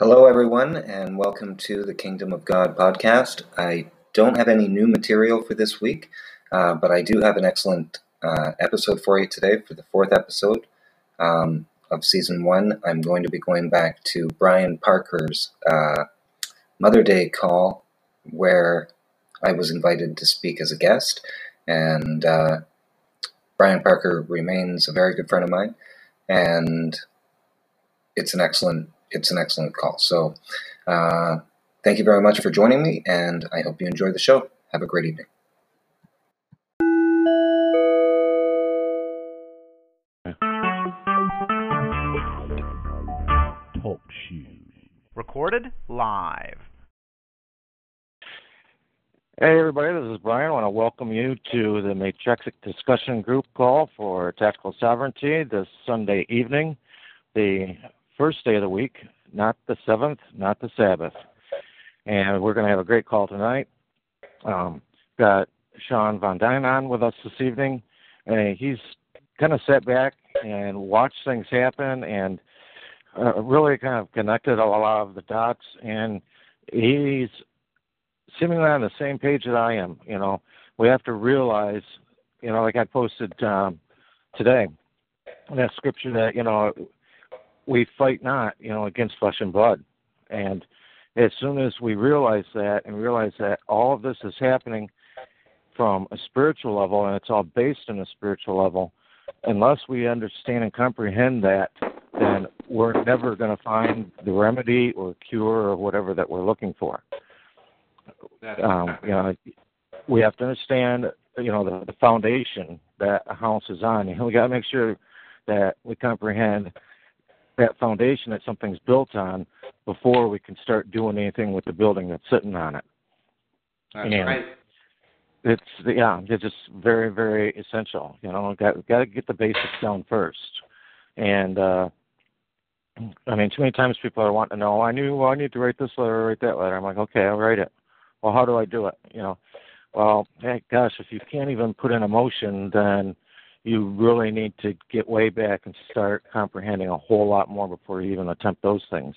Hello everyone, and welcome to the Kingdom of God podcast. I don't have any new material for this week, but I do have an excellent episode for you today for the fourth episode of season one. I'm going to be going back to Brian Parker's Mother Day call, where I was invited to speak as a guest, and Brian Parker remains a very good friend of mine, and it's an excellent call. So thank you very much for joining me, and I hope you enjoy the show. Have a great evening. Talk shoes. Recorded live. Hey everybody, this is Brian. I want to welcome you to the Matrixic Discussion Group call for Tactical Sovereignty this Sunday evening. The first day of the week, not the seventh, not the Sabbath. And we're going to have a great call tonight. Got Sean Van Dyne on with us this evening. And he's kind of sat back and watched things happen and really kind of connected a lot of the dots. And he's seemingly on the same page that I am. You know, we have to realize, you know, like I posted today, that scripture that, you know, we fight not, you know, against flesh and blood. And as soon as we realize that and realize that all of this is happening from a spiritual level and it's all based on a spiritual level, unless we understand and comprehend that, then we're never going to find the remedy or cure or whatever that we're looking for. You know, we have to understand, you know, the foundation that a house is on. You know, we got to make sure that we comprehend that foundation that something's built on before we can start doing anything with the building that's sitting on it. That's right. It's, yeah, it's just very, very essential. You know, got to get the basics down first. And, I mean, too many times people are wanting to know, I need to write this letter or write that letter. I'm like, okay, I'll write it. Well, how do I do it? You know, well, hey, gosh, if you can't even put in a motion, then you really need to get way back and start comprehending a whole lot more before you even attempt those things.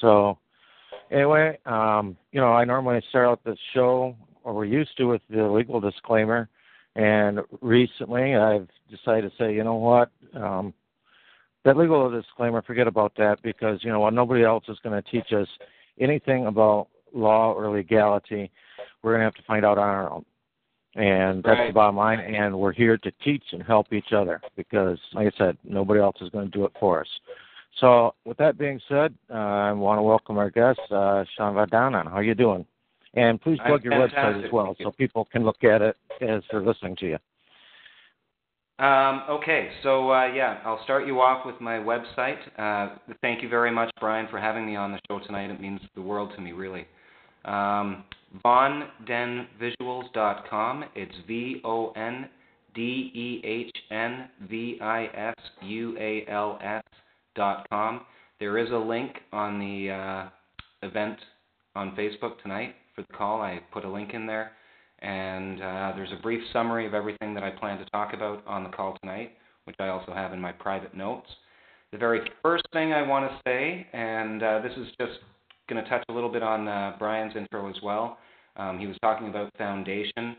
So anyway, you know, I normally start out the show, or we used to, with the legal disclaimer. And recently I've decided to say, you know what, that legal disclaimer, forget about that, because, you know, while nobody else is going to teach us anything about law or legality, we're going to have to find out on our own. And that's right. The bottom line, and we're here to teach and help each other because, like I said, nobody else is going to do it for us. So with that being said, I want to welcome our guest, Sean Van Dyne. How are you doing? And please plug your website as well so people can look at it as they're listening to you. Okay. So, yeah, I'll start you off with my website. Thank you very much, Brian, for having me on the show tonight. It means the world to me, really. VonDenVisuals.com. It's VONDEHNVISUALS.com. There is a link on the event on Facebook tonight for the call. I put a link in there, and there's a brief summary of everything that I plan to talk about on the call tonight, which I also have in my private notes. The very first thing I want to say, and this is just going to touch a little bit on Brian's intro as well. He was talking about foundation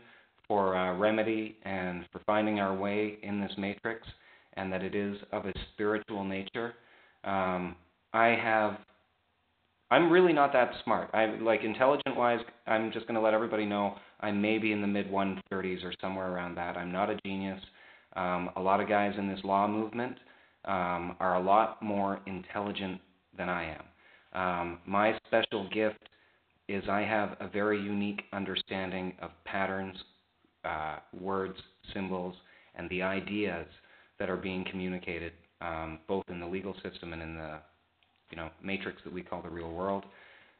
for remedy and for finding our way in this matrix, and that it is of a spiritual nature. I'm really not that smart. Intelligent-wise, I'm just going to let everybody know I may be in the mid-130s or somewhere around that. I'm not a genius. A lot of guys in this law movement are a lot more intelligent than I am. My special gift is I have a very unique understanding of patterns, words, symbols, and the ideas that are being communicated, both in the legal system and in the, you know, matrix that we call the real world.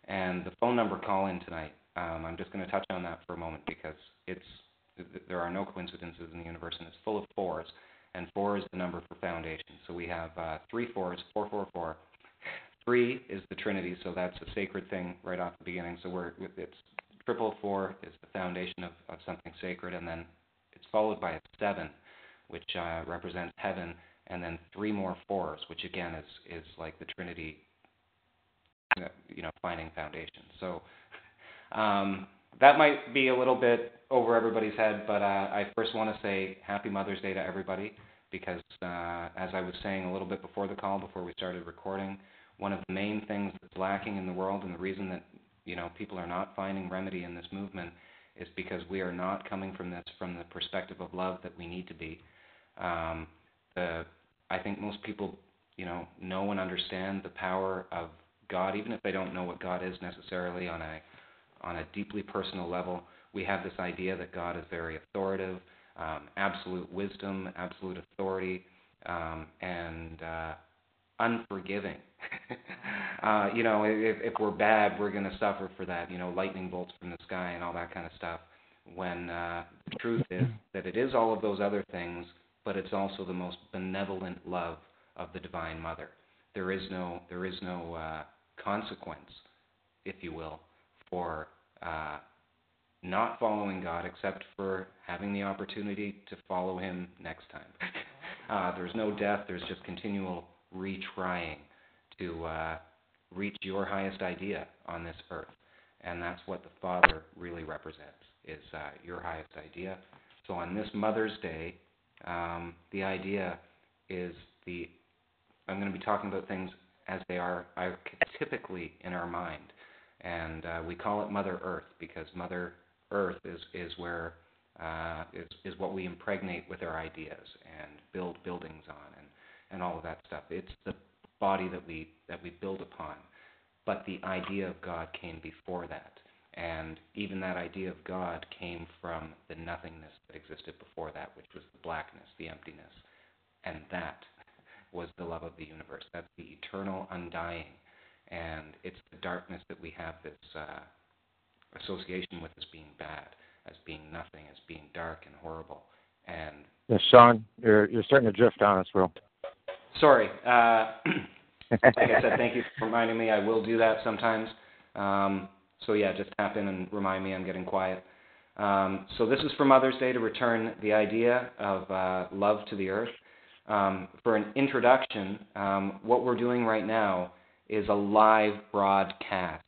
And the phone number call-in tonight, I'm just going to touch on that for a moment because there are no coincidences in the universe, and it's full of fours, and four is the number for foundation. So we have three fours, 444. Three is the Trinity, so that's a sacred thing right off the beginning. So it's 444 is the foundation of something sacred, and then it's followed by a 7, which represents heaven, and then 3 more 4s, which again is like the Trinity finding foundations. So that might be a little bit over everybody's head, but I first want to say Happy Mother's Day to everybody, because as I was saying a little bit before the call, before we started recording, one of the main things that's lacking in the world, and the reason that people are not finding remedy in this movement, is because we are not coming from this from the perspective of love that we need to be. I think most people know and understand the power of God, even if they don't know what God is necessarily on a deeply personal level. We have this idea that God is very authoritative, absolute wisdom, absolute authority, and unforgiving. If we're bad, we're going to suffer for that, lightning bolts from the sky and all that kind of stuff, when the truth is that it is all of those other things, but it's also the most benevolent love of the Divine Mother. There is no consequence, if you will, for not following God, except for having the opportunity to follow him next time. There's no death. There's just continual retrying to reach your highest idea on this earth. And that's what the Father really represents, is your highest idea. So on this Mother's Day, the idea is I'm going to be talking about things as they are archetypically in our mind. And we call it Mother Earth, because Mother Earth is where is what we impregnate with our ideas and build buildings on, and all of that stuff. It's the body that we build upon. But the idea of God came before that. And even that idea of God came from the nothingness that existed before that, which was the blackness, the emptiness. And that was the love of the universe. That's the eternal, undying. And it's the darkness that we have this association with as being bad, as being nothing, as being dark and horrible. And yeah, Sean, you're starting to drift on us, bro. Sorry. Like I said, thank you for reminding me. I will do that sometimes. So yeah, just tap in and remind me I'm getting quiet. So this is for Mother's Day, to return the idea of love to the earth. For an introduction, what we're doing right now is a live broadcast.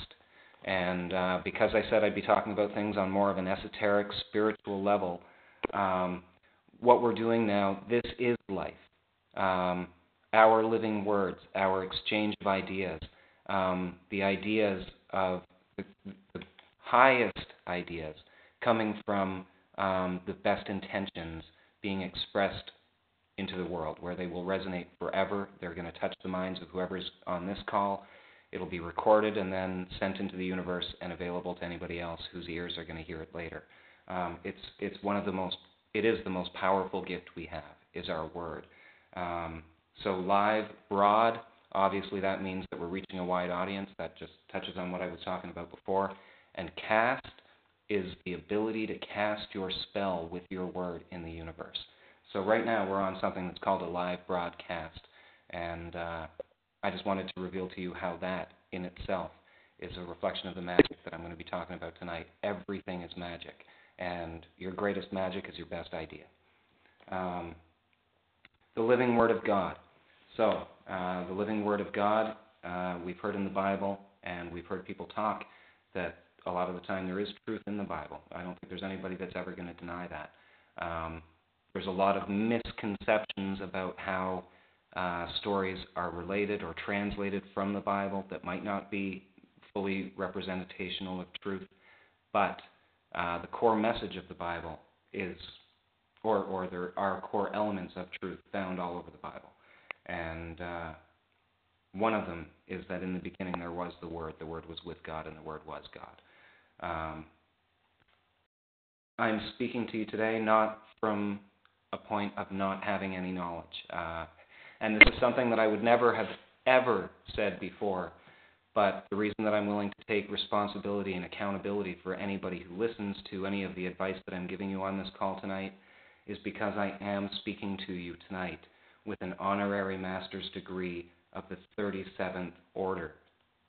And because I said I'd be talking about things on more of an esoteric, spiritual level, what we're doing now, this is life. Our living words, our exchange of ideas, the ideas of the highest ideas coming from the best intentions being expressed into the world, where they will resonate forever. They're going to touch the minds of whoever's on this call. It'll be recorded and then sent into the universe and available to anybody else whose ears are going to hear it later. It is the most powerful gift we have, is our word. So live, broad, obviously that means that we're reaching a wide audience. That just touches on what I was talking about before. And cast is the ability to cast your spell with your word in the universe. So right now we're on something that's called a live broadcast, and I just wanted to reveal to you how that in itself is a reflection of the magic that I'm going to be talking about tonight. Everything is magic, and your greatest magic is your best idea. The living word of God. So the living word of God, we've heard in the Bible, and we've heard people talk that a lot of the time there is truth in the Bible. I don't think there's anybody that's ever going to deny that. There's a lot of misconceptions about how stories are related or translated from the Bible that might not be fully representational of truth, but the core message of the Bible is, or there are core elements of truth found all over the Bible. And one of them is that in the beginning there was the Word was with God, and the Word was God. I'm speaking to you today not from a point of not having any knowledge. And this is something that I would never have ever said before, but the reason that I'm willing to take responsibility and accountability for anybody who listens to any of the advice that I'm giving you on this call tonight is because I am speaking to you tonight with an honorary master's degree of the 37th Order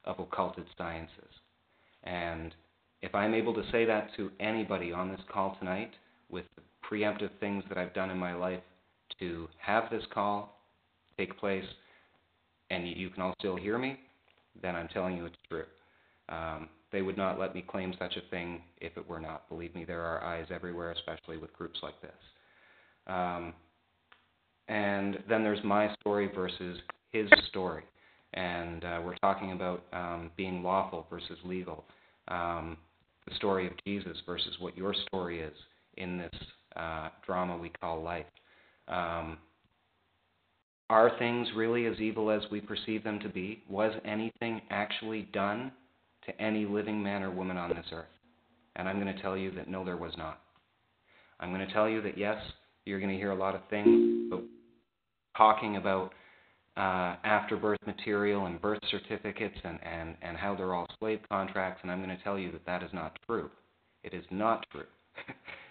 of Occulted Sciences. And if I'm able to say that to anybody on this call tonight, with the preemptive things that I've done in my life to have this call take place, and you can all still hear me, then I'm telling you it's true. They would not let me claim such a thing if it were not. Believe me, there are eyes everywhere, especially with groups like this. And then there's my story versus his story. And we're talking about being lawful versus legal. The story of Jesus versus what your story is in this drama we call life. Are things really as evil as we perceive them to be? Was anything actually done to any living man or woman on this earth? And I'm going to tell you that no, there was not. I'm going to tell you that yes, you're going to hear a lot of things, but talking about afterbirth material and birth certificates and how they're all slave contracts, and I'm going to tell you that that is not true. It is not true.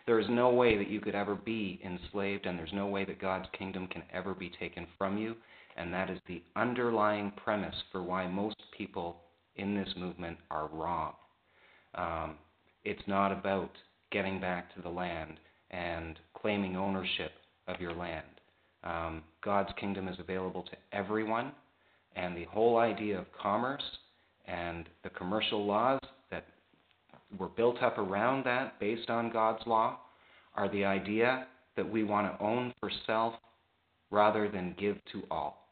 There is no way that you could ever be enslaved, and there's no way that God's kingdom can ever be taken from you, and that is the underlying premise for why most people in this movement are wrong. It's not about getting back to the land and claiming ownership of your land. God's kingdom is available to everyone, and the whole idea of commerce and the commercial laws that were built up around that based on God's law are the idea that we want to own for self rather than give to all.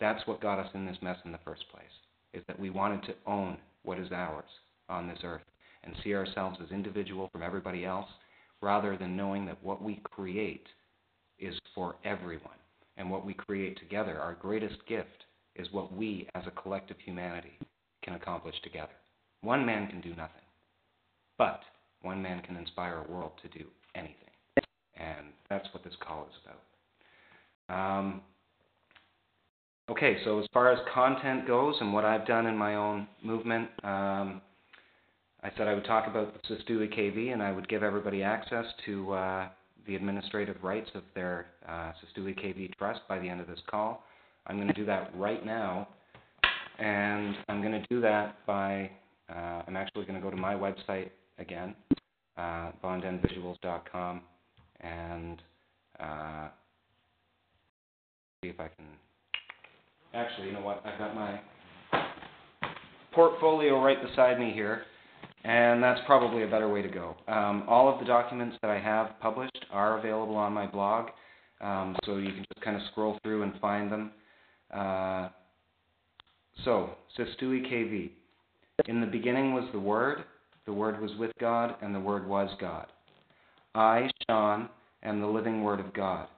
That's what got us in this mess in the first place, is that we wanted to own what is ours on this earth and see ourselves as individual from everybody else rather than knowing that what we create is for everyone. And what we create together, our greatest gift, is what we as a collective humanity can accomplish together. One man can do nothing. But one man can inspire a world to do anything. And that's what this call is about. Okay, so as far as content goes and what I've done in my own movement, I said I would talk about the Sestuhi KV and I would give everybody access to the administrative rights of their Sestuhi KV trust by the end of this call. I'm going to do that right now. And I'm going to do that by... I'm actually going to go to my website again, bondendvisuals.com, and see if I can... Actually, you know what? I've got my portfolio right beside me here, and that's probably a better way to go. All of the documents that I have published are available on my blog, so you can just kind of scroll through and find them. So, Sestuhi KV. In the beginning was the Word was with God, and the Word was God. I, Sean, am the living Word of God.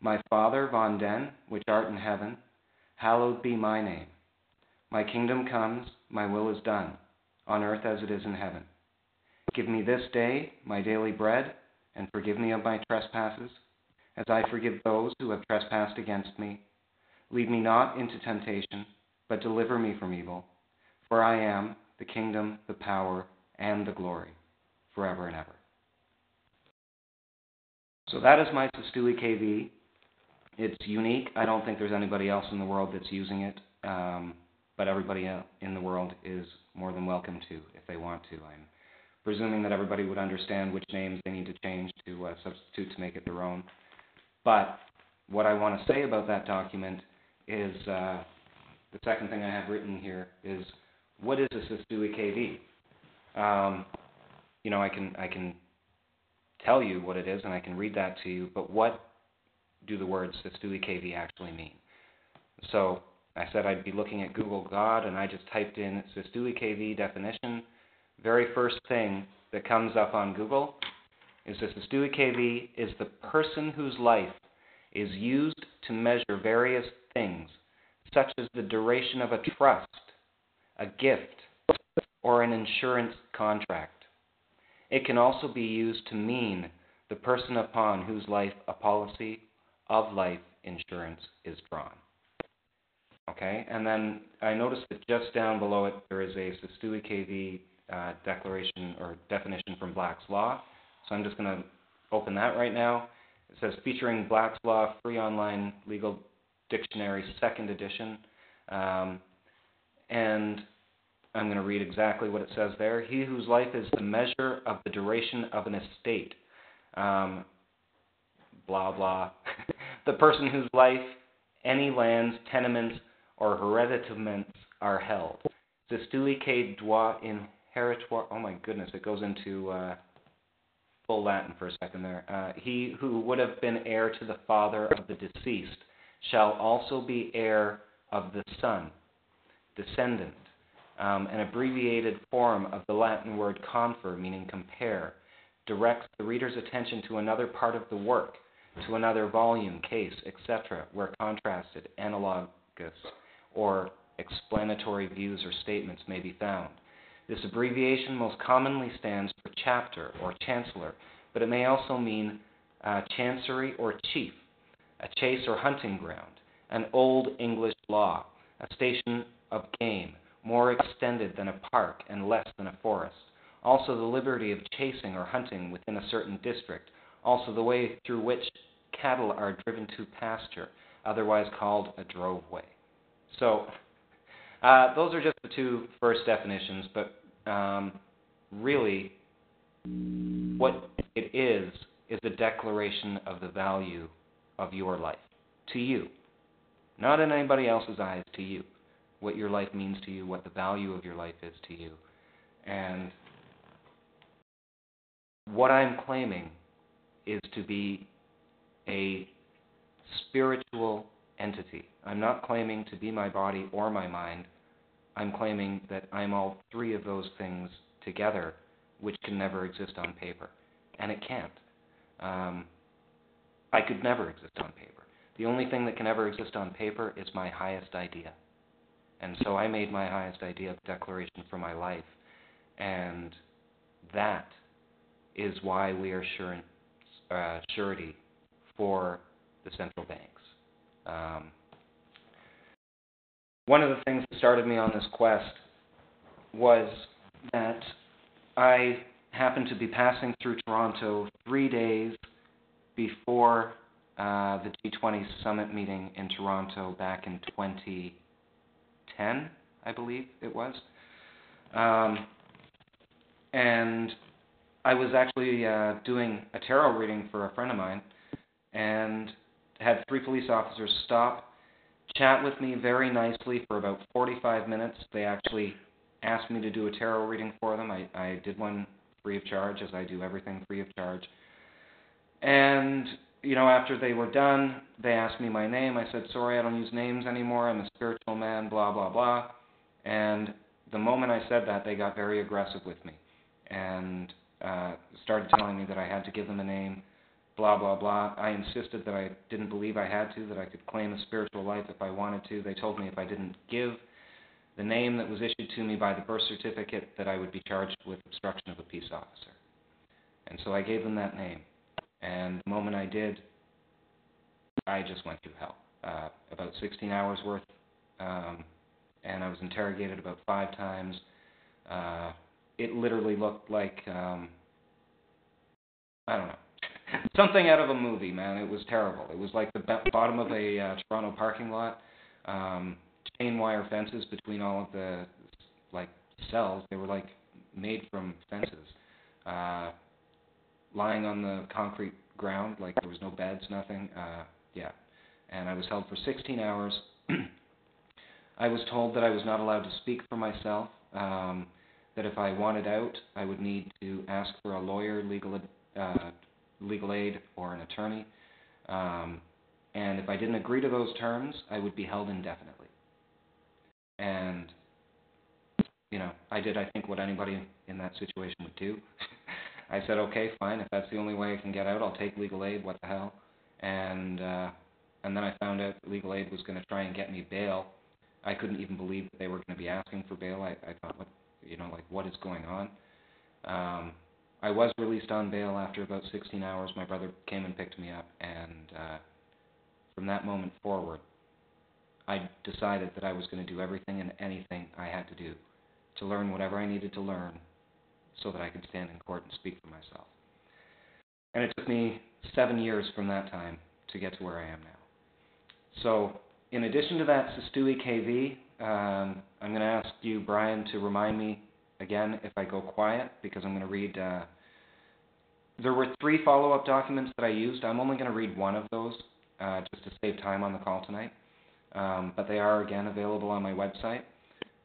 My Father, Von Den, which art in heaven, hallowed be my name. My kingdom comes, my will is done, on earth as it is in heaven. Give me this day my daily bread, and forgive me of my trespasses, as I forgive those who have trespassed against me. Lead me not into temptation, but deliver me from evil. For I am the kingdom, the power, and the glory, forever and ever. So that is my Sestuhi KV. It's unique. I don't think there's anybody else in the world that's using it, but everybody in the world is more than welcome to if they want to. I'm presuming that everybody would understand which names they need to change to substitute to make it their own. But what I want to say about that document is the second thing I have written here is, what is a Sestuhi KV? You know, I can tell you what it is, and I can read that to you, but what do the words Sestuhi KV actually mean? So I said I'd be looking at Google God, and I just typed in Sestuhi KV definition. Very first thing that comes up on Google is that Sestuhi KV is the person whose life is used to measure various things, such as the duration of a trust, a gift, or an insurance contract. It can also be used to mean the person upon whose life a policy of life insurance is drawn. Okay, and then I noticed that just down below it there is a Sestuhi KV declaration or definition from Black's Law. So I'm just going to open that right now. It says, featuring Black's Law Free Online Legal Dictionary 2nd edition. And I'm going to read exactly what it says there. He whose life is the measure of the duration of an estate. Blah, blah. The person whose life, any lands, tenements, or hereditaments are held. Zestulike Dwa Inheritoire. Oh my goodness, it goes into full Latin for a second there. He who would have been heir to the father of the deceased shall also be heir of the son, descendant, an abbreviated form of the Latin word confer, meaning compare, directs the reader's attention to another part of the work, to another volume, case, etc., where contrasted, analogous, or explanatory views or statements may be found. This abbreviation most commonly stands for chapter or chancellor, but it may also mean chancery or chief, a chase or hunting ground, an old English law, a station of game, more extended than a park and less than a forest. Also the liberty of chasing or hunting within a certain district. Also the way through which cattle are driven to pasture, otherwise called a droveway. So those are just the two first definitions, but really what it is a declaration of the value of your life to you. Not in anybody else's eyes, to you. What your life means to you, what the value of your life is to you. And what I'm claiming is to be a spiritual entity. I'm not claiming to be my body or my mind. I'm claiming that I'm all three of those things together, which can never exist on paper. And it can't. I could never exist on paper. The only thing that can ever exist on paper is my highest idea. And so I made my highest idea of declaration for my life. And that is why we are surety for the central banks. One of the things that started me on this quest was that I happened to be passing through Toronto 3 days before the G20 summit meeting in Toronto back in 2010, I believe it was. And I was actually doing a tarot reading for a friend of mine and had three police officers stop, chat with me very nicely for about 45 minutes. They actually asked me to do a tarot reading for them. I did one free of charge, as I do everything free of charge. And you know, after they were done, they asked me my name. I said, sorry, I don't use names anymore. I'm a spiritual man, blah, blah, blah. And the moment I said that, they got very aggressive with me and started telling me that I had to give them a name, blah, blah, blah. I insisted that I didn't believe I had to, that I could claim a spiritual life if I wanted to. They told me if I didn't give the name that was issued to me by the birth certificate that I would be charged with obstruction of a peace officer. And so I gave them that name. And the moment I did, I just went through hell. About 16 hours worth. And I was interrogated about 5 times. It literally looked like, I don't know, something out of a movie, man. It was terrible. It was like the bottom of a Toronto parking lot. Chain wire fences between all of the, like, cells. They were, like, made from fences. Lying on the concrete ground, like there was no beds, nothing. And I was held for 16 hours. I was told that I was not allowed to speak for myself, that if I wanted out, I would need to ask for a lawyer, legal aid, or an attorney. And if I didn't agree to those terms, I would be held indefinitely. And, you know, I did, I think, what anybody in that situation would do. I said, okay, fine, if that's the only way I can get out, I'll take legal aid, what the hell. And then I found out that legal aid was going to try and get me bail. I couldn't even believe that they were going to be asking for bail. I thought, what is going on? I was released on bail after about 16 hours. My brother came and picked me up, and from that moment forward, I decided that I was going to do everything and anything I had to do to learn whatever I needed to learn, so that I could stand in court and speak for myself. And it took me 7 years from that time to get to where I am now. So in addition to that Sestui KV, I'm going to ask you, Brian, to remind me again if I go quiet, because I'm going to read... there were 3 follow-up documents that I used. I'm only going to read one of those just to save time on the call tonight. But they are, again, available on my website.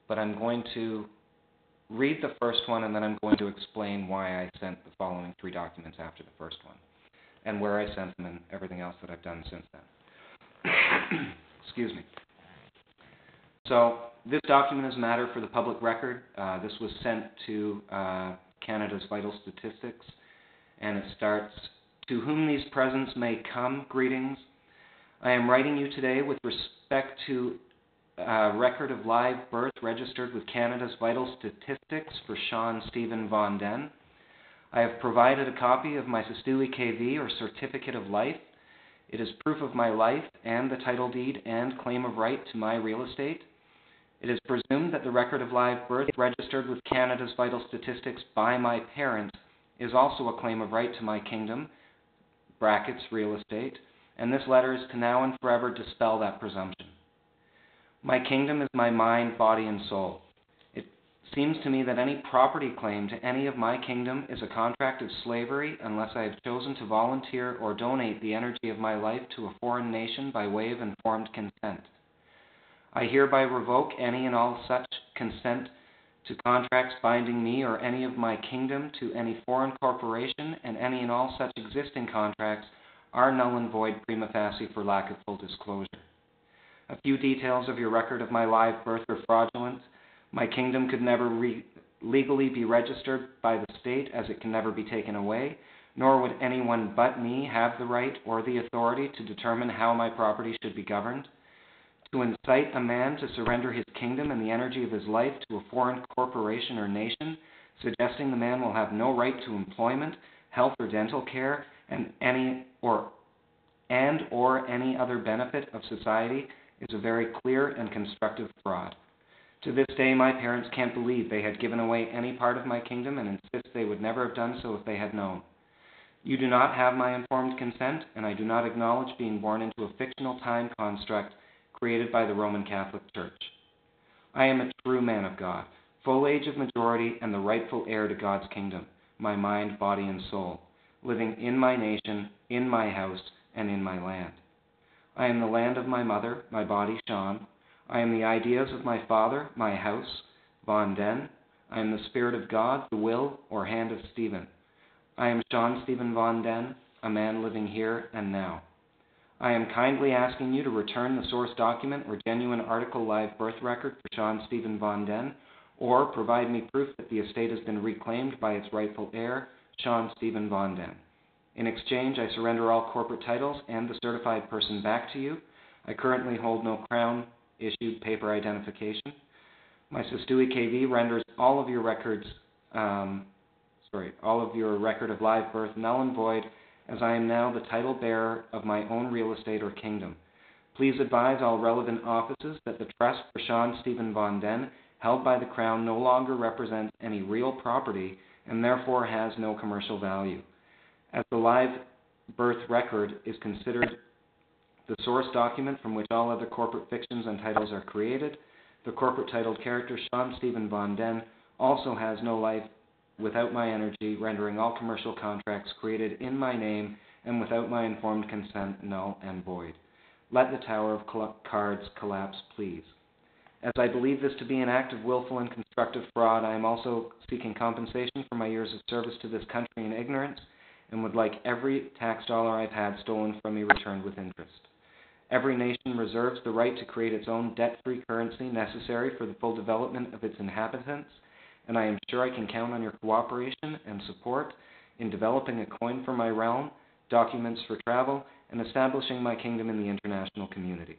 but I'm going to read the first one, and then I'm going to explain why I sent the following three documents after the first one, and where I sent them and everything else that I've done since then. Excuse me. So this document is a matter for the public record. This was sent to Canada's Vital Statistics, and it starts, "To whom these presents may come, greetings. I am writing you today with respect to a record of live birth registered with Canada's Vital Statistics for Sean Stephen Von Den. I have provided a copy of my Sestuli KV, or Certificate of Life. It is proof of my life and the title deed and claim of right to my real estate. It is presumed that the record of live birth registered with Canada's Vital Statistics by my parents is also a claim of right to my kingdom, brackets, real estate, and this letter is to now and forever dispel that presumption. My kingdom is my mind, body, and soul. It seems to me that any property claim to any of my kingdom is a contract of slavery unless I have chosen to volunteer or donate the energy of my life to a foreign nation by way of informed consent. I hereby revoke any and all such consent to contracts binding me or any of my kingdom to any foreign corporation, and any and all such existing contracts are null and void prima facie for lack of full disclosure. A few details of your record of my live birth are fraudulent. My kingdom could never legally be registered by the state, as it can never be taken away, nor would anyone but me have the right or the authority to determine how my property should be governed. To incite a man to surrender his kingdom and the energy of his life to a foreign corporation or nation, suggesting the man will have no right to employment, health or dental care, and any other benefit of society is a very clear and constructive fraud. To this day, my parents can't believe they had given away any part of my kingdom, and insist they would never have done so if they had known. You do not have my informed consent, and I do not acknowledge being born into a fictional time construct created by the Roman Catholic Church. I am a true man of God, full age of majority, and the rightful heir to God's kingdom, my mind, body, and soul, living in my nation, in my house, and in my land. I am the land of my mother, my body, Sean. I am the ideas of my father, my house, Von Den. I am the Spirit of God, the will, or hand of Stephen. I am Sean Stephen Von Den, a man living here and now. I am kindly asking you to return the source document or genuine article live birth record for Sean Stephen Von Den, or provide me proof that the estate has been reclaimed by its rightful heir, Sean Stephen Von Den. In exchange, I surrender all corporate titles and the certified person back to you. I currently hold no crown-issued paper identification. My Sestui KV renders all of your records, all of your record of live birth null and void, as I am now the title bearer of my own real estate or kingdom. Please advise all relevant offices that the trust for Sean Stephen Von Den, held by the Crown, no longer represents any real property and therefore has no commercial value. As the live birth record is considered the source document from which all other corporate fictions and titles are created, the corporate titled character Sean Stephen Von Den also has no life without my energy, rendering all commercial contracts created in my name and without my informed consent null and void. Let the Tower of Cards collapse, please. As I believe this to be an act of willful and constructive fraud, I am also seeking compensation for my years of service to this country in ignorance, and would like every tax dollar I've had stolen from me returned with interest. Every nation reserves the right to create its own debt-free currency necessary for the full development of its inhabitants, and I am sure I can count on your cooperation and support in developing a coin for my realm, documents for travel, and establishing my kingdom in the international community.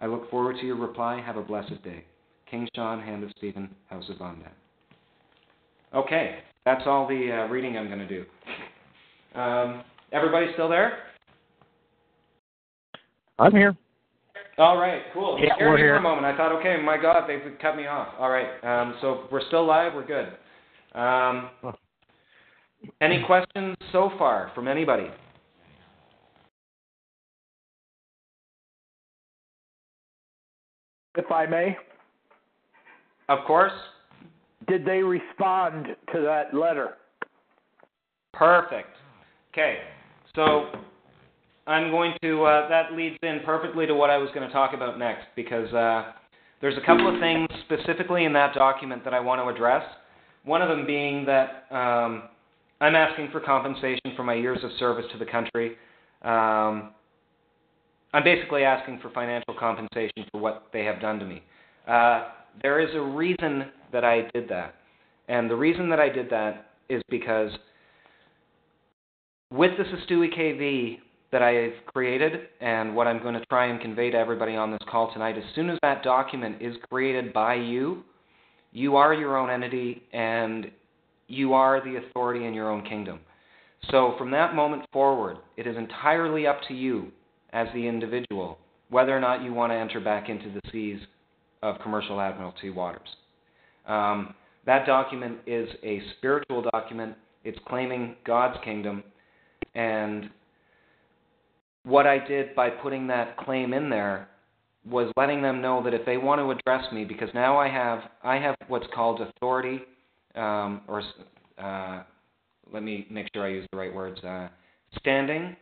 I look forward to your reply. Have a blessed day. King Sean, Hand of Stephen, House of Von Den." Okay, that's all the reading I'm going to do. Everybody still there? I'm here. All right, cool. Yeah, we're here for a moment. I thought, okay, my God, they cut me off. All right, so we're still live. We're good. Any questions so far from anybody? If I may? Of course. Did they respond to that letter? Perfect. Okay, so that leads in perfectly to what I was going to talk about next, because There's a couple of things specifically in that document that I want to address. One of them being that I'm asking for compensation for my years of service to the country. I'm basically asking for financial compensation for what they have done to me. There is a reason that I did that. And the reason that I did that is because with the Sestui KV that I've created and what I'm going to try and convey to everybody on this call tonight, as soon as that document is created by you, you are your own entity and you are the authority in your own kingdom. So from that moment forward, it is entirely up to you as the individual whether or not you want to enter back into the seas of commercial admiralty waters. That document is a spiritual document. It's claiming God's kingdom. And what I did by putting that claim in there was letting them know that if they want to address me, because now I have what's called authority, let me make sure I use the right words, standing,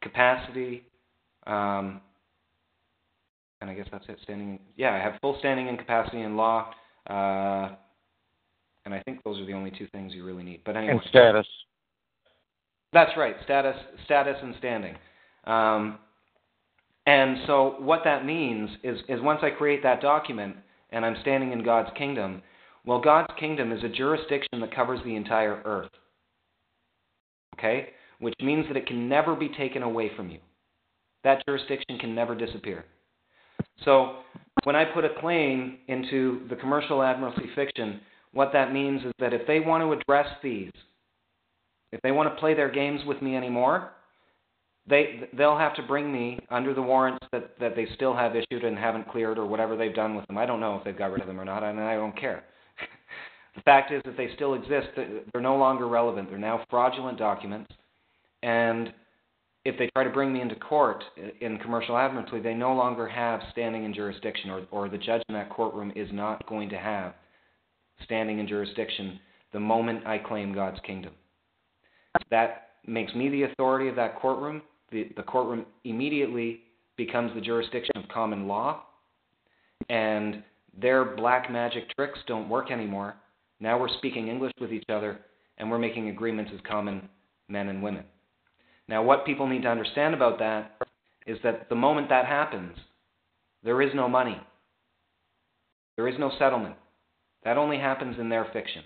capacity, and I guess that's it, standing, yeah, I have full standing and capacity in law, and I think those are the only two things you really need. But anyway, and status. That's right, status and standing. And so what that means is once I create that document and I'm standing in God's kingdom, well, God's kingdom is a jurisdiction that covers the entire earth, okay? Which means that it can never be taken away from you. That jurisdiction can never disappear. So when I put a claim into the commercial admiralty fiction, what that means is that if they want to address these, if they want to play their games with me anymore, they'll have to bring me under the warrants that they still have issued and haven't cleared or whatever they've done with them. I don't know if they've got rid of them or not, and I don't care. The fact is that they still exist. They're no longer relevant. They're now fraudulent documents. And if they try to bring me into court in commercial admiralty, they no longer have standing in jurisdiction, or the judge in that courtroom is not going to have standing in jurisdiction the moment I claim God's kingdom. That makes me the authority of that courtroom. The courtroom immediately becomes the jurisdiction of common law, and their black magic tricks don't work anymore. Now we're speaking English with each other, and we're making agreements as common men and women. Now what people need to understand about that is that the moment that happens, there is no money. There is no settlement. That only happens in their fiction.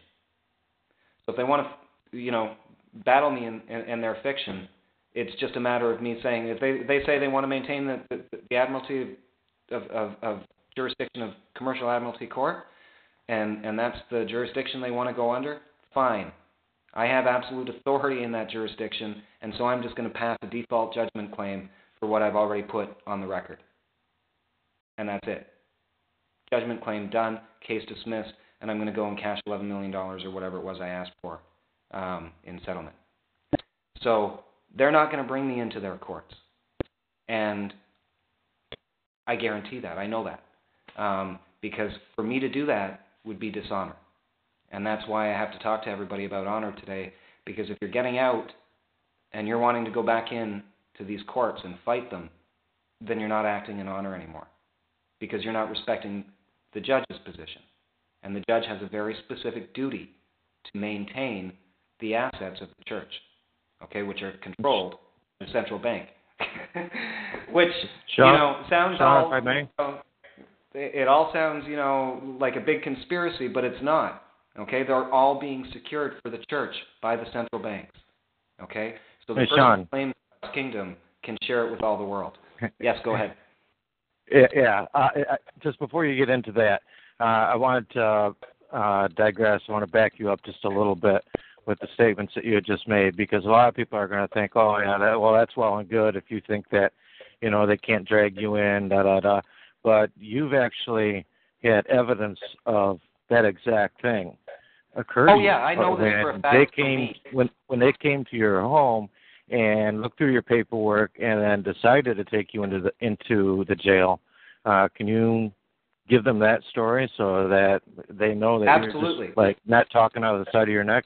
So if they want to, battle me in their fiction, it's just a matter of me saying, if they say they want to maintain the admiralty of jurisdiction of commercial admiralty court, and that's the jurisdiction they want to go under, fine. I have absolute authority in that jurisdiction, and so I'm just going to pass a default judgment claim for what I've already put on the record. And that's it. Judgment claim done, case dismissed, and I'm going to go and cash $11 million or whatever it was I asked for in settlement. So they're not going to bring me into their courts. And I guarantee that. I know that. Because for me to do that would be dishonor. And that's why I have to talk to everybody about honor today, because if you're getting out and you're wanting to go back in to these courts and fight them, then you're not acting in honor anymore, because you're not respecting the judge's position. And the judge has a very specific duty to maintain the assets of the church, okay, which are controlled by the central bank, which, Sean, sounds all... it all sounds, like a big conspiracy, but it's not. Okay, they're all being secured for the church by the central banks. Okay, so the person who claims God's kingdom can share it with all the world. Yes, go ahead. Yeah, just before you get into that, I wanted to digress. I want to back you up just a little bit with the statements that you had just made, because a lot of people are going to think, oh, yeah, that's well and good if you think that, they can't drag you in, da-da-da. But you've actually had evidence of that exact thing occurred. Oh yeah, I know this for a fact. They came when they came to your home and looked through your paperwork and then decided to take you into the jail. Can you give them that story so that they know that absolutely. You're just, not talking out of the side of your neck?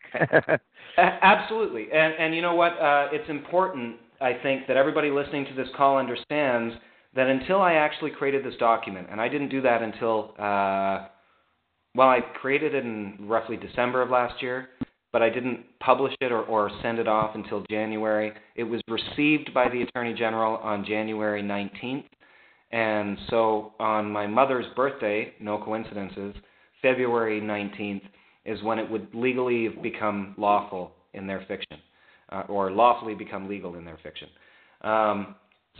Absolutely, and you know what? It's important, I think, that everybody listening to this call understands that until I actually created this document, and I didn't do that until, I created it in roughly December of last year, but I didn't publish it or send it off until January. It was received by the Attorney General on January 19th. And so on my mother's birthday, no coincidences, February 19th is when it would legally become lawful in their fiction, or lawfully become legal in their fiction.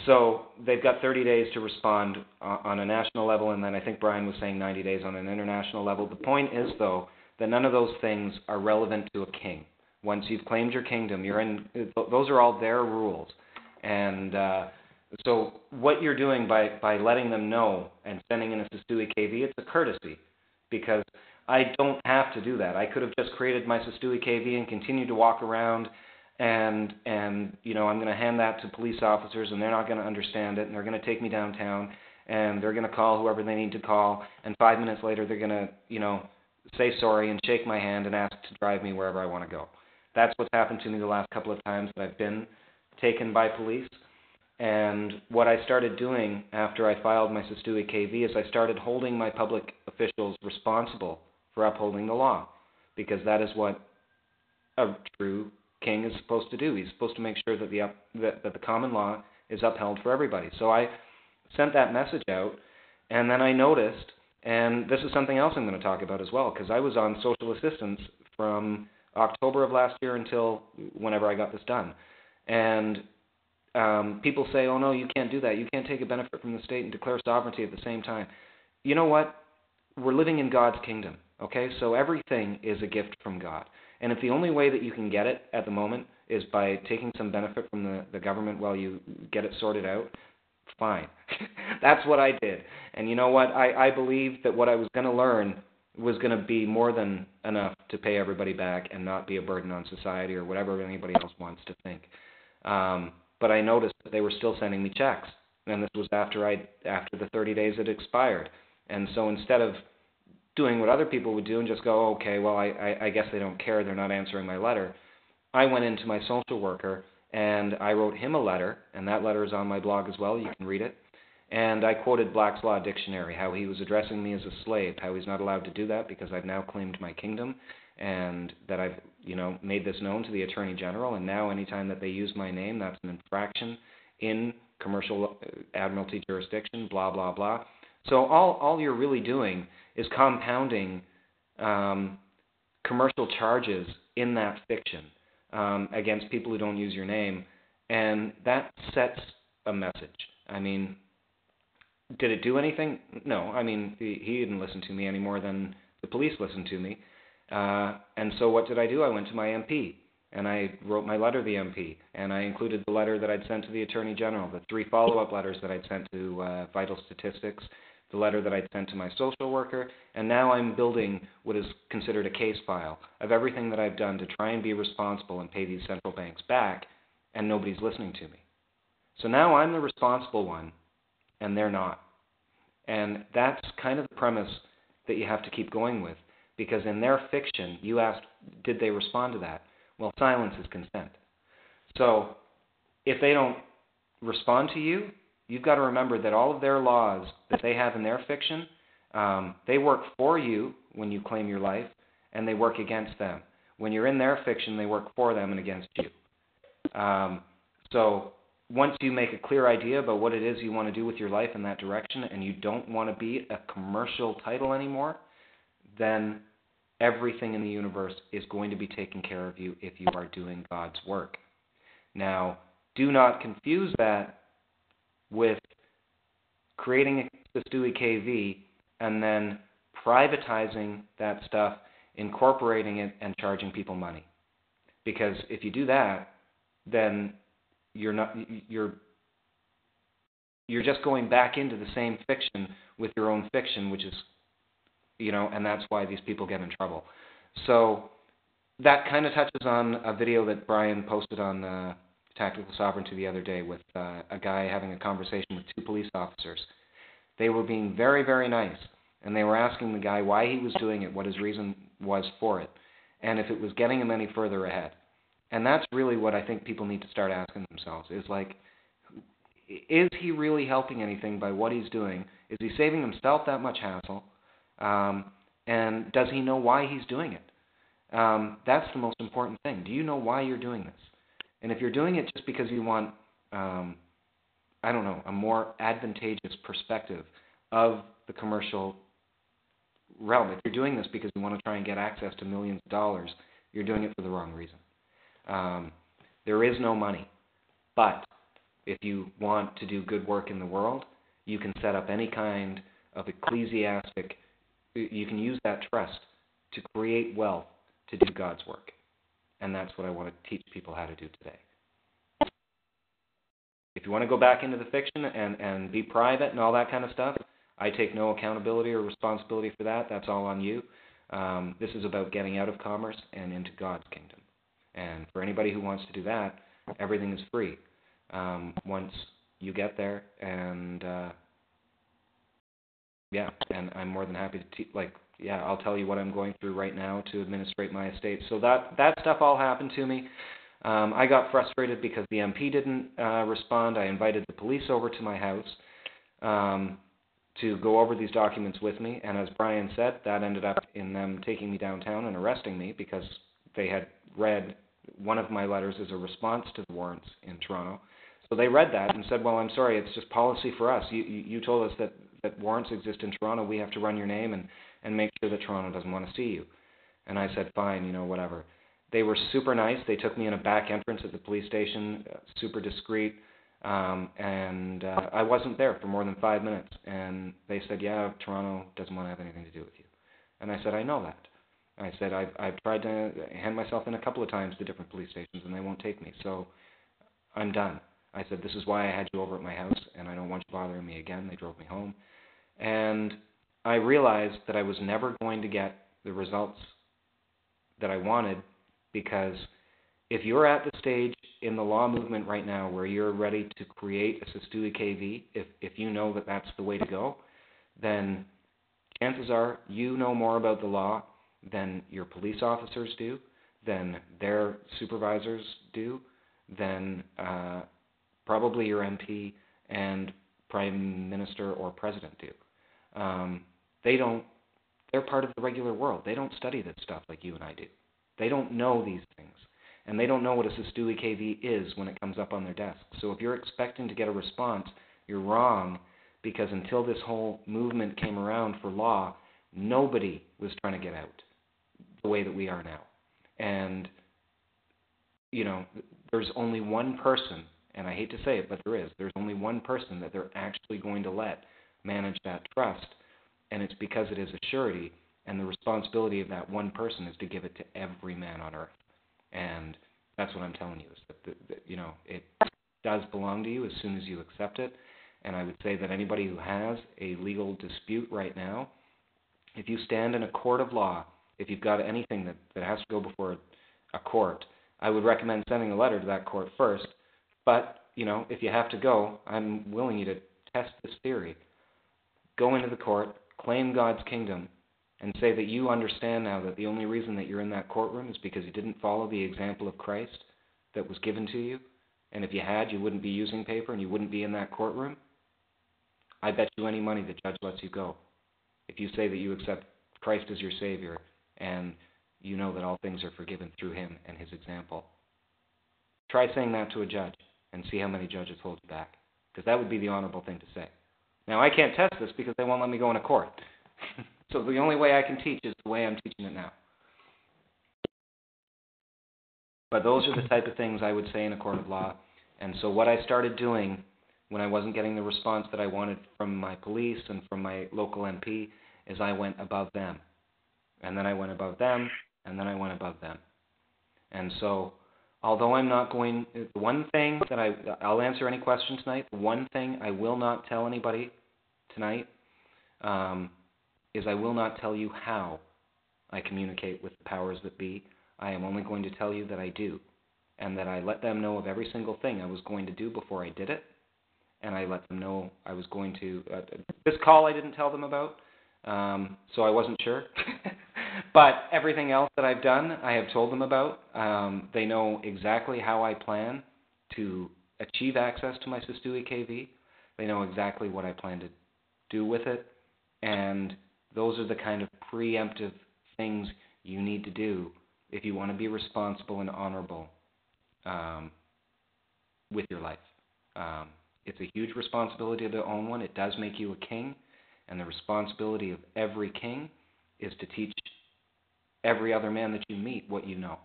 So they've got 30 days to respond on a national level, and then I think Brian was saying 90 days on an international level. The point is, though, that none of those things are relevant to a king. Once you've claimed your kingdom, you're in. Those are all their rules. And so what you're doing by letting them know and sending in a Sestui KV, it's a courtesy, because I don't have to do that. I could have just created my Sestui KV and continued to walk around, and you know, I'm going to hand that to police officers, and they're not going to understand it, and they're going to take me downtown, and they're going to call whoever they need to call, and 5 minutes later they're going to, you know, say sorry and shake my hand and ask to drive me wherever I want to go. That's what's happened to me the last couple of times that I've been taken by police. And what I started doing after I filed my Sestui KV is I started holding my public officials responsible for upholding the law, because that is what a true king is supposed to do. He's supposed to make sure that the common law is upheld for everybody. So I sent that message out, and then I noticed, and this is something else I'm going to talk about as well, because I was on social assistance from October of last year until whenever I got this done. And people say, oh, no, you can't do that. You can't take a benefit from the state and declare sovereignty at the same time. You know what? We're living in God's kingdom, okay? So everything is a gift from God. And if the only way that you can get it at the moment is by taking some benefit from the government while you get it sorted out, fine. That's what I did. And you know what? I believed that what I was going to learn was going to be more than enough to pay everybody back and not be a burden on society or whatever anybody else wants to think. But I noticed that they were still sending me checks. And this was after the 30 days had expired. And so instead of doing what other people would do and just go, okay, well, I guess they don't care, they're not answering my letter, I went into my social worker and I wrote him a letter, and that letter is on my blog as well. You can read it. And I quoted Black's Law Dictionary, how he was addressing me as a slave, how he's not allowed to do that because I've now claimed my kingdom, and that I've, you know, made this known to the Attorney General, and now anytime that they use my name, that's an infraction in commercial admiralty jurisdiction, blah, blah, blah. So all you're really doing is compounding commercial charges in that fiction against people who don't use your name, and that sets a message. I mean, did it do anything? No. I mean, he didn't listen to me any more than the police listened to me. And so what did I do? I went to my MP, and I wrote my letter to the MP, and I included the letter that I'd sent to the Attorney General, the 3 follow-up letters that I'd sent to Vital Statistics, the letter that I'd sent to my social worker, and now I'm building what is considered a case file of everything that I've done to try and be responsible and pay these central banks back, and nobody's listening to me. So now I'm the responsible one, and they're not. And that's kind of the premise that you have to keep going with, because in their fiction, you asked, did they respond to that? Well, silence is consent. So if they don't respond to you, you've got to remember that all of their laws that they have in their fiction, they work for you when you claim your life, and they work against them. When you're in their fiction, they work for them and against you. So once you make a clear idea about what it is you want to do with your life in that direction, and you don't want to be a commercial title anymore, then everything in the universe is going to be taken care of you if you are doing God's work. Now, do not confuse that with creating a Sestui KV and then privatizing that stuff, incorporating it, and charging people money. Because if you do that, then you're just going back into the same fiction with your own fiction, which is, you know, and that's why these people get in trouble. So that kind of touches on a video that Brian posted on Tactical Sovereignty the other day with a guy having a conversation with 2 police officers. They were being very, very nice, and they were asking the guy why he was doing it, what his reason was for it, and if it was getting him any further ahead. And that's really what I think people need to start asking themselves, is like, is he really helping anything by what he's doing? Is he saving himself that much hassle? And does he know why he's doing it? That's the most important thing. Do you know why you're doing this? And if you're doing it just because you want, a more advantageous perspective of the commercial realm, if you're doing this because you want to try and get access to millions of dollars, you're doing it for the wrong reason. There is no money. But if you want to do good work in the world, you can set up any kind of ecclesiastic, you can use that trust to create wealth to do God's work. And that's what I want to teach people how to do today. If you want to go back into the fiction and be private and all that kind of stuff, I take no accountability or responsibility for that. That's all on you. This is about getting out of commerce and into God's kingdom. And for anybody who wants to do that, everything is free once you get there. And, and I'm more than happy to I'll tell you what I'm going through right now to administrate my estate. So that stuff all happened to me. I got frustrated because the MP didn't respond. I invited the police over to my house to go over these documents with me. And as Brian said, that ended up in them taking me downtown and arresting me because they had read one of my letters as a response to the warrants in Toronto. So they read that and said, well, I'm sorry, it's just policy for us. You told us that warrants exist in Toronto. We have to run your name and make sure that Toronto doesn't want to see you. And I said, fine, whatever. They were super nice. They took me in a back entrance at the police station, super discreet. And I wasn't there for more than 5 minutes. And they said, yeah, Toronto doesn't want to have anything to do with you. And I said, I know that. I said, I've tried to hand myself in a couple of times to different police stations, and they won't take me. So I'm done. I said, this is why I had you over at my house, and I don't want you bothering me again. They drove me home. And I realized that I was never going to get the results that I wanted, because if you're at the stage in the law movement right now where you're ready to create a Sistui KV, if you know that that's the way to go, then chances are you know more about the law than your police officers do, than their supervisors do, than probably your MP and Prime Minister or President do. They're part of the regular world. They don't study this stuff like you and I do. They don't know these things, and they don't know what a Sistui KV is when it comes up on their desk. So if you're expecting to get a response, you're wrong, because until this whole movement came around for law, nobody was trying to get out the way that we are now. And, there's only one person, and I hate to say it, but there's only one person that they're actually going to let manage that trust, and it's because it is a surety. And the responsibility of that one person is to give it to every man on earth. And that's what I'm telling you, is that it does belong to you as soon as you accept it. And I would say that anybody who has a legal dispute right now, if you stand in a court of law, if you've got anything that has to go before a court, I would recommend sending a letter to that court first. But, if you have to go, I'm willing you to test this theory. Go into the court, claim God's kingdom, and say that you understand now that the only reason that you're in that courtroom is because you didn't follow the example of Christ that was given to you. And if you had, you wouldn't be using paper and you wouldn't be in that courtroom. I bet you any money the judge lets you go. If you say that you accept Christ as your Savior and you know that all things are forgiven through Him and His example, try saying that to a judge and see how many judges hold you back, because that would be the honorable thing to say. Now, I can't test this because they won't let me go into court. So the only way I can teach is the way I'm teaching it now. But those are the type of things I would say in a court of law. And so what I started doing when I wasn't getting the response that I wanted from my police and from my local MP is I went above them. And then I went above them, and then I went above them. And so although I'm not going, the one thing that I'll answer any question tonight, the one thing I will not tell anybody tonight is I will not tell you how I communicate with the powers that be. I am only going to tell you that I do, and that I let them know of every single thing I was going to do before I did it, and I let them know I was going to... this call I didn't tell them about, so I wasn't sure. But everything else that I've done, I have told them about. They know exactly how I plan to achieve access to my Sestoui KV. They know exactly what I plan to do with it, and those are the kind of preemptive things you need to do if you want to be responsible and honorable with your life. It's a huge responsibility to own one. It does make you a king, and the responsibility of every king is to teach every other man that you meet what you know,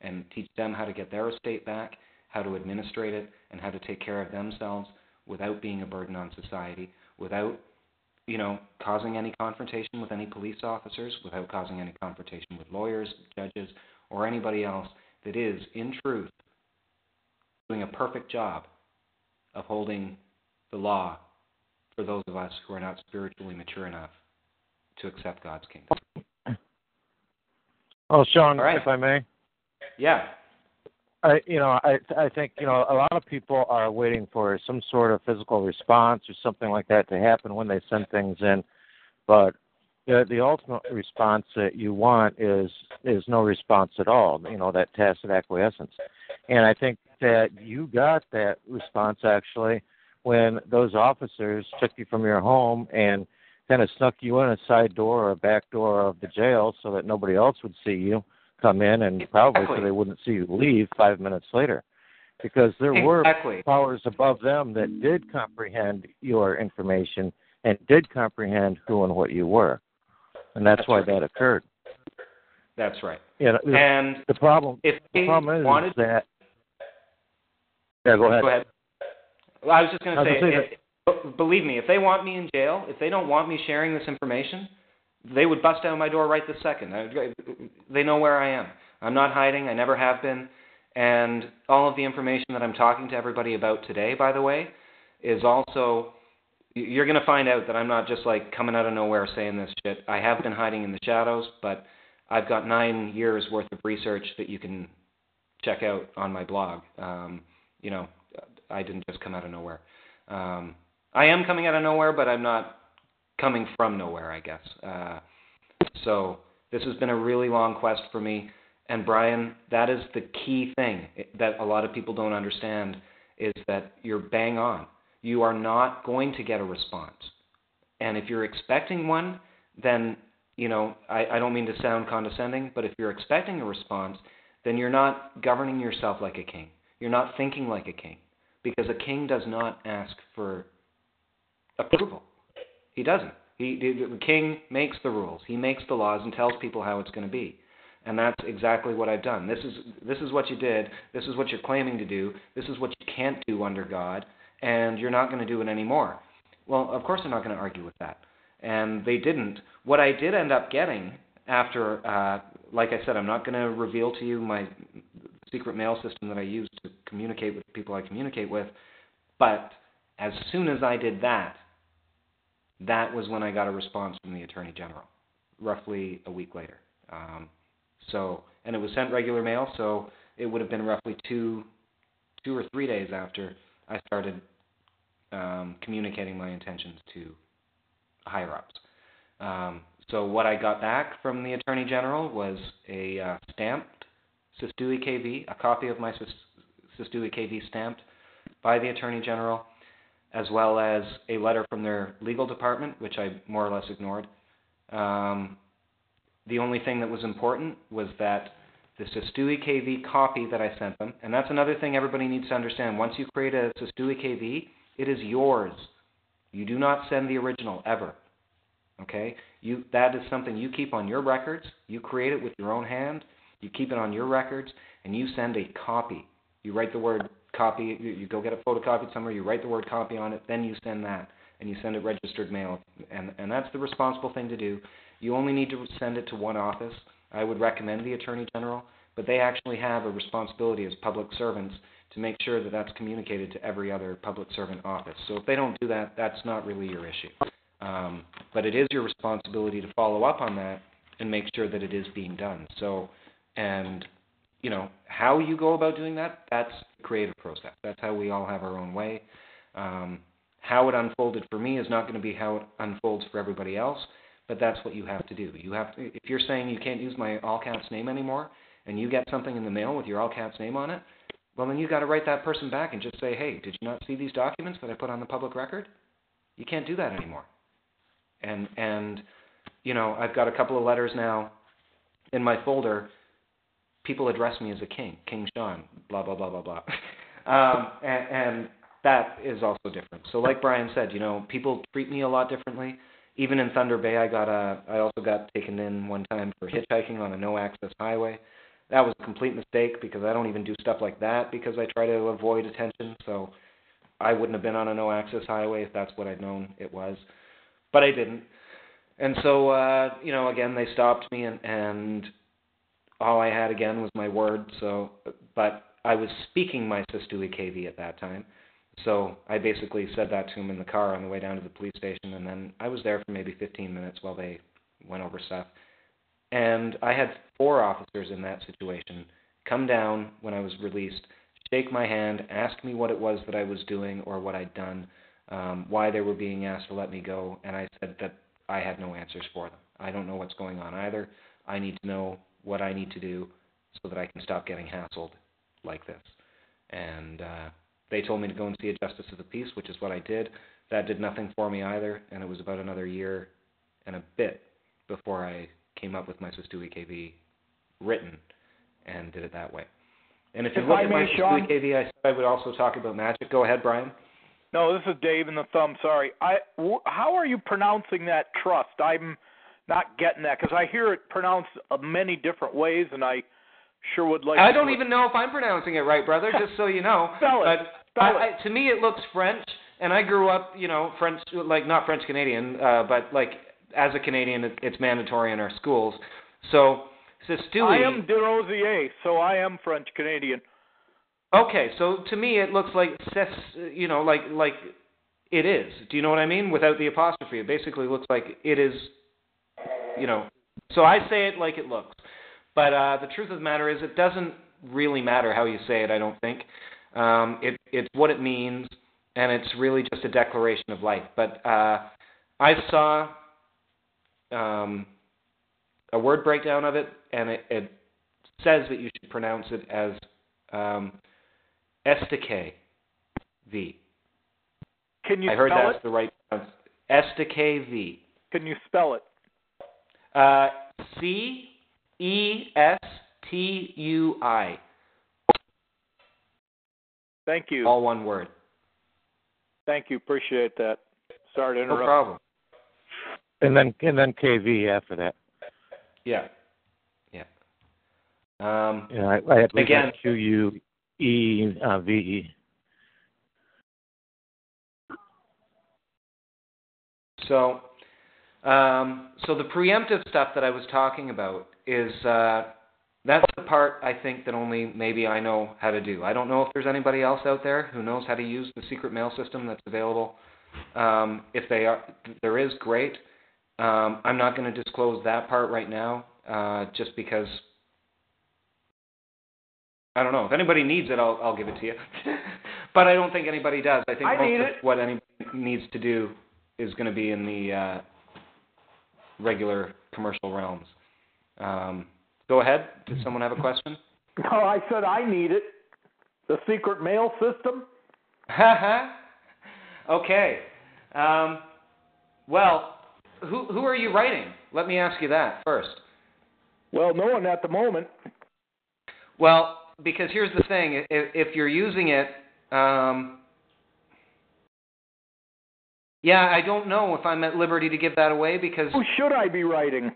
and teach them how to get their estate back, how to administrate it, and how to take care of themselves without being a burden on society, without, causing any confrontation with any police officers, without causing any confrontation with lawyers, judges, or anybody else that is, in truth, doing a perfect job of holding the law for those of us who are not spiritually mature enough to accept God's kingdom. Well, Sean, all right. If I may. Yeah. I think, a lot of people are waiting for some sort of physical response or something like that to happen when they send things in. But the ultimate response that you want is no response at all, that tacit acquiescence. And I think that you got that response, actually, when those officers took you from your home and kind of snuck you in a side door or a back door of the jail so that nobody else would see you come in, and probably so they wouldn't see you leave 5 minutes later, because there were powers above them that did comprehend your information and did comprehend who and what you were, and that's why that occurred. That's right. And the problem is that... Yeah, go ahead. Well, I was just going to say that, believe me, if they want me in jail, if they don't want me sharing this information, they would bust down my door right this second. They know where I am. I'm not hiding. I never have been. And all of the information that I'm talking to everybody about today, by the way, is also, you're going to find out that I'm not just like coming out of nowhere saying this shit. I have been hiding in the shadows, but I've got 9 years worth of research that you can check out on my blog. I didn't just come out of nowhere. I am coming out of nowhere, but I'm not coming from nowhere, I guess. So this has been a really long quest for me. And Brian, that is the key thing that a lot of people don't understand, is that you're bang on. You are not going to get a response. And if you're expecting one, then, I don't mean to sound condescending, but if you're expecting a response, then you're not governing yourself like a king. You're not thinking like a king, because a king does not ask for approval. He doesn't. The king makes the rules. He makes the laws and tells people how it's going to be. And that's exactly what I've done. This is what you did. This is what you're claiming to do. This is what you can't do under God, and you're not going to do it anymore. Well, of course I'm not going to argue with that. And they didn't. What I did end up getting after, like I said, I'm not going to reveal to you my secret mail system that I use to communicate with the people I communicate with, but as soon as I did that, that was when I got a response from the Attorney General, roughly a week later. And it was sent regular mail, so it would have been roughly two or three days after I started communicating my intentions to higher-ups. So what I got back from the Attorney General was a stamped Sestoui KV, a copy of my Sestoui KV stamped by the Attorney General, as well as a letter from their legal department, which I more or less ignored. The only thing that was important was that the Sestoui KV copy that I sent them, and that's another thing everybody needs to understand. Once you create a Sestoui KV, it is yours. You do not send the original, ever. Okay? That is something you keep on your records. You create it with your own hand. You keep it on your records, and you send a copy. You write the word copy, you go get it photocopied somewhere, you write the word copy on it, then you send that, and you send it registered mail, and that's the responsible thing to do. You only need to send it to one office. I would recommend the Attorney General, but they actually have a responsibility as public servants to make sure that that's communicated to every other public servant office. So if they don't do that, that's not really your issue. But it is your responsibility to follow up on that and make sure that it is being done. How you go about doing that, that's the creative process. That's how we all have our own way. How it unfolded for me is not going to be how it unfolds for everybody else, but that's what you have to do. If you're saying you can't use my all-caps name anymore and you get something in the mail with your all-caps name on it, well, then you've got to write that person back and just say, hey, did you not see these documents that I put on the public record? You can't do that anymore. And you know, I've got a couple of letters now in my folder. People address me as a king, King Sean, blah, blah, blah, blah, blah. And that is also different. So like Brian said, you know, people treat me a lot differently. Even in Thunder Bay, I also got taken in one time for hitchhiking on a no-access highway. That was a complete mistake because I don't even do stuff like that because I try to avoid attention. So I wouldn't have been on a no-access highway if that's what I'd known it was. But I didn't. And so, you know, again, they stopped me and all I had, again, was my word. So, but I was speaking my Sestuhi KV at that time. So I basically said that to him in the car on the way down to the police station, and then I was there for maybe 15 minutes while they went over stuff. And I had 4 officers in that situation come down when I was released, shake my hand, ask me what it was that I was doing or what I'd done, why they were being asked to let me go, and I said that I had no answers for them. I don't know what's going on either. I need to know what I need to do so that I can stop getting hassled like this. And they told me to go and see a justice of the peace, which is what I did. That did nothing for me either, and it was about another year and a bit before I came up with my Sestuhi KV written and did it that way. And if you look at my Sestuhi KV, I said I would also talk about magic. Go ahead, Brian. No, this is Dave in the Thumb. Sorry. How are you pronouncing that trust? I'm not getting that because I hear it pronounced many different ways, and I sure would like. I don't even know if I'm pronouncing it right, brother. Just so you know. Spell it. To me, it looks French, and I grew up, you know, French, like not French Canadian, but like as a Canadian, it's mandatory in our schools. So Sestuhi. I am DeRosier, so I am French Canadian. Okay, so to me it looks like, you know, like it is. Do you know what I mean? Without the apostrophe, it basically looks like it is, you know. So I say it like it looks. But the truth of the matter is it doesn't really matter how you say it, I don't think. It's what it means, and it's really just a declaration of life. But I saw a word breakdown of it, and it says that you should pronounce it as SDKV. Can you spell it? I heard that's the right pronounce. SDKV. Can you spell it? C-E-S-T-U-I. Thank you. All one word. Thank you. Appreciate that. Sorry to interrupt. No problem. And then KV after that. Yeah. I had again QUEVE. So, so the preemptive stuff that I was talking about is that's the part I think that only maybe I know how to do. I don't know if there's anybody else out there who knows how to use the secret mail system that's available. If there is, great. I'm not going to disclose that part right now, just because. I don't know. If anybody needs it, I'll give it to you. But I don't think anybody does. I think what anybody needs to do is going to be in the regular commercial realms. Go ahead. Did someone have a question? No, I said I need it. The secret mail system? Okay. Well, who are you writing? Let me ask you that first. Well, no one at the moment. Well, because here's the thing, if you're using it, I don't know if I'm at liberty to give that away because... Who should I be writing?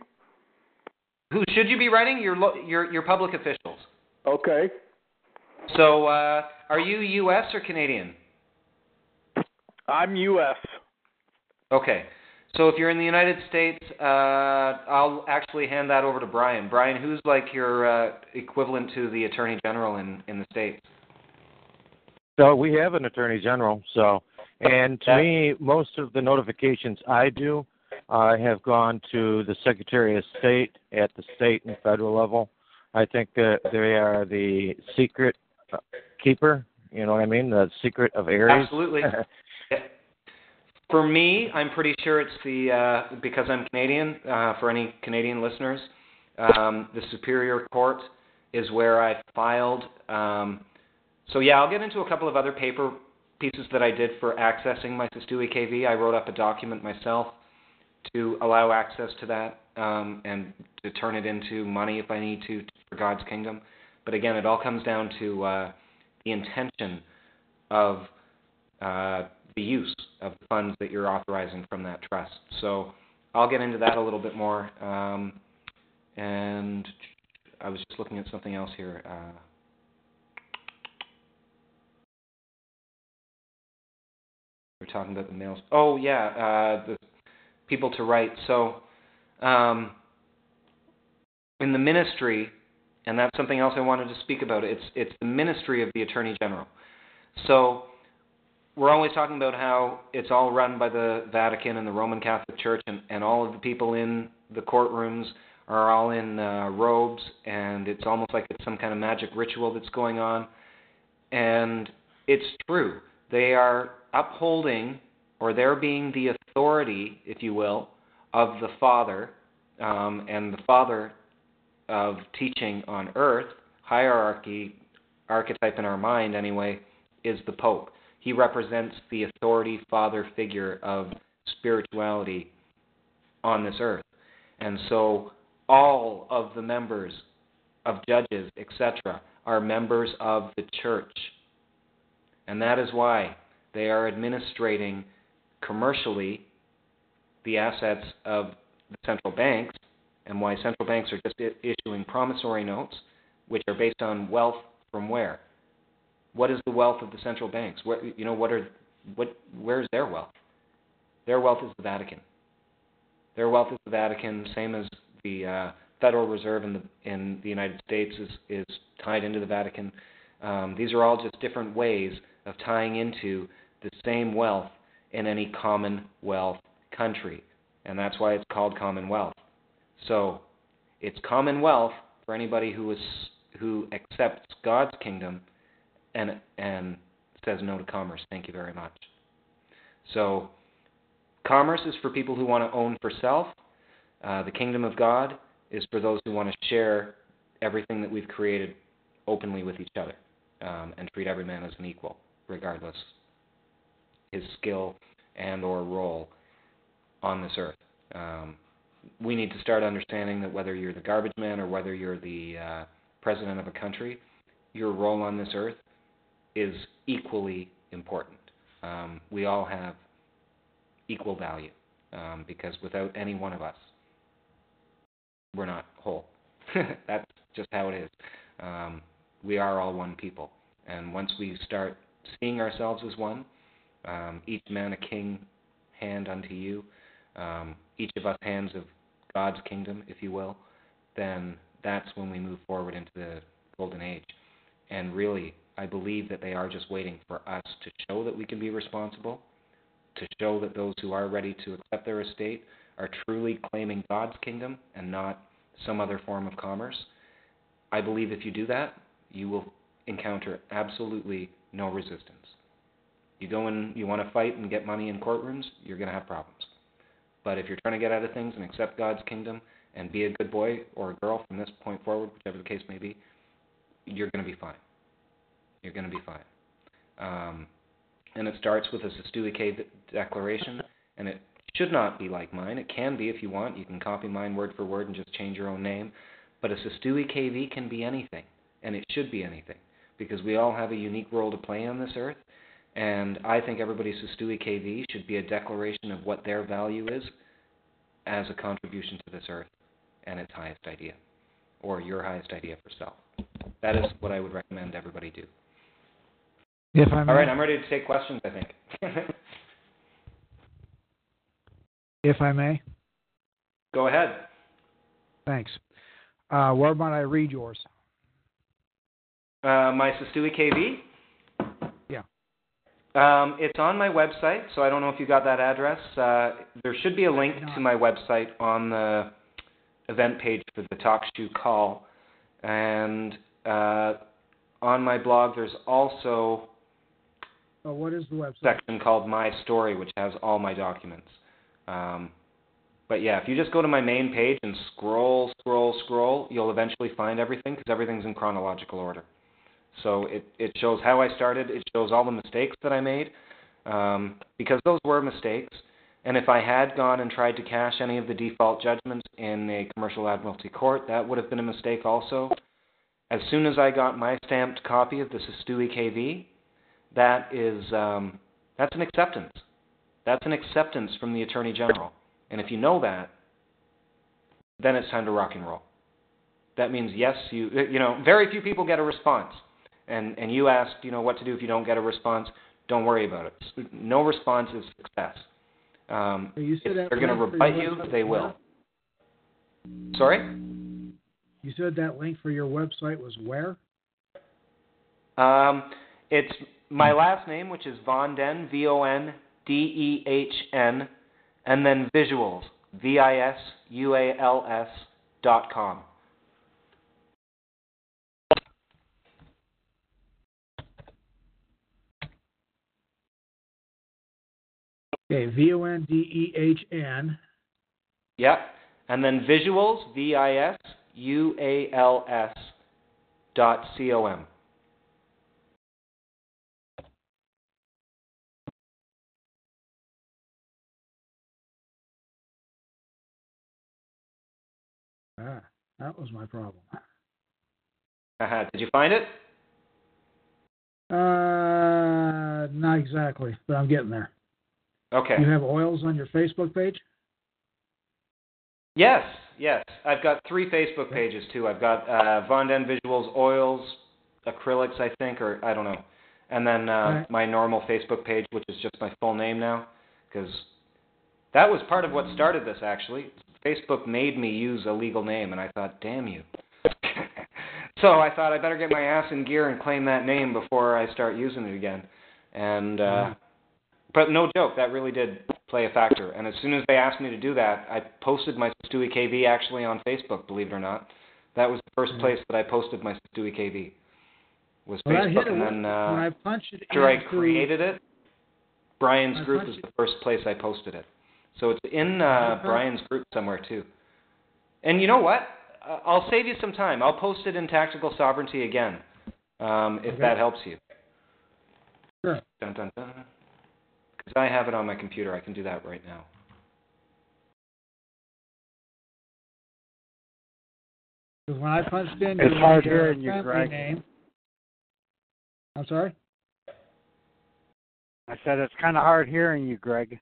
Who should you be writing? Your public officials. Okay. So, are you U.S. or Canadian? I'm U.S. Okay. So if you're in the United States, I'll actually hand that over to Brian. Brian, who's like your equivalent to the Attorney General in the States? So we have an Attorney General. And to me, most of the notifications I do have gone to the Secretary of State at the state and federal level. I think that they are the secret keeper, you know what I mean, the secret of Aries. Absolutely. For me, I'm pretty sure it's because I'm Canadian, for any Canadian listeners, the Superior Court is where I filed So yeah, I'll get into a couple of other paper pieces that I did for accessing my SysDewey KV. I wrote up a document myself to allow access to that and to turn it into money if I need to for God's kingdom. But again, it all comes down to the intention of the use of the funds that you're authorizing from that trust. So I'll get into that a little bit more. And I was just looking at something else here. We're talking about the mails. Oh, yeah, the people to write. So in the ministry, and that's something else I wanted to speak about, it's the ministry of the Attorney General. So we're always talking about how it's all run by the Vatican and the Roman Catholic Church, and all of the people in the courtrooms are all in robes, and it's almost like it's some kind of magic ritual that's going on. And it's true. They are upholding, or they're being the authority, if you will, of the Father, and the Father of teaching on earth. Hierarchy, archetype in our mind anyway, is the Pope. He represents the authority father figure of spirituality on this earth. And so all of the members of judges, etc., are members of the church. And that is why they are administrating commercially the assets of the central banks, and why central banks are just issuing promissory notes, which are based on wealth from where? What is the wealth of the central banks? Where is their wealth? Their wealth is the Vatican. Their wealth is the Vatican, same as the Federal Reserve in the United States is tied into the Vatican. These are all just different ways of tying into the same wealth in any commonwealth country, and that's why it's called commonwealth. So it's commonwealth for anybody who accepts God's kingdom and says no to commerce. Thank you very much. So commerce is for people who want to own for self. The kingdom of God is for those who want to share everything that we've created openly with each other, and treat every man as an equal, regardless his skill and or role on this earth. We need to start understanding that whether you're the garbage man or whether you're the president of a country, your role on this earth is equally important. We all have equal value, because without any one of us, we're not whole. That's just how it is. We are all one people. And once we start seeing ourselves as one, each man a king, hand unto you, each of us hands of God's kingdom, if you will, then that's when we move forward into the golden age. And really, I believe that they are just waiting for us to show that we can be responsible, to show that those who are ready to accept their estate are truly claiming God's kingdom and not some other form of commerce. I believe if you do that, you will encounter absolutely no resistance. You go in, you want to fight and get money in courtrooms, you're going to have problems. But if you're trying to get out of things and accept God's kingdom and be a good boy or a girl from this point forward, whichever the case may be, you're going to be fine. You're going to be fine. And it starts with a SysDewey KV declaration, and it should not be like mine. It can be if you want. You can copy mine word for word and just change your own name. But a SysDewey KV can be anything, and it should be anything, because we all have a unique role to play on this earth. And I think everybody's SysDewey KV should be a declaration of what their value is as a contribution to this earth and its highest idea, or your highest idea for self. That is what I would recommend everybody do. If I'm all right, I'm ready to take questions, I think. If I may? Go ahead. Thanks. Where might I read yours? My SysDewey KV? It's on my website, so I don't know if you got that address. There should be a link to my website on the event page for the TalkShoe call. And on my blog, there's also what is the website? Section called My Story, which has all my documents. But yeah, if you just go to my main page and scroll, you'll eventually find everything, because everything's in chronological order. So it shows how I started. It shows all the mistakes that I made, because those were mistakes. And if I had gone and tried to cash any of the default judgments in a commercial admiralty court, that would have been a mistake also. As soon as I got my stamped copy of the Sestui KV, that's an acceptance. That's an acceptance from the Attorney General. And if you know that, then it's time to rock and roll. That means, yes, you know, very few people get a response. And you asked, what to do if you don't get a response. Don't worry about it. No response is success. If they're going to rebut you, they will. Sorry? You said that link for your website was where? It's my last name, which is Vondehn, V-O-N-D-E-H-N, and then visuals, visuals.com. Okay, Vondehn. Yep, and then visuals, visuals.com. Ah, that was my problem. Did you find it? Not exactly, but I'm getting there. Okay. You have oils on your Facebook page? Yes. I've got 3 Facebook pages, too. I've got Vondehn Visuals Oils, Acrylics, I think, or I don't know. And then my normal Facebook page, which is just my full name now, because that was part of what started this, actually. Facebook made me use a legal name, and I thought, damn you. So I thought I better get my ass in gear and claim that name before I start using it again. And but no joke, that really did play a factor. And as soon as they asked me to do that, I posted my Sestui KV actually on Facebook, believe it or not. That was the first place that I posted my Sestui KV, was Facebook. And then after I created it, Brian's group is the first place I posted it. So it's in Brian's group somewhere, too. And you know what? I'll save you some time. I'll post it in Tactical Sovereignty again, if that helps you. Sure. Dun, dun, dun. Because I have it on my computer. I can do that right now. Because when I punched in, it's hard hearing you, Greg. Name. I'm sorry? I said it's kind of hard hearing you, Greg.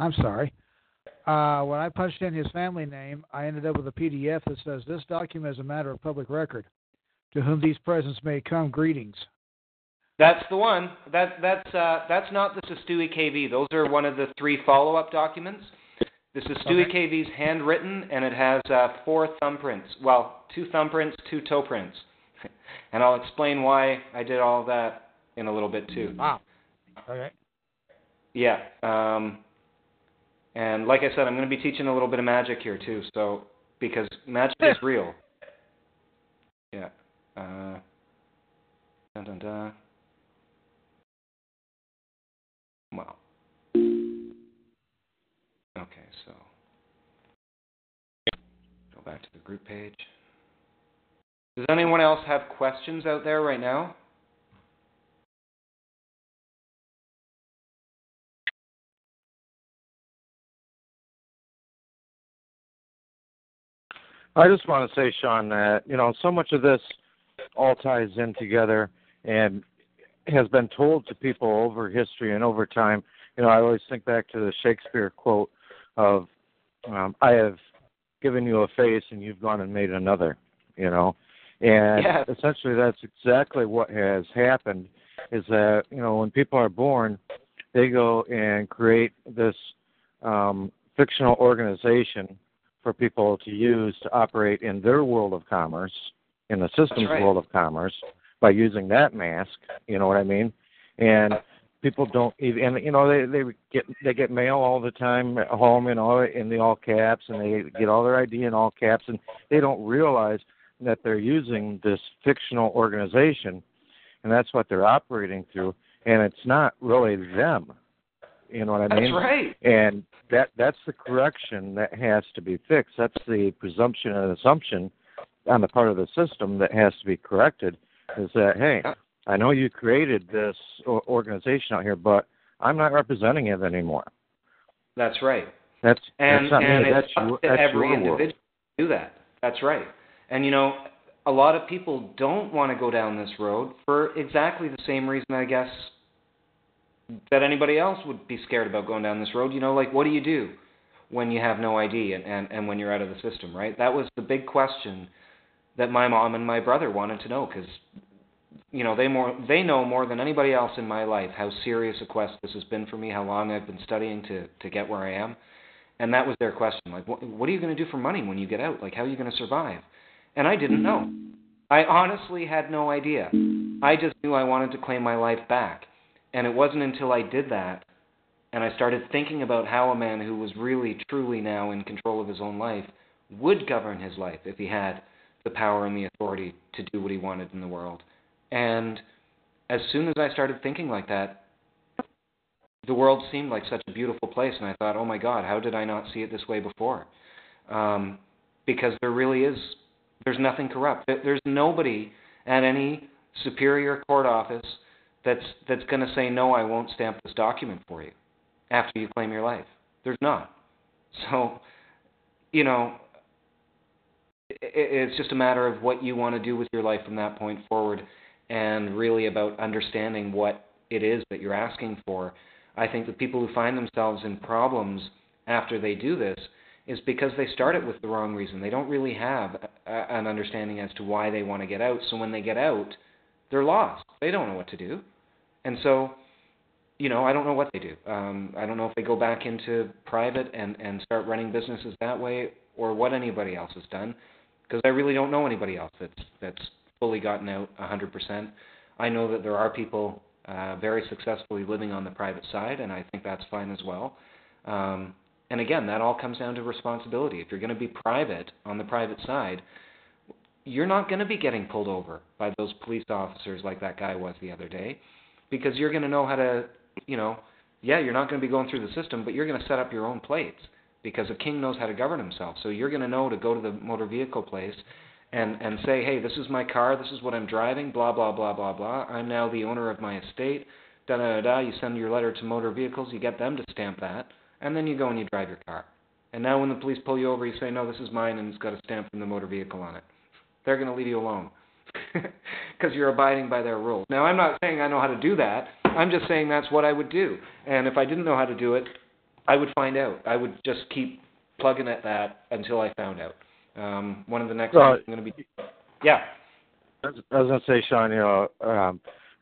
I'm sorry. When I punched in his family name, I ended up with a PDF that says, "This document is a matter of public record. To whom these presents may come, greetings." That's the one. That's not the Sestui KV. Those are one of the 3 follow-up documents. The Sestui KV is handwritten, and it has 4 thumbprints. Well, 2 thumbprints, 2 toe prints. And I'll explain why I did all that in a little bit, too. Wow. Okay. Yeah. And like I said, I'm going to be teaching a little bit of magic here, too, so because magic is real. Yeah. Dun, dun, dun. Wow. Okay, so go back to the group page. Does anyone else have questions out there right now? I just want to say, Sean, that, so much of this all ties in together and has been told to people over history and over time. I always think back to the Shakespeare quote of, I have given you a face and you've gone and made another, And essentially that's exactly what has happened is that, when people are born, they go and create this fictional organization for people to use to operate in their world of commerce, in the systems world of commerce, by using that mask, you know what I mean? And people don't even, and, they get mail all the time at home in the all caps, and they get all their ID in all caps, and they don't realize that they're using this fictional organization, and that's what they're operating through, and it's not really them. You know what I mean? That's right. And that's the correction that has to be fixed. That's the presumption and assumption on the part of the system that has to be corrected is that, hey, I know you created this organization out here, but I'm not representing it anymore. That's right. That's up to every individual to do that. That's right. And, you know, a lot of people don't want to go down this road for exactly the same reason, I guess, that anybody else would be scared about going down this road. You know, like, what do you do when you have no ID and when you're out of the system, right? That was the big question that my mom and my brother wanted to know because, you know, they know more than anybody else in my life how serious a quest this has been for me, how long I've been studying to get where I am. And that was their question. Like, what are you going to do for money when you get out? Like, how are you going to survive? And I didn't know. I honestly had no idea. I just knew I wanted to claim my life back. And it wasn't until I did that and I started thinking about how a man who was really, truly now in control of his own life would govern his life if he had the power and the authority to do what he wanted in the world. And as soon as I started thinking like that, the world seemed like such a beautiful place, and I thought, oh my God, how did I not see it this way before? Because there really is, there's nothing corrupt. There's nobody at any superior court office that's going to say, no, I won't stamp this document for you after you claim your life. There's not. So, you know, it's just a matter of what you want to do with your life from that point forward and really about understanding what it is that you're asking for. I think the people who find themselves in problems after they do this is because they start it with the wrong reason. They don't really have an understanding as to why they want to get out. So when they get out, they're lost. They don't know what to do. And so, you know, I don't know what they do. I don't know if they go back into private and start running businesses that way or what anybody else has done, because I really don't know anybody else that's fully gotten out 100%. I know that there are people very successfully living on the private side, and I think that's fine as well. And again, that all comes down to responsibility. If you're going to be private on the private side, you're not going to be getting pulled over by those police officers like that guy was the other day, because you're going to know how to, you know, yeah, you're not going to be going through the system, but you're going to set up your own plates because a king knows how to govern himself. So you're going to know to go to the motor vehicle place and say, hey, this is my car, this is what I'm driving, blah, blah, blah, blah, blah. I'm now the owner of my estate, da-da-da-da. You send your letter to motor vehicles, you get them to stamp that, and then you go and you drive your car. And now when the police pull you over, you say, no, this is mine, and it's got a stamp from the motor vehicle on it. They're going to leave you alone because you're abiding by their rules. Now, I'm not saying I know how to do that. I'm just saying that's what I would do. And if I didn't know how to do it, I would find out. I would just keep plugging at that until I found out. One of the next things I'm going to be... Yeah. I was going to say, Sean, you know,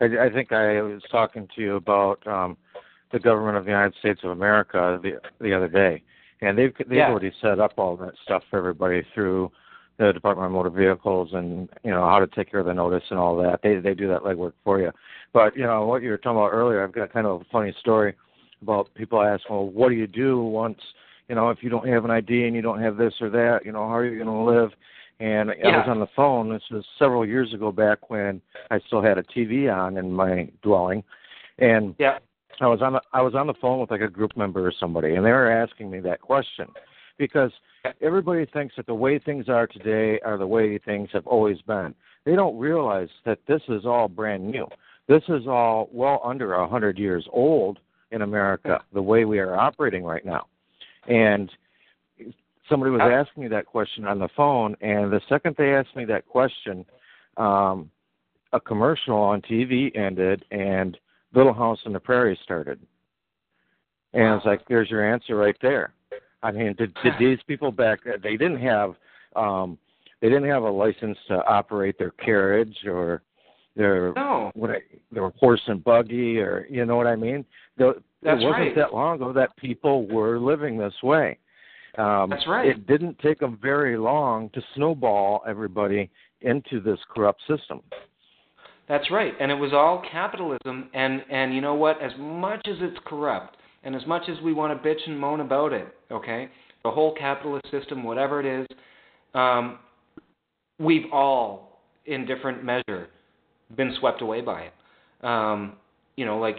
I think I was talking to you about the government of the United States of America the other day, and they've already set up all that stuff for everybody through the Department of Motor Vehicles and, you know, how to take care of the notice and all that. They do that legwork for you. But, you know, what you were talking about earlier, I've got kind of a funny story about people asking, well, what do you do once, you know, if you don't have an ID and you don't have this or that, you know, how are you going to live? And yeah. I was on the phone, this was several years ago back when I still had a TV on in my dwelling. And yeah. I was on the phone with like a group member or somebody, and they were asking me that question because everybody thinks that the way things are today are the way things have always been. They don't realize that this is all brand new. This is all well under 100 years old in America, the way we are operating right now. And somebody was asking me that question on the phone, and the second they asked me that question, a commercial on TV ended, and Little House on the Prairie started. And I was like, there's your answer right there. I mean, did these people back then, they didn't have a license to operate their carriage or their horse and buggy, or you know what I mean? It wasn't that long ago that people were living this way. That's right. It didn't take them very long to snowball everybody into this corrupt system. That's right, and it was all capitalism, and you know what? As much as it's corrupt, and as much as we want to bitch and moan about it, okay, the whole capitalist system, whatever it is, we've all, in different measure, been swept away by it. You know, like,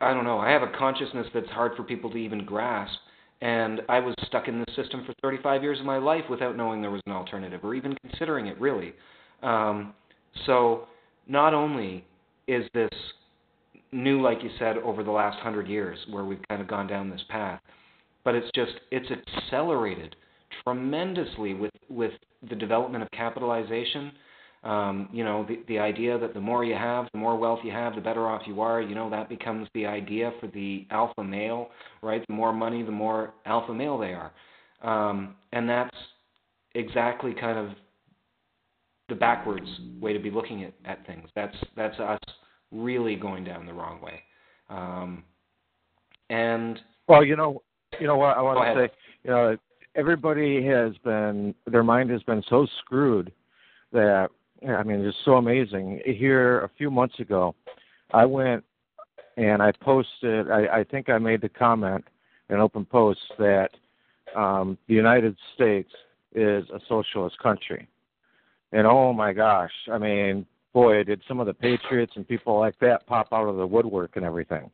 I don't know, I have a consciousness that's hard for people to even grasp, and I was stuck in this system for 35 years of my life without knowing there was an alternative, or even considering it, really. So not only is this new, like you said, over the last 100 years where we've kind of gone down this path, but it's accelerated tremendously with the development of capitalization. The idea that the more you have, the more wealth you have, the better off you are, that becomes the idea for the alpha male, right? The more money, the more alpha male they are. And that's exactly kind of the backwards way to be looking at things. That's us really going down the wrong way. Well, I want to say, everybody has been, their mind has been so screwed that, I mean, it's so amazing. Here, a few months ago, I went and I posted, I think I made the comment, an open post, that the United States is a socialist country. And oh my gosh, I mean, boy, did some of the patriots and people like that pop out of the woodwork and everything.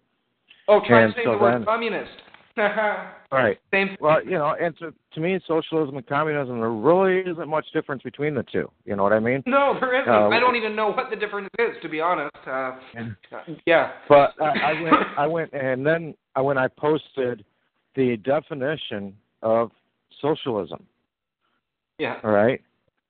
Oh, try and to say so the word communist. Right. Same. Well, and to me, socialism and communism, there really isn't much difference between the two. You know what I mean? No, there isn't. I don't even know what the difference is, to be honest. Yeah. But I went, and then when I posted the definition of socialism. Yeah. All right.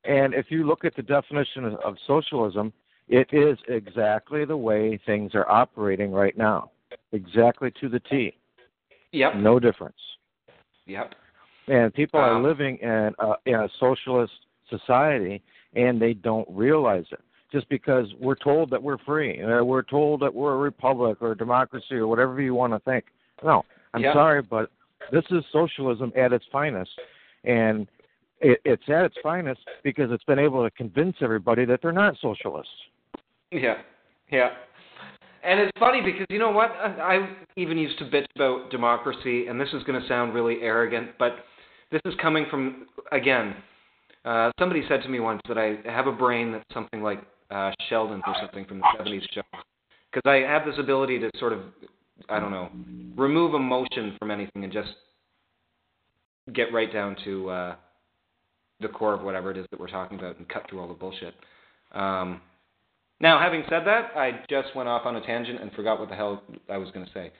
And if you look at the definition of socialism, it is exactly the way things are operating right now, exactly to the T. Yep. No difference. Yep. And people are living in a socialist society, and they don't realize it. Just because we're told that we're free, we're told that we're a republic or a democracy or whatever you want to think. No, I'm sorry, but this is socialism at its finest, and it's at its finest because it's been able to convince everybody that they're not socialists. Yeah. Yeah. And it's funny because, you know what, I even used to bitch about democracy, and this is going to sound really arrogant, but this is coming from, again, somebody said to me once that I have a brain that's something like Sheldon's or something from the 70s show, because I have this ability to sort of, I don't know, remove emotion from anything and just get right down to the core of whatever it is that we're talking about and cut through all the bullshit. Now, having said that, I just went off on a tangent and forgot what the hell I was going to say.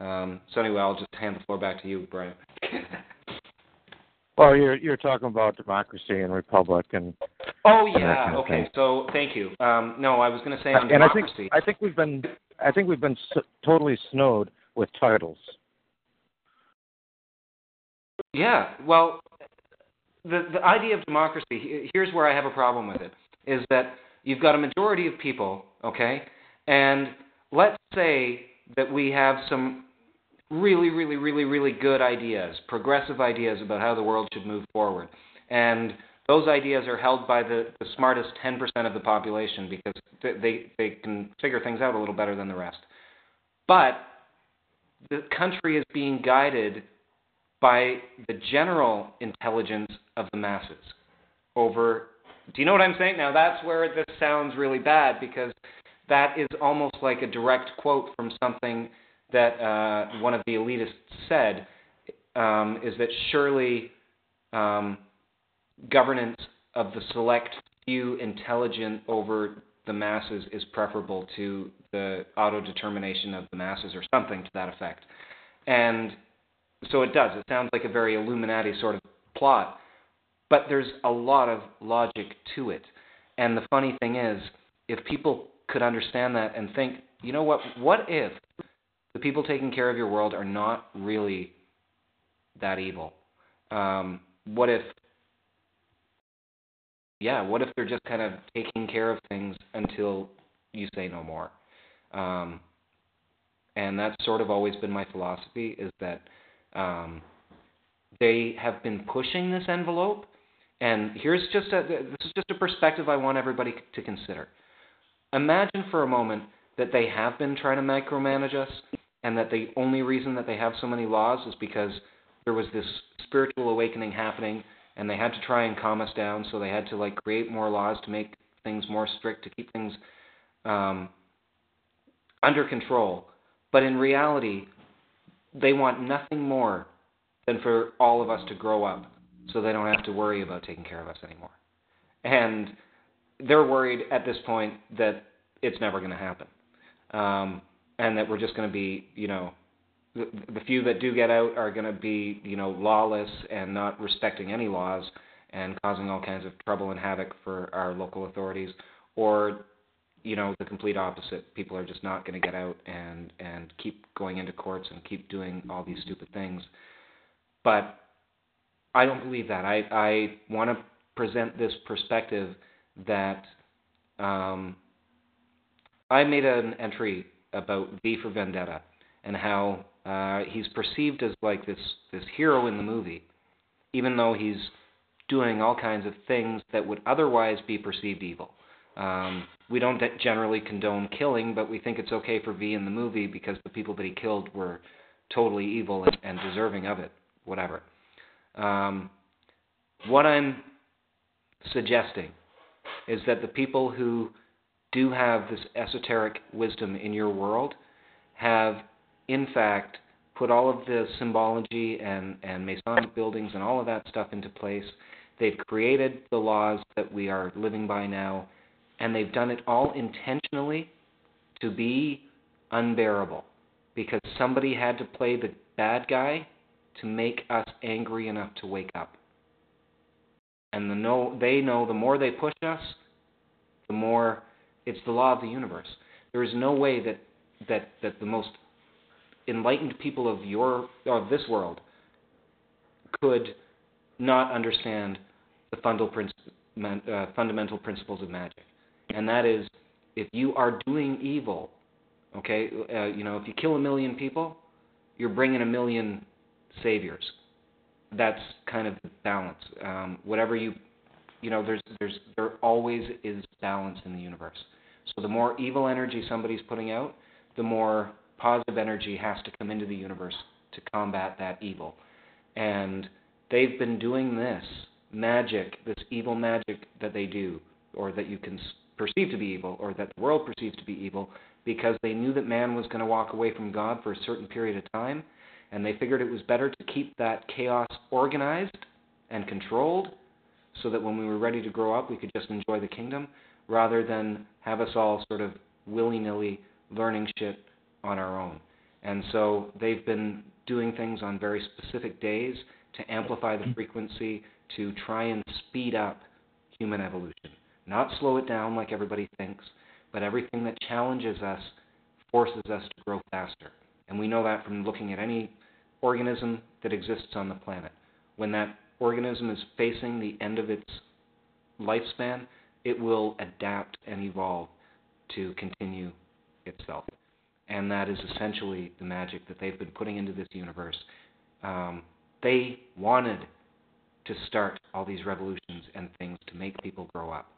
So anyway, I'll just hand the floor back to you, Brian. Well, you're talking about democracy and republic and. Oh yeah. And okay. So thank you. No, I was going to say on democracy. I think we've been totally snowed with titles. Yeah. Well, the idea of democracy. Here's where I have a problem with it. Is that. You've got a majority of people, okay? And let's say that we have some really, really, really, really good ideas, progressive ideas about how the world should move forward. And those ideas are held by the smartest 10% of the population because they can figure things out a little better than the rest. But the country is being guided by the general intelligence of the masses over. Do you know what I'm saying? Now, that's where this sounds really bad because that is almost like a direct quote from something that one of the elitists said, is that surely governance of the select few intelligent over the masses is preferable to the autodetermination of the masses or something to that effect. And so it does. It sounds like a very Illuminati sort of plot. But there's a lot of logic to it. And the funny thing is, if people could understand that and think, you know what if the people taking care of your world are not really that evil? What if they're just kind of taking care of things until you say no more? And that's sort of always been my philosophy, is that they have been pushing this envelope. And this is just a perspective I want everybody to consider. Imagine for a moment that they have been trying to micromanage us and that the only reason that they have so many laws is because there was this spiritual awakening happening and they had to try and calm us down, so they had to like create more laws to make things more strict, to keep things under control. But in reality, they want nothing more than for all of us to grow up so they don't have to worry about taking care of us anymore. And they're worried at this point that it's never going to happen, and that we're just going to be, the few that do get out are going to be, lawless and not respecting any laws and causing all kinds of trouble and havoc for our local authorities, or, the complete opposite. People are just not going to get out and keep going into courts and keep doing all these stupid things. But I don't believe that. I want to present this perspective that I made an entry about V for Vendetta and how he's perceived as like this hero in the movie, even though he's doing all kinds of things that would otherwise be perceived evil. We don't generally condone killing, but we think it's okay for V in the movie because the people that he killed were totally evil and deserving of it, whatever. What I'm suggesting is that the people who do have this esoteric wisdom in your world have, in fact, put all of the symbology and Masonic buildings and all of that stuff into place. They've created the laws that we are living by now, and they've done it all intentionally to be unbearable, because somebody had to play the bad guy to make us angry enough to wake up. And they know the more they push us, the more it's the law of the universe. There is no way that the most enlightened people of this world could not understand the fundamental principles of magic, and that is, if you are doing evil, okay, if you kill 1 million people, you're bringing 1 million saviors. That's kind of the balance. Whatever there always is balance in the universe. So the more evil energy somebody's putting out, the more positive energy has to come into the universe to combat that evil. And they've been doing this magic, this evil magic that they do, or that you can perceive to be evil, or that the world perceives to be evil, because they knew that man was going to walk away from God for a certain period of time, and they figured it was better to keep that chaos organized and controlled so that when we were ready to grow up, we could just enjoy the kingdom, rather than have us all sort of willy-nilly learning shit on our own. And so they've been doing things on very specific days to amplify the frequency, to try and speed up human evolution. Not slow it down like everybody thinks, but everything that challenges us forces us to grow faster. And we know that from looking at any organism that exists on the planet. When that organism is facing the end of its lifespan, it will adapt and evolve to continue itself. And that is essentially the magic that they've been putting into this universe. They wanted to start all these revolutions and things to make people grow up.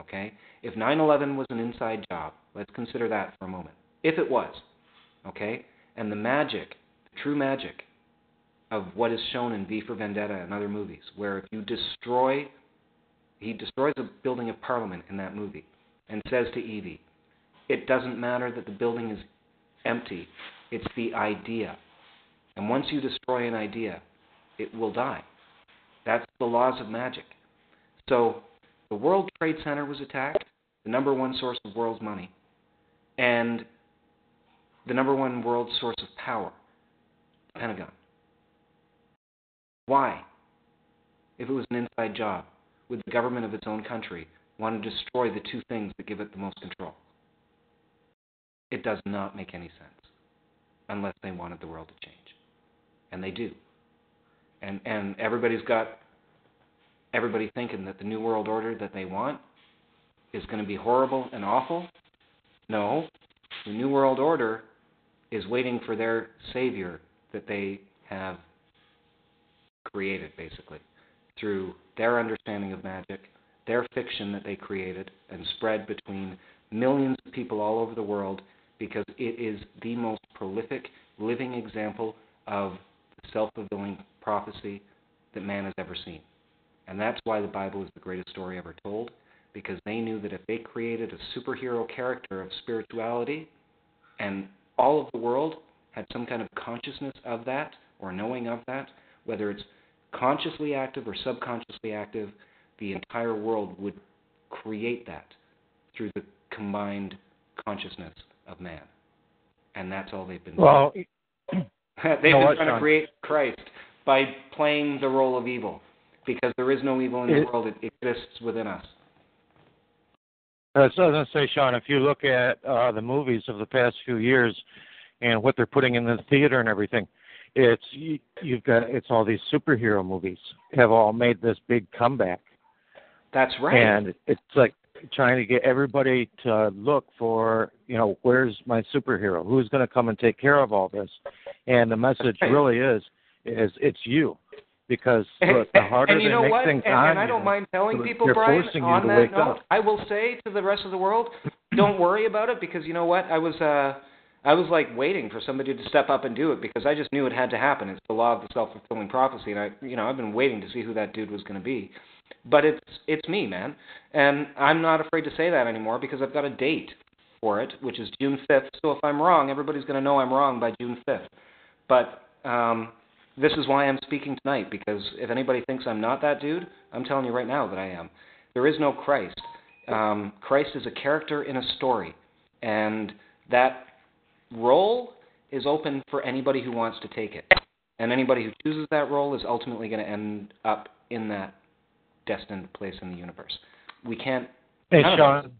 Okay? If 9/11 was an inside job, let's consider that for a moment. If it was, okay? And the magic, the true magic of what is shown in V for Vendetta and other movies, where if you he destroys a building of parliament in that movie and says to Evie, it doesn't matter that the building is empty, it's the idea. And once you destroy an idea, it will die. That's the laws of magic. So the World Trade Center was attacked, the number one source of world's money, and the number one world source of power, the Pentagon. Why? If it was an inside job, would the government of its own country want to destroy the two things that give it the most control? It does not make any sense, unless they wanted the world to change. And they do. And everybody's got everybody thinking that the New World Order that they want is going to be horrible and awful. No, the New World Order is waiting for their savior that they have created, basically, through their understanding of magic, their fiction that they created and spread between millions of people all over the world, because it is the most prolific living example of the self-fulfilling prophecy that man has ever seen. And that's why the Bible is the greatest story ever told, because they knew that if they created a superhero character of spirituality and all of the world had some kind of consciousness of that or knowing of that, whether it's consciously active or subconsciously active, the entire world would create that through the combined consciousness of man. And that's all they've been doing. They've been trying to create Christ by playing the role of evil, because there is no evil in the world. It exists within us. So I was going to say, Sean, if you look at the movies of the past few years and what they're putting in the theater and everything, it's all these superhero movies have all made this big comeback. That's right. And it's like trying to get everybody to look for, where's my superhero? Who's going to come and take care of all this? And the message really is it's you. Because the harder and they make things on you, and I don't mind telling people, Brian, on that note, I will say to the rest of the world, don't worry about it, because you know what? I was like waiting for somebody to step up and do it, because I just knew it had to happen. It's the law of the self-fulfilling prophecy, and I've been waiting to see who that dude was going to be. But it's me, man, and I'm not afraid to say that anymore, because I've got a date for it, which is June 5th. So if I'm wrong, everybody's going to know I'm wrong by June 5th. But this is why I'm speaking tonight, because if anybody thinks I'm not that dude, I'm telling you right now that I am. There is no Christ. Christ is a character in a story, and that role is open for anybody who wants to take it. And anybody who chooses that role is ultimately going to end up in that destined place in the universe. We can't... Hey, Sean,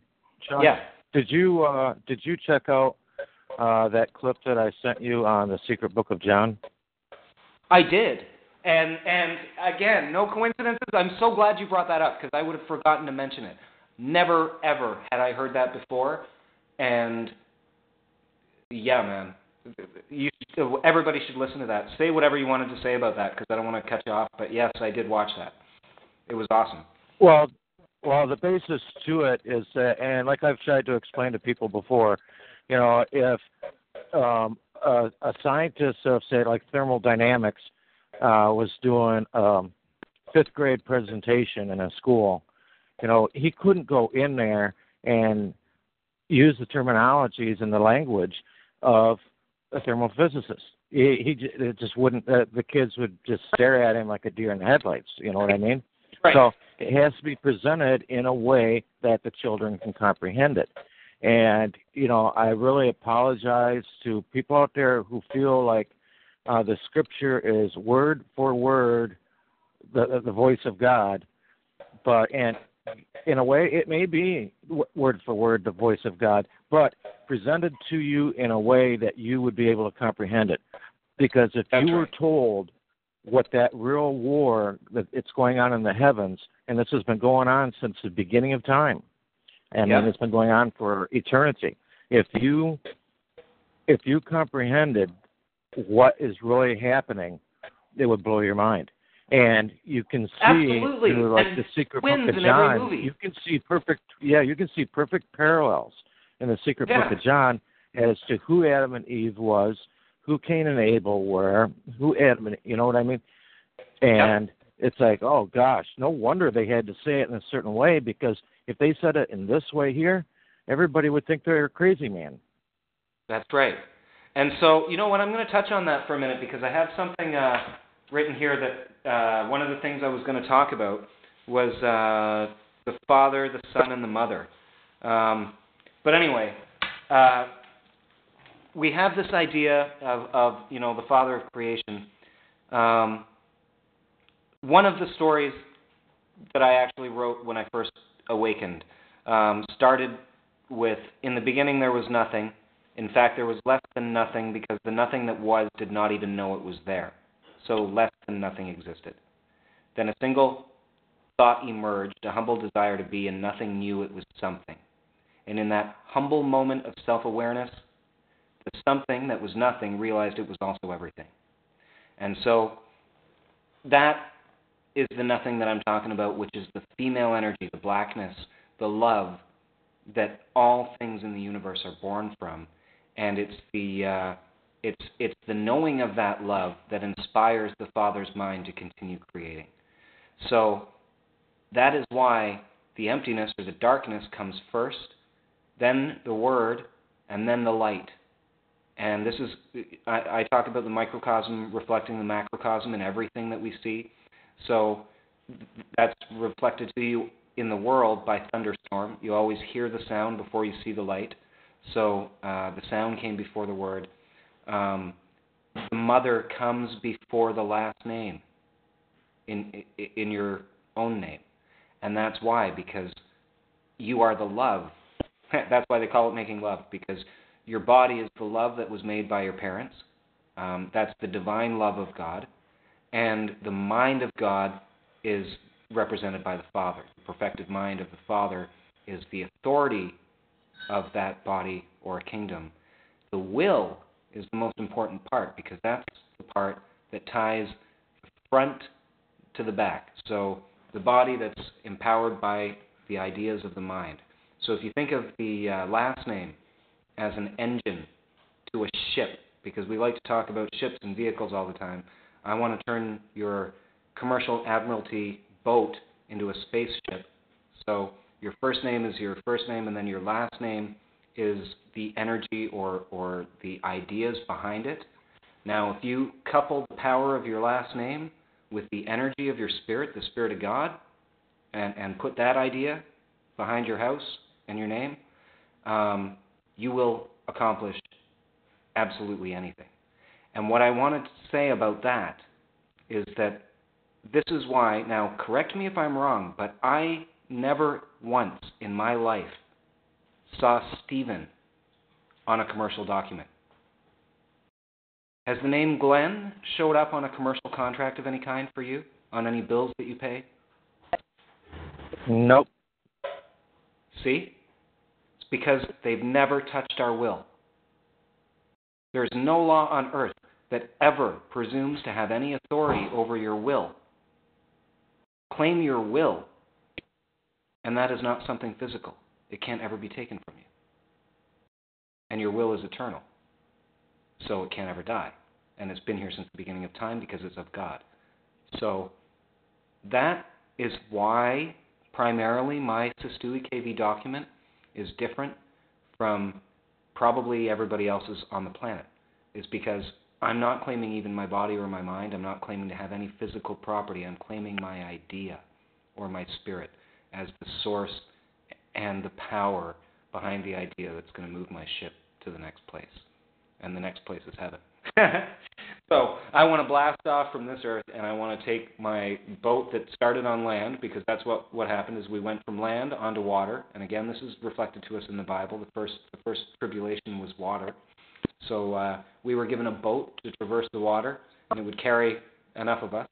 yeah. Did you check out that clip that I sent you on the Secret Book of John? I did, and again, no coincidences. I'm so glad you brought that up, because I would have forgotten to mention it. Never, ever had I heard that before, and yeah, man, everybody should listen to that. Say whatever you wanted to say about that, because I don't want to cut you off, but yes, I did watch that. It was awesome. Well, the basis to it is that, and like I've tried to explain to people before, if... a scientist of, say, like thermodynamics was doing fifth-grade presentation in a school, he couldn't go in there and use the terminologies and the language of a thermophysicist. It just wouldn't, the kids would just stare at him like a deer in the headlights, you know what I mean? Right. So it has to be presented in a way that the children can comprehend it. And, I really apologize to people out there who feel like the Scripture is word for word the voice of God. But, and in a way, it may be word for word the voice of God, but presented to you in a way that you would be able to comprehend it. Because if That's you right. were told what that real war that's going on in the heavens, and this has been going on since the beginning of time, and then it's been going on for eternity. If you comprehended what is really happening, it would blow your mind. And you can see through like the Secret Book of John, you can see perfect parallels in the Secret Book of John as to who Adam and Eve was, who Cain and Abel were, you know what I mean? And it's like, oh gosh, no wonder they had to say it in a certain way, because if they said it in this way here, everybody would think they're a crazy man. That's right. And so, what, I'm going to touch on that for a minute, because I have something written here that one of the things I was going to talk about was the Father, the Son, and the Mother. But anyway, we have this idea of the Father of creation. One of the stories that I actually wrote when I first awakened started with, in the beginning there was nothing. In fact, there was less than nothing, because the nothing that was did not even know it was there. So less than nothing existed. Then a single thought emerged, a humble desire to be, and nothing knew it was something. And in that humble moment of self-awareness, the something that was nothing realized it was also everything. And so that is the nothing that I'm talking about, which is the female energy, the blackness, the love that all things in the universe are born from, and it's the knowing of that love that inspires the Father's mind to continue creating. So that is why the emptiness or the darkness comes first, then the Word, and then the light. And this is, I talk about the microcosm reflecting the macrocosm in everything that we see. So that's reflected to you in the world by thunderstorms storm. You always hear the sound before you see the light. So the sound came before the word. The mother comes before the last name in your own name. And that's why, because you are the love. That's why they call it making love, because your body is the love that was made by your parents. That's the divine love of God. And the mind of God is represented by the Father. The perfected mind of the Father is the authority of that body or kingdom. The will is the most important part, because that's the part that ties the front to the back. So the body that's empowered by the ideas of the mind. So if you think of the last name as an engine to a ship, because we like to talk about ships and vehicles all the time, I want to turn your commercial admiralty boat into a spaceship. So your first name is your first name, and then your last name is the energy or the ideas behind it. Now, if you couple the power of your last name with the energy of your spirit, the Spirit of God, and put that idea behind your house and your name, you will accomplish absolutely anything. And what I wanted to say about that is that this is why, now correct me if I'm wrong, but I never once in my life saw Stephen on a commercial document. Has the name Glenn showed up on a commercial contract of any kind for you? On any bills that you pay? Nope. See? It's because they've never touched our will. There's no law on earth that ever presumes to have any authority over your will. Claim your will, and that is not something physical. It can't ever be taken from you. And your will is eternal, so it can't ever die. And it's been here since the beginning of time because it's of God. So that is why primarily my Sistui KV document is different from probably everybody else's on the planet. It's because I'm not claiming even my body or my mind. I'm not claiming to have any physical property. I'm claiming my idea or my spirit as the source and the power behind the idea that's going to move my ship to the next place. And the next place is heaven. So I want to blast off from this earth, and I want to take my boat that started on land, because that's what happened is we went from land onto water. And again, this is reflected to us in the Bible. The first tribulation was water. So we were given a boat to traverse the water, and it would carry enough of us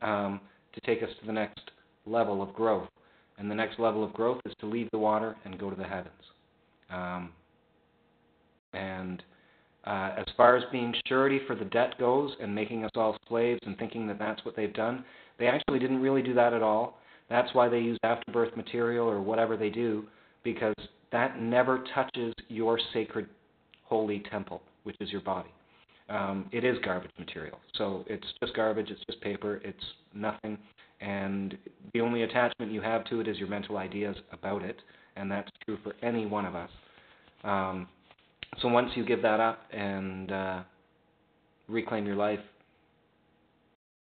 to take us to the next level of growth. And the next level of growth is to leave the water and go to the heavens. As far as being surety for the debt goes and making us all slaves and thinking that that's what they've done, they actually didn't really do that at all. That's why they use afterbirth material or whatever they do, because that never touches your sacred holy temple, which is your body. It is garbage material. So it's just garbage, it's just paper, it's nothing. And the only attachment you have to it is your mental ideas about it, and that's true for any one of us. So once you give that up and reclaim your life,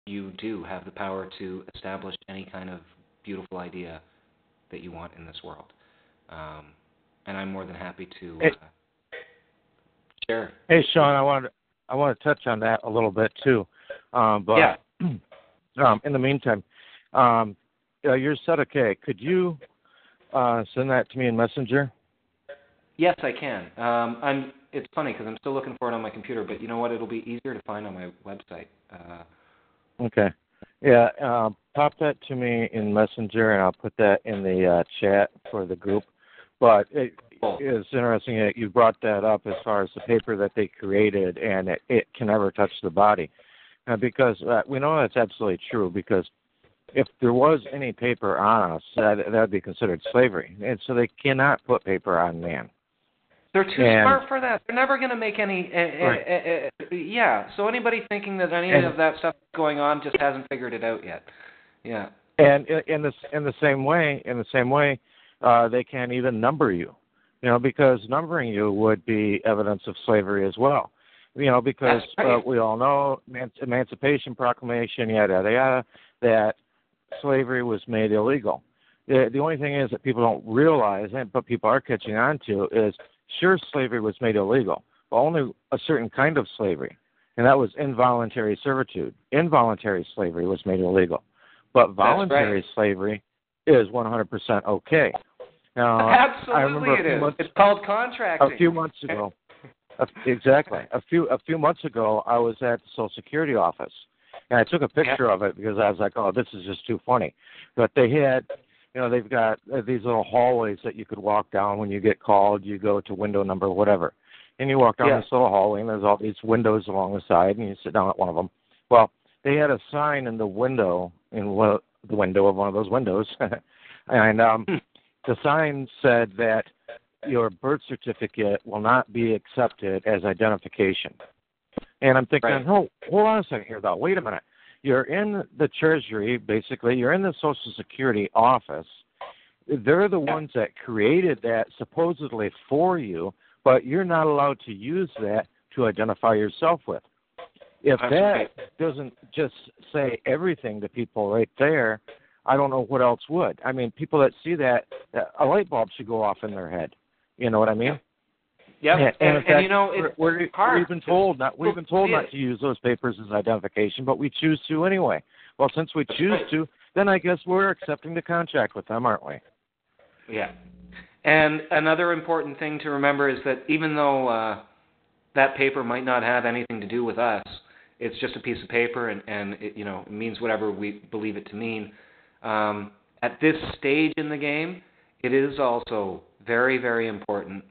you do have the power to establish any kind of beautiful idea that you want in this world. And I'm more than happy to... Sure. Hey, Sean, I want to touch on that a little bit too, but yeah. In the meantime, your Sedekah, could you send that to me in Messenger? Yes, I can. It's funny because I'm still looking for it on my computer, but you know what? It'll be easier to find on my website. Okay. Yeah, pop that to me in Messenger, and I'll put that in the chat for the group. But it's interesting that you brought that up as far as the paper that they created, and it can never touch the body. Because we know that's absolutely true, because if there was any paper on us, that would be considered slavery. And so they cannot put paper on man. They're too smart for that. They're never going to make any... right. Yeah, so anybody thinking that any of that stuff going on just hasn't figured it out yet. Yeah. And in the same way, they can't even number you. You know, because numbering you would be evidence of slavery as well. You know, because we all know Emancipation Proclamation, yada, yada, yada, that slavery was made illegal. The only thing is that people don't realize, but people are catching on to, is sure, slavery was made illegal, but only a certain kind of slavery, and that was involuntary servitude. Involuntary slavery was made illegal, but voluntary slavery is 100% okay. Now, absolutely, it is. It's called contracting. A few months ago, exactly. A few months ago, I was at the Social Security office, and I took a picture of it because I was like, "Oh, this is just too funny." But they had, you know, they've got these little hallways that you could walk down when you get called. You go to window number whatever, and you walk down this little hallway, and there's all these windows along the side, and you sit down at one of them. Well, they had a sign in the window of one of those windows, and the sign said that your birth certificate will not be accepted as identification. And I'm thinking, no, hold on a second here, though. Wait a minute. You're in the Treasury, basically. You're in the Social Security office. They're the ones that created that supposedly for you, but you're not allowed to use that to identify yourself with. If that doesn't just say everything to people right there, I don't know what else would. I mean, people that see that, a light bulb should go off in their head. You know what I mean? Yeah. And you know, we've been told not to use those papers as identification, but we choose to anyway. Well, since we choose to, then I guess we're accepting the contract with them, aren't we? Yeah. And another important thing to remember is that even though that paper might not have anything to do with us, it's just a piece of paper, and it, you know, it means whatever we believe it to mean. At this stage in the game, it is also very, very important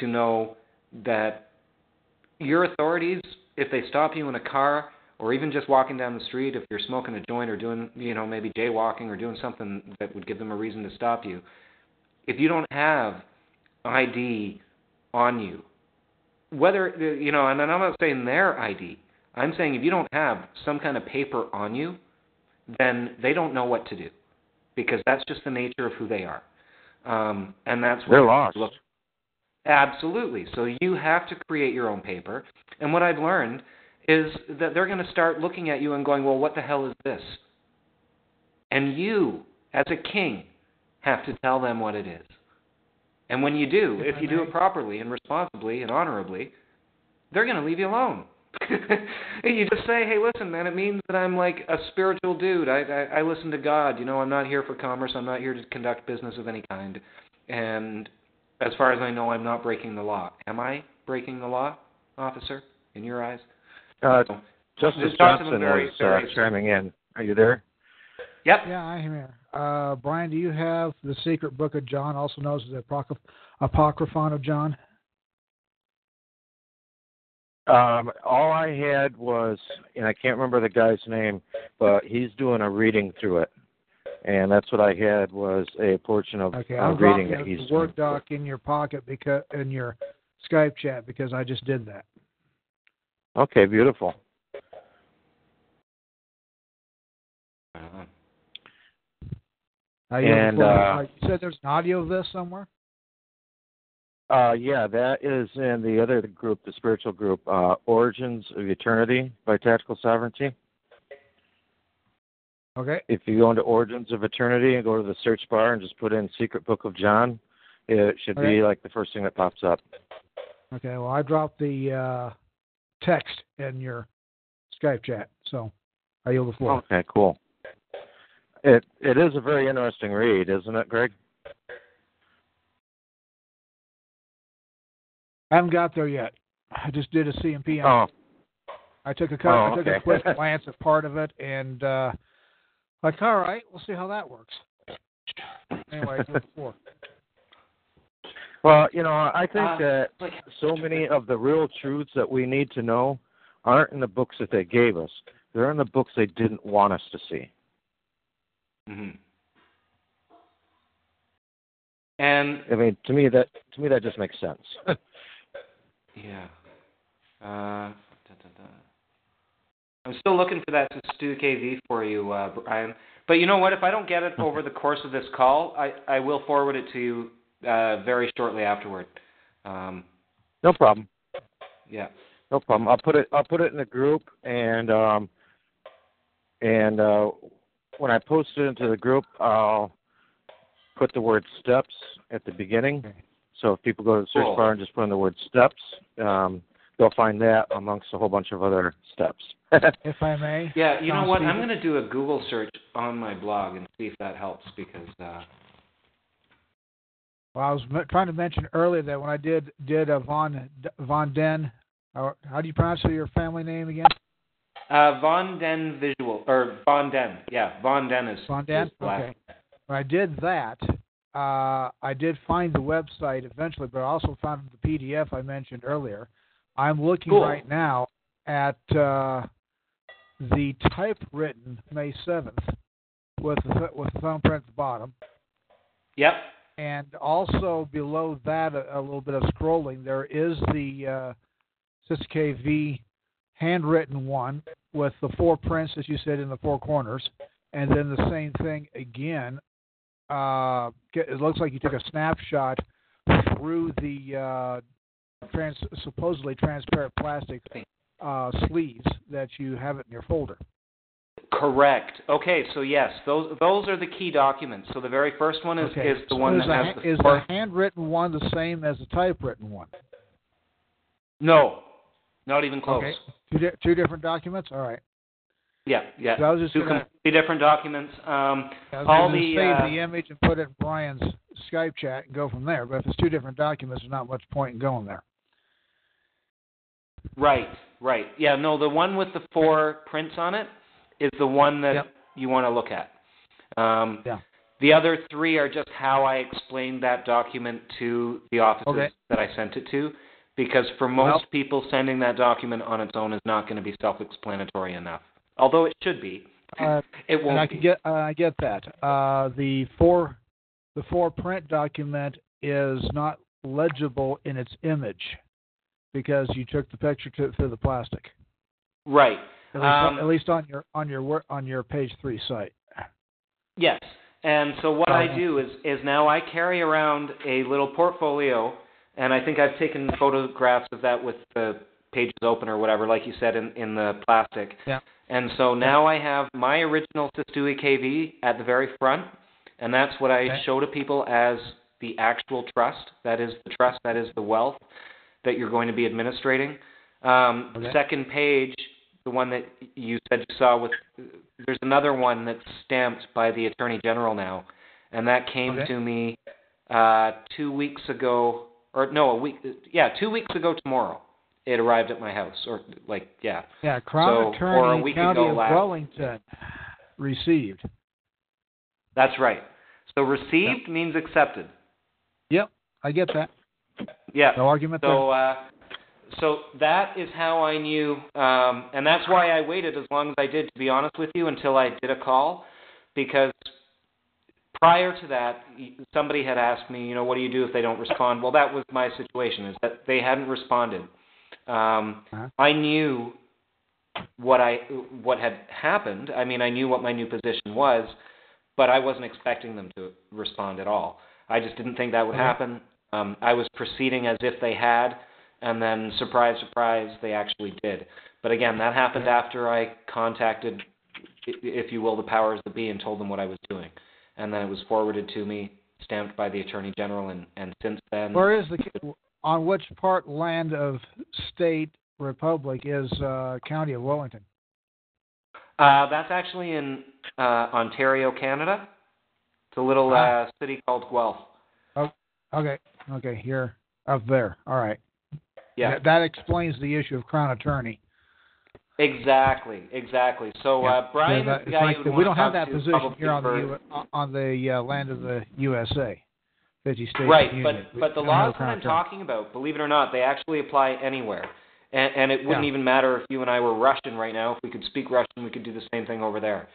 to know that your authorities, if they stop you in a car or even just walking down the street, if you're smoking a joint or doing, you know, maybe jaywalking or doing something that would give them a reason to stop you, if you don't have ID on you, whether, you know, and I'm not saying their ID, I'm saying if you don't have some kind of paper on you, then they don't know what to do, because that's just the nature of who they are, and that's what they're lost. Absolutely. So you have to create your own paper. And what I've learned is that they're going to start looking at you and going, "Well, what the hell is this?" And you, as a king, have to tell them what it is. And when you do, if you do it properly and responsibly and honorably, they're going to leave you alone. You just say, "Hey, listen, man, it means that I'm like a spiritual dude. I listen to God. You know, I'm not here for commerce. I'm not here to conduct business of any kind. And as far as I know, I'm not breaking the law." Am I breaking the law, officer, in your eyes? Justice Johnson is chiming in. Are you there? Yep. Yeah, I'm here. Brian, do you have the Secret Book of John, also known as the Apocryphon of John? All I had was, and I can't remember the guy's name, but he's doing a reading through it, and that's what I had was a portion of reading that he's doing. Okay, I'll drop the Word doc in your pocket because in your Skype chat, because I just did that. Okay, beautiful. You said there's an audio of this somewhere? Yeah, that is in the other group, the spiritual group, Origins of Eternity by Tactical Sovereignty. Okay. If you go into Origins of Eternity and go to the search bar and just put in Secret Book of John, it should be like the first thing that pops up. Okay, well, I dropped the text in your Skype chat, so I yield the floor. Okay, cool. It is a very interesting read, isn't it, Greg? I haven't got there yet. I just did a CMP. I took a quick glance at part of it, and like, all right, we'll see how that works. Anyway, well, you know, I think that so many of the real truths that we need to know aren't in the books that they gave us. They're in the books they didn't want us to see. Mm-hmm. And I mean, to me that just makes sense. Yeah. I'm still looking for that Stu KV for you, Brian. But you know what? If I don't get it over the course of this call, I will forward it to you very shortly afterward. No problem. Yeah. No problem. I'll put it in the group, and when I post it into the group, I'll put the word steps at the beginning. So if people go to the search bar and just put in the word steps, they'll find that amongst a whole bunch of other steps. If I may. Yeah, you know what? I'm going to do a Google search on my blog and see if that helps because... Well, I was trying to mention earlier that when I did a Von Den, how do you pronounce your family name again? Von Den Visual, or Von Den. Yeah, Von Den is Von Den? Is black. Okay. When I did that, I did find the website eventually, but I also found the PDF I mentioned earlier. I'm looking right now at the typewritten May 7th with the thumbprint at the bottom. Yep. And also below that, a little bit of scrolling, there is the 6KV handwritten one with the four prints, as you said, in the four corners. And then the same thing again. It looks like you took a snapshot through the supposedly transparent plastic sleeves that you have it in your folder. Correct. Okay, so yes, those are the key documents. So the very first one is the one that has the... Is the handwritten one the same as the typewritten one? No, not even close. Okay. Two different documents? All right. Yeah. So I was just completely different documents. Save the image and put it in Brian's Skype chat and go from there. But if it's two different documents, there's not much point in going there. Right. Yeah, no, the one with the four prints on it is the one that you want to look at. The other three are just how I explained that document to the offices that I sent it to, because for most people, sending that document on its own is not going to be self-explanatory enough, although it should be. It won't. And I get that. The four print document is not legible in its image because you took the picture through the plastic. Right. At least on your page 3 site. Yes, and so what I do is now I carry around a little portfolio, and I think I've taken photographs of that with the pages open or whatever, like you said in the plastic. Yeah. And so now I have my original Sistui KV at the very front, and that's what I show to people as the actual trust. That is the trust. That is the wealth that you're going to be administrating. Second page. The one that you said you saw with, there's another one that's stamped by the Attorney General now, and that came to me 2 weeks ago, or no, a week, 2 weeks ago tomorrow. It arrived at my house, Crown Attorney or a week County ago of Wellington received. That's right. So received means accepted. Yep, I get that. Yeah. No argument there. So that is how I knew, and that's why I waited as long as I did, to be honest with you, until I did a call, because prior to that, somebody had asked me, what do you do if they don't respond? Well, that was my situation, is that they hadn't responded. I knew what had happened. I mean, I knew what my new position was, but I wasn't expecting them to respond at all. I just didn't think that would happen. I was proceeding as if they had. And then, surprise, surprise, they actually did. But again, that happened after I contacted, if you will, the powers that be and told them what I was doing. And then it was forwarded to me, stamped by the Attorney General, and since then... Where is on which part land of state republic is County of Wellington? That's actually in Ontario, Canada. It's a little city called Guelph. Oh, okay, here, up there, all right. Yeah, that explains the issue of Crown Attorney. Exactly. So Brian, the guy you we don't have that position here on the land of the USA, 50 states. Right, but the laws that I'm talking about, believe it or not, they actually apply anywhere, and it wouldn't even matter if you and I were Russian right now. If we could speak Russian, we could do the same thing over there.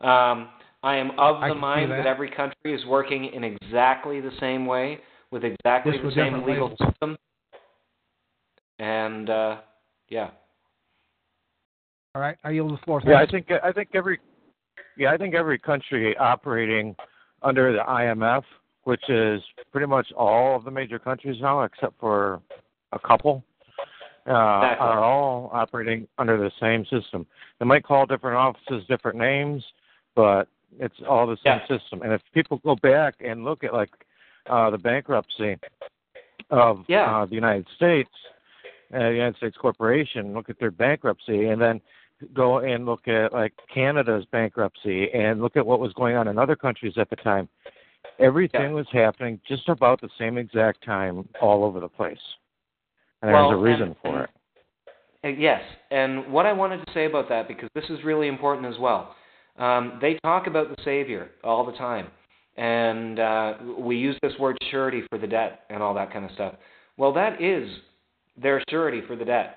I am of the mind that every country is working in exactly the same way with exactly the same legal system. And all right, I yield the floor. Thanks. I think every country operating under the IMF, which is pretty much all of the major countries now, except for a couple, are all operating under the same system. They might call different offices different names, but It's all the same system. And if people go back and look at, like, the bankruptcy of the United States, the United States Corporation, look at their bankruptcy, and then go and look at, like, Canada's bankruptcy and look at what was going on in other countries at the time. Everything was happening just about the same exact time all over the place. And there's a reason for it. Yes, and what I wanted to say about that, because this is really important as well, they talk about the Savior all the time, and we use this word surety for the debt and all that kind of stuff. Well, that is their surety for the debt.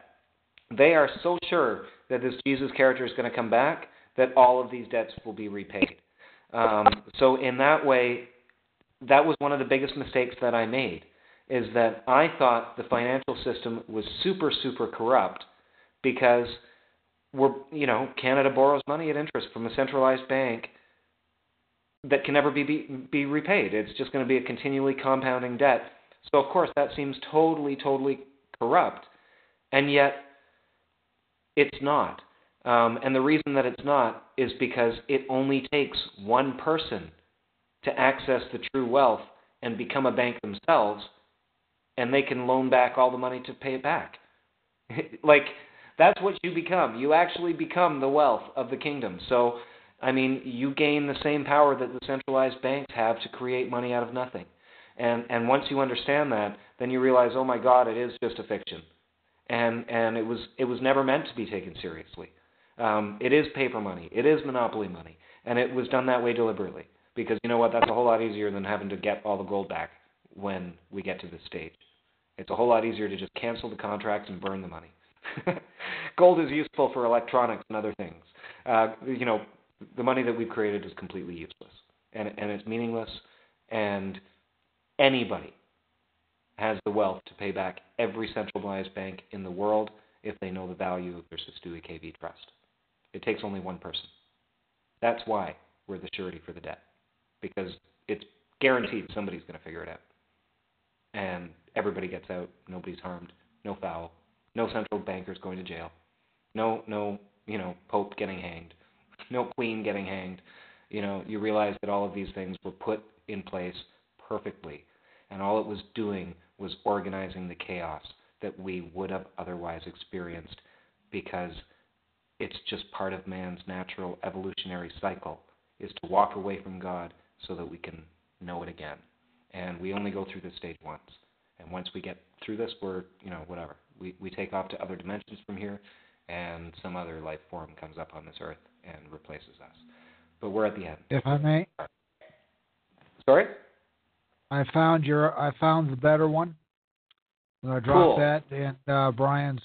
They are so sure that this Jesus character is going to come back that all of these debts will be repaid. So in that way, that was one of the biggest mistakes that I made, is that I thought the financial system was super, super corrupt because Canada borrows money at interest from a centralized bank that can never be repaid. It's just going to be a continually compounding debt. So, of course, that seems totally, totally corrupt, and yet it's not. And the reason that it's not is because it only takes one person to access the true wealth and become a bank themselves, and they can loan back all the money to pay it back. Like, that's what you become. You actually become the wealth of the kingdom. So, I mean, you gain the same power that the centralized banks have to create money out of nothing. And once you understand that, then you realize, oh my God, it is just a fiction. And it was never meant to be taken seriously. It is paper money. It is monopoly money. And it was done that way deliberately. Because you know what? That's a whole lot easier than having to get all the gold back when we get to this stage. It's a whole lot easier to just cancel the contracts and burn the money. Gold is useful for electronics and other things. The money that we've created is completely useless, and it's meaningless, and anybody has the wealth to pay back every centralized bank in the world if they know the value of their Stewie KV trust. It takes only one person. That's why we're the surety for the debt, because it's guaranteed somebody's going to figure it out. And everybody gets out, nobody's harmed, no foul, no central bankers going to jail, no pope getting hanged, no queen getting hanged. You realize that all of these things were put in place perfectly, and all it was doing was organizing the chaos that we would have otherwise experienced, because it's just part of man's natural evolutionary cycle, is to walk away from God so that we can know it again. And we only go through this stage once. And once we get through this, we're, whatever. We take off to other dimensions from here, and some other life form comes up on this earth and replaces us. But we're at the end. If I may? Sorry? I found the better one. I dropped that in Brian's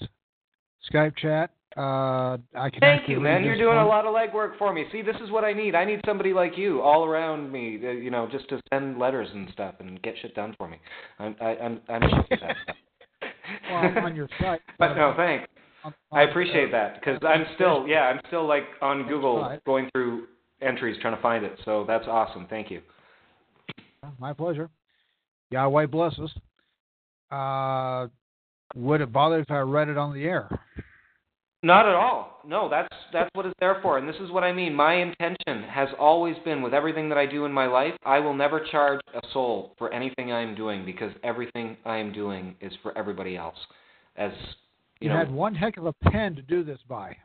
Skype chat. Thank you, man. You're doing a lot of legwork for me. See, this is what I need. I need somebody like you all around me, just to send letters and stuff and get shit done for me. I'm shit for that stuff. Well, I'm on your site. But no, thanks. I appreciate that, because I'm still like on Google going through entries trying to find it. So that's awesome. Thank you. My pleasure. Yahweh bless us. Would it bother if I read it on the air? Not at all. No, that's what it's there for, and this is what I mean. My intention has always been, with everything that I do in my life, I will never charge a soul for anything I am doing, because everything I am doing is for everybody else. As you had one heck of a pen to do this by.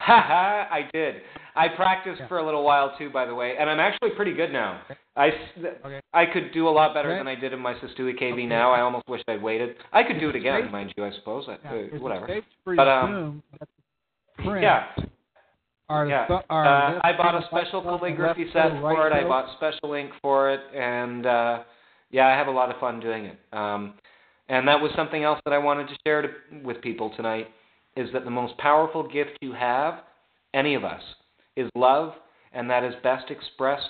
Ha! I did. I practiced for a little while too, by the way, and I'm actually pretty good now. I could do a lot better than I did in my Sestoui KV now. I almost wish I'd waited. I could do it again, mind you, I suppose. Whatever. But I bought a special calligraphy set for it. I bought special ink for it, and I have a lot of fun doing it. And that was something else that I wanted to share with people tonight, is that the most powerful gift you have, any of us, is love, and that is best expressed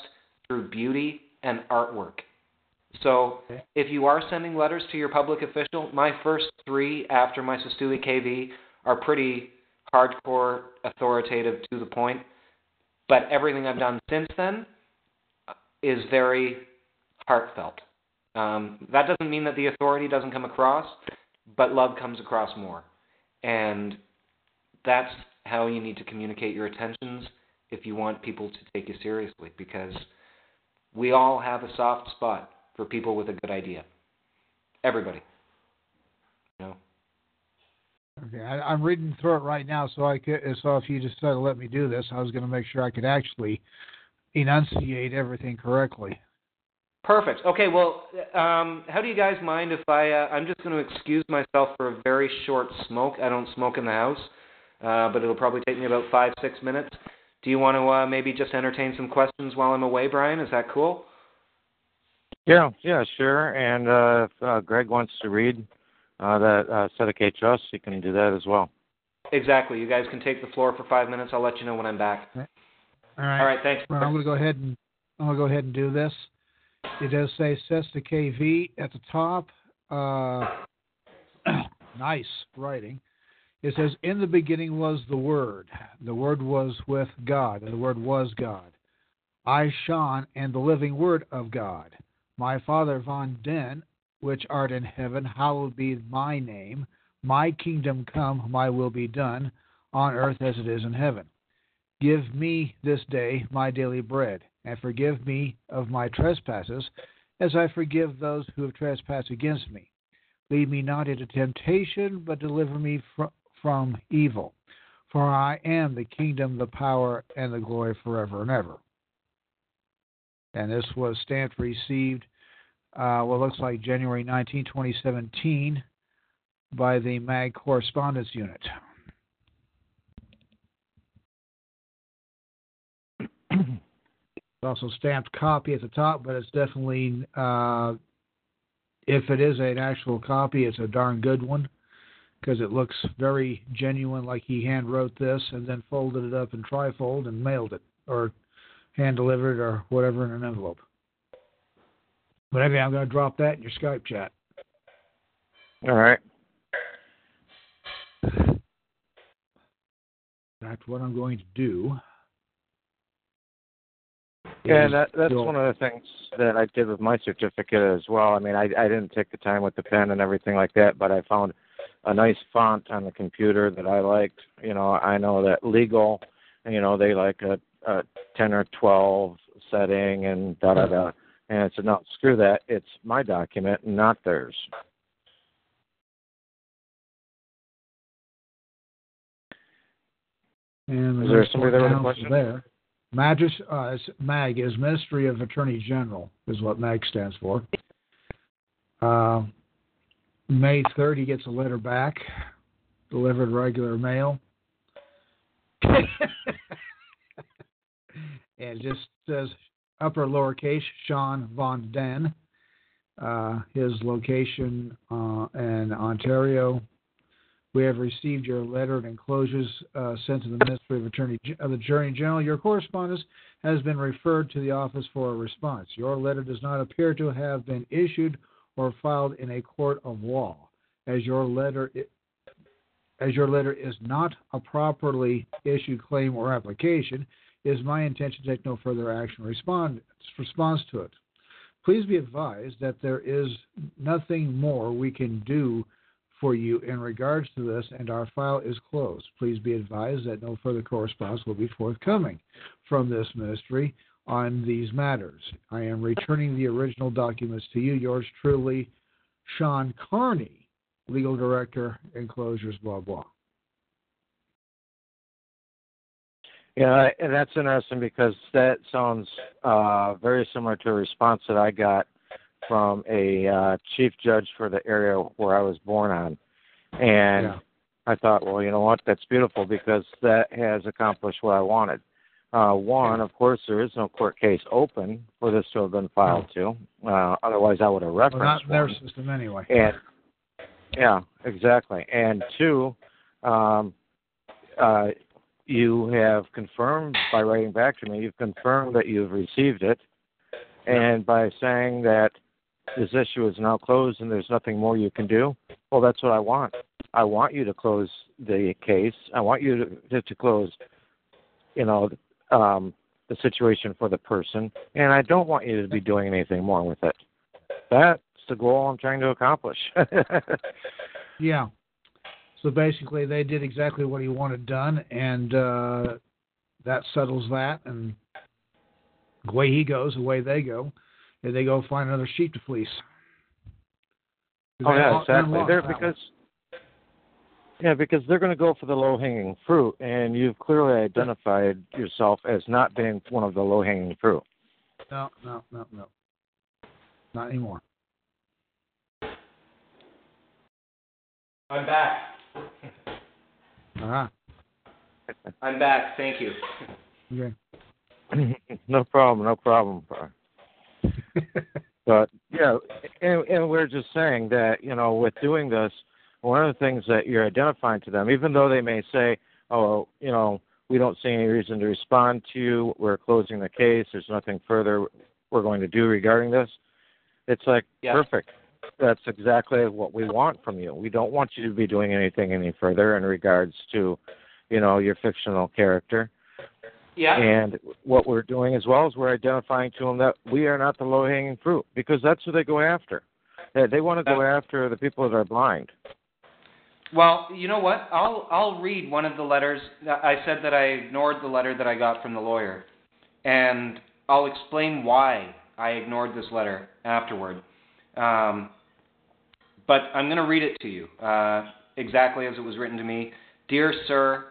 through beauty and artwork. So if you are sending letters to your public official, my first three after my Sestoui KV are pretty hardcore, authoritative, to the point, but everything I've done since then is very heartfelt. That doesn't mean that the authority doesn't come across, but love comes across more. And that's how you need to communicate your intentions, if you want people to take you seriously, because we all have a soft spot for people with a good idea. Everybody. You know? Okay, I'm reading through it right now, so if you decide to let me do this, I was going to make sure I could actually enunciate everything correctly. Perfect. Okay, well, how do you guys mind if I'm just going to excuse myself for a very short smoke. I don't smoke in the house, but it'll probably take me about 5-6 minutes. Do you want to maybe just entertain some questions while I'm away, Brian? Is that cool? Yeah, sure. And if Greg wants to read that Sedeke Trust, you can do that as well. Exactly. You guys can take the floor for 5 minutes. I'll let you know when I'm back. All right, thanks. Well, I'm going to go ahead and do this. It does say Sesta KV at the top. Nice writing. It says, in the beginning was the Word. The Word was with God, and the Word was God. I shone, and the living Word of God. My Father von Den, which art in heaven, hallowed be my name. My kingdom come, my will be done, on earth as it is in heaven. Give me this day my daily bread, and forgive me of my trespasses, as I forgive those who have trespassed against me. Lead me not into temptation, but deliver me from evil. For I am the kingdom, the power, and the glory forever and ever. And this was stamped received, what looks like January 19, 2017, by the MAG Correspondence Unit. Also stamped copy at the top, but it's definitely, if it is an actual copy, it's a darn good one, because it looks very genuine, like he hand wrote this and then folded it up in trifold and mailed it, or hand delivered, or whatever, in an envelope. But anyway, I'm going to drop that in your Skype chat. All right. That's what I'm going to do. Yeah, and that's one of the things that I did with my certificate as well. I mean, I didn't take the time with the pen and everything like that, but I found a nice font on the computer that I liked. You know, I know that legal, you know, they like a 10 or 12 setting and da-da-da. And I said, no, screw that. It's my document, not theirs. And is there somebody there with a question? There. MAG is Ministry of Attorney General, is what MAG stands for. May 3rd, he gets a letter back, delivered regular mail. And it just says, upper lowercase, Sean Von Den. His location in Ontario. We have received your letter and enclosures sent to the Ministry of the Attorney General. Your correspondence has been referred to the office for a response. Your letter does not appear to have been issued or filed in a court of law, as your letter is not a properly issued claim or application. It is my intention to take no further action response to it. Please be advised that there is nothing more we can do for you in regards to this, and our file is closed. Please be advised that no further correspondence will be forthcoming from this ministry on these matters. I am returning the original documents to you. Yours truly, Sean Carney, Legal Director, Enclosures, blah, blah. Yeah, and that's interesting, because that sounds very similar to a response that I got from a chief judge for the area where I was born on. And yeah. I thought, well, you know what, that's beautiful, because that has accomplished what I wanted. One, of course, there is no court case open for this to have been filed to. Otherwise, I would have referenced not in their system anyway. And, yeah, exactly. And two, you have confirmed by writing back to me, you've confirmed that you've received it. And by saying that this issue is now closed and there's nothing more you can do, well, that's what I want. I want you to close the case. I want you to close, you know, the situation for the person, and I don't want you to be doing anything more with it. That's the goal I'm trying to accomplish. Yeah. So basically they did exactly what he wanted done, and that settles that, and away he goes, away they go, and they go find another sheep to fleece. Oh, yeah, exactly. Because they're going to go for the low-hanging fruit, and you've clearly identified yourself as not being one of the low-hanging fruit. No. Not anymore. I'm back. Uh-huh. I'm back. Thank you. Okay. No problem. But, yeah, and we're just saying that, you know, with doing this, one of the things that you're identifying to them, even though they may say, oh, you know, we don't see any reason to respond to you, we're closing the case, there's nothing further we're going to do regarding this, it's like, Perfect. That's exactly what we want from you. We don't want you to be doing anything any further in regards to, you know, your fictional character. Yeah. And what we're doing as well is we're identifying to them that we are not the low-hanging fruit, because that's who they go after. They want to go after the people that are blind. Well, you know what? I'll read one of the letters. I said that I ignored the letter that I got from the lawyer, and I'll explain why I ignored this letter afterward. But I'm going to read it to you exactly as it was written to me. Dear Sir,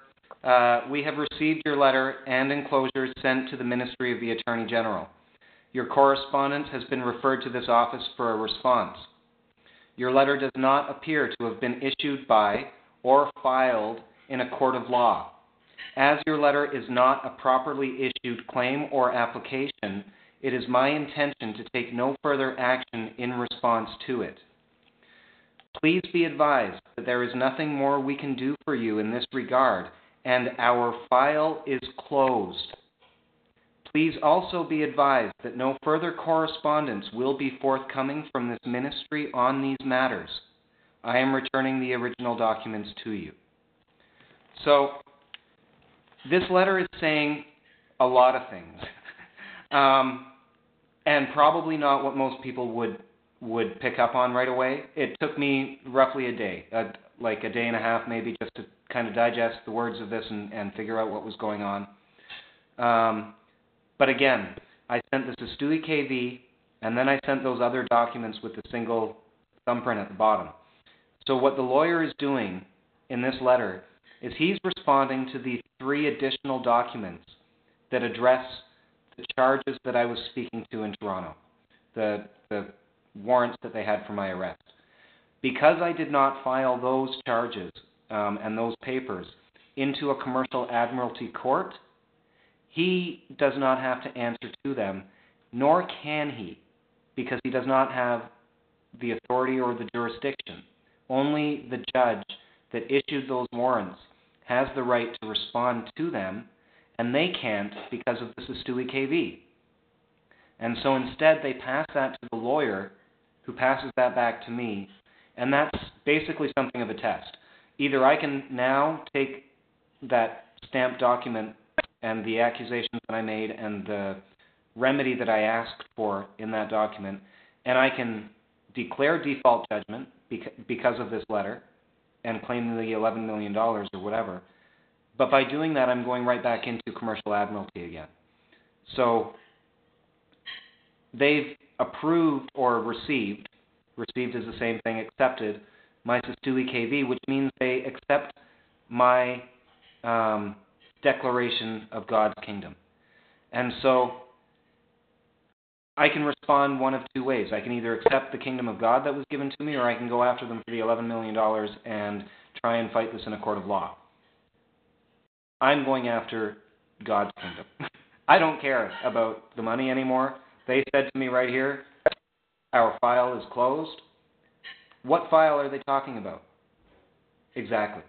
we have received your letter and enclosures sent to the Ministry of the Attorney General. Your correspondence has been referred to this office for a response. Your letter does not appear to have been issued by or filed in a court of law. As your letter is not a properly issued claim or application, it is my intention to take no further action in response to it. Please be advised that there is nothing more we can do for you in this regard, and our file is closed. Please also be advised that no further correspondence will be forthcoming from this ministry on these matters. I am returning the original documents to you. So, this letter is saying a lot of things. And probably not what most people would pick up on right away. It took me roughly a day, like a day and a half maybe, just to kind of digest the words of this and figure out what was going on. But again, I sent this to Stewie KV, and then I sent those other documents with the single thumbprint at the bottom. So what the lawyer is doing in this letter is he's responding to the three additional documents that address the charges that I was speaking to in Toronto, the warrants that they had for my arrest. Because I did not file those charges and those papers into a commercial admiralty court, he does not have to answer to them, nor can he, because he does not have the authority or the jurisdiction. Only the judge that issued those warrants has the right to respond to them, and they can't because of the Sestouli KV. And so instead they pass that to the lawyer, who passes that back to me, and that's basically something of a test. Either I can now take that stamped document and the accusations that I made and the remedy that I asked for in that document, and I can declare default judgment because of this letter and claim the $11 million or whatever. But by doing that, I'm going right back into commercial admiralty again. So they've approved or received is the same thing, accepted my Sestouli KV, which means they accept my declaration of God's kingdom. And so I can respond one of two ways. I can either accept the kingdom of God that was given to me, or I can go after them for the $11 million and try and fight this in a court of law. I'm going after God's kingdom. I don't care about the money anymore. They said to me right here, our file is closed. What file are they talking about? Exactly.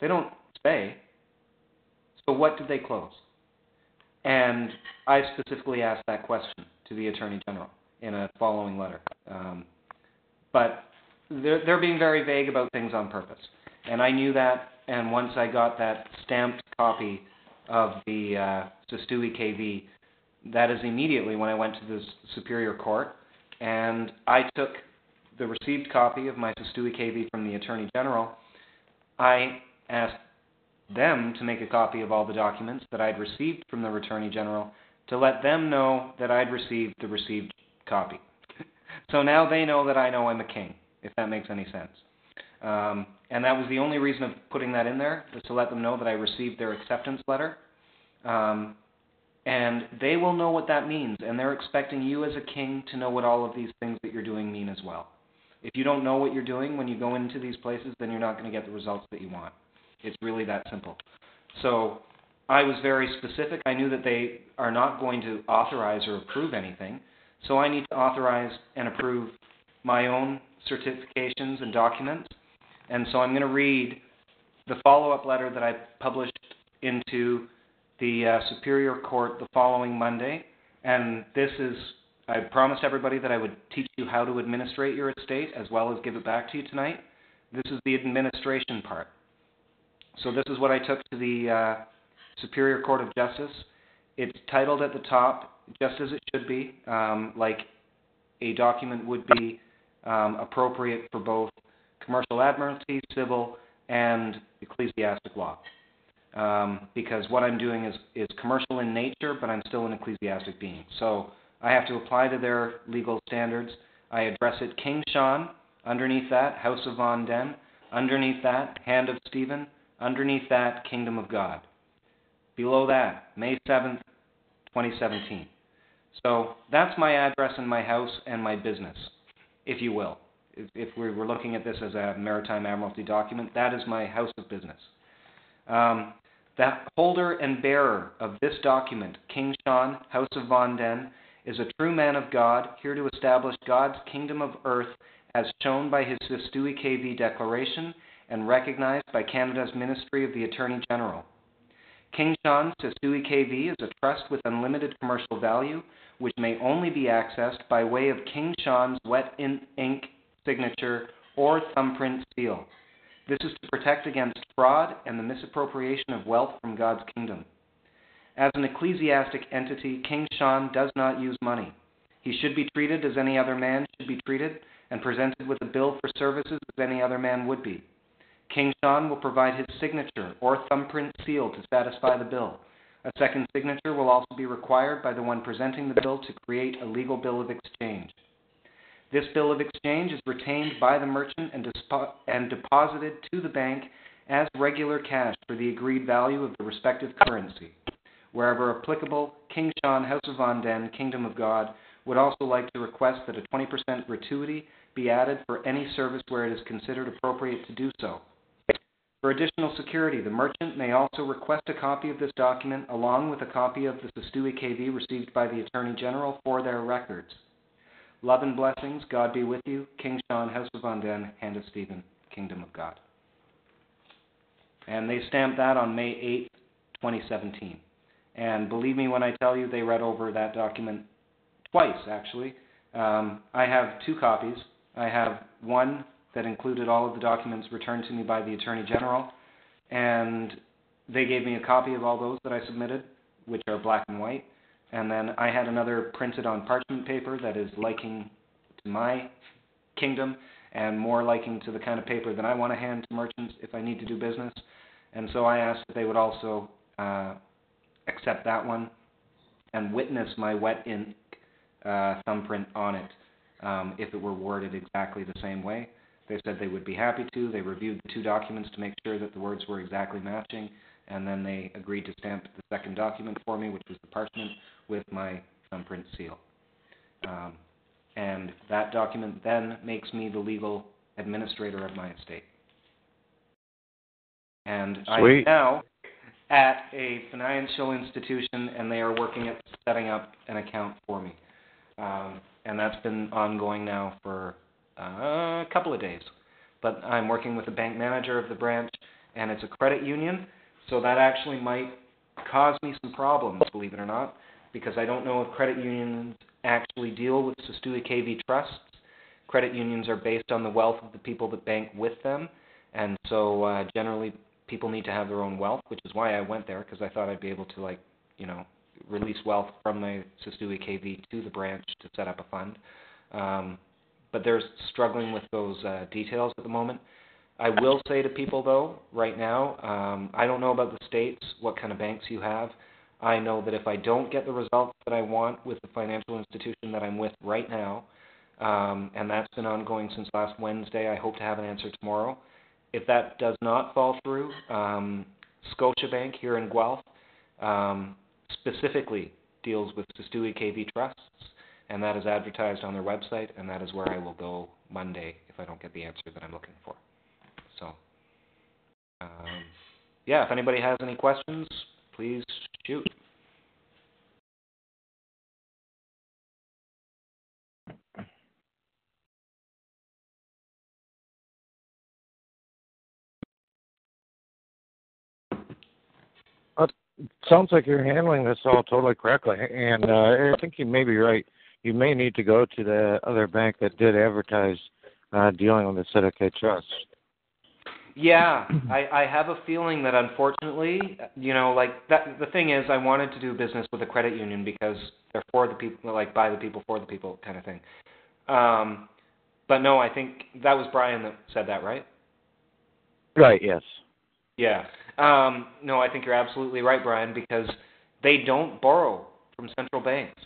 They don't say. So what did they close? And I specifically asked that question to the Attorney General in a following letter. But they're being very vague about things on purpose. And I knew that. And once I got that stamped copy of the Sestouli KV, that is immediately when I went to the Superior Court, and I took the received copy of my Sestouli KV from the Attorney General. I asked them to make a copy of all the documents that I'd received from the Attorney General to let them know that I'd received the received copy. So now they know that I know I'm a king, if that makes any sense. And that was the only reason of putting that in there, was to let them know that I received their acceptance letter. And they will know what that means, and they're expecting you as a king to know what all of these things that you're doing mean as well. If you don't know what you're doing when you go into these places, then you're not going to get the results that you want. It's really that simple. So I was very specific. I knew that they are not going to authorize or approve anything, so I need to authorize and approve my own certifications and documents. And so I'm going to read the follow-up letter that I published into the Superior Court the following Monday. And this is, I promised everybody that I would teach you how to administrate your estate as well as give it back to you tonight. This is the administration part. So this is what I took to the Superior Court of Justice. It's titled at the top, just as it should be, like a document would be appropriate for both commercial admiralty, civil, and ecclesiastic law. Because what I'm doing is commercial in nature, but I'm still an ecclesiastic being. So I have to apply to their legal standards. I address it King Sean, underneath that, House of Von Den, underneath that, Hand of Stephen, underneath that, Kingdom of God. Below that, May 7th, 2017. So that's my address and my house and my business, if you will. If we were looking at this as a maritime admiralty document, that is my house of business. The holder and bearer of this document, King Sean, House of Von Den, is a true man of God, here to establish God's kingdom of earth as shown by his Fistui KV declaration and recognized by Canada's Ministry of the Attorney General. King Sean Fistui KV is a trust with unlimited commercial value, which may only be accessed by way of King Sean's wet ink signature or thumbprint seal. This is to protect against fraud and the misappropriation of wealth from God's kingdom. As an ecclesiastic entity, King Sean does not use money. He should be treated as any other man should be treated and presented with a bill for services as any other man would be. King Sean will provide his signature or thumbprint seal to satisfy the bill. A second signature will also be required by the one presenting the bill to create a legal bill of exchange. This bill of exchange is retained by the merchant and deposited to the bank as regular cash for the agreed value of the respective currency. Wherever applicable, King Sean, House of Von Den, Kingdom of God, would also like to request that a 20% gratuity be added for any service where it is considered appropriate to do so. For additional security, the merchant may also request a copy of this document along with a copy of the Fistui KV received by the Attorney General for their records. Love and blessings. God be with you. King Sean, House of Von Den, Hand of Stephen, Kingdom of God. And they stamped that on May 8, 2017. And believe me when I tell you, they read over that document twice, actually. I have two copies. I have one that included all of the documents returned to me by the Attorney General. And they gave me a copy of all those that I submitted, which are black and white. And then I had another printed on parchment paper that is liking to my kingdom and more liking to the kind of paper that I want to hand to merchants if I need to do business. And so I asked if they would also accept that one and witness my wet ink thumbprint on it if it were worded exactly the same way. They said they would be happy to. They reviewed the two documents to make sure that the words were exactly matching. And then they agreed to stamp the second document for me, which was the parchment, with my thumbprint seal. And that document then makes me the legal administrator of my estate. And sweet. I am now at a financial institution, and they are working at setting up an account for me. And that's been ongoing now for a couple of days. But I'm working with the bank manager of the branch, and it's a credit union. So that actually might cause me some problems, believe it or not, because I don't know if credit unions actually deal with Fistui KV trusts. Credit unions are based on the wealth of the people that bank with them, and so generally people need to have their own wealth, which is why I went there, because I thought I'd be able to, release wealth from my Fistui KV to the branch to set up a fund. But they're struggling with those details at the moment. I will say to people, though, right now, I don't know about the states, what kind of banks you have. I know that if I don't get the results that I want with the financial institution that I'm with right now, and that's been ongoing since last Wednesday, I hope to have an answer tomorrow. If that does not fall through, Scotiabank here in Guelph specifically deals with Sistui KV trusts, and that is advertised on their website, and that is where I will go Monday if I don't get the answer that I'm looking for. So, yeah, if anybody has any questions, please shoot. Sounds like you're handling this all totally correctly, and I think you may be right. You may need to go to the other bank that did advertise dealing with the Sidicate Trust. Yeah, I have a feeling that unfortunately, you know, like that. The thing is, I wanted to do business with a credit union because they're for the people, like by the people, for the people kind of thing. But no, I think that was Brian that said that, right? Right, yes. Yeah. No, I think you're absolutely right, Brian, because they don't borrow from central banks,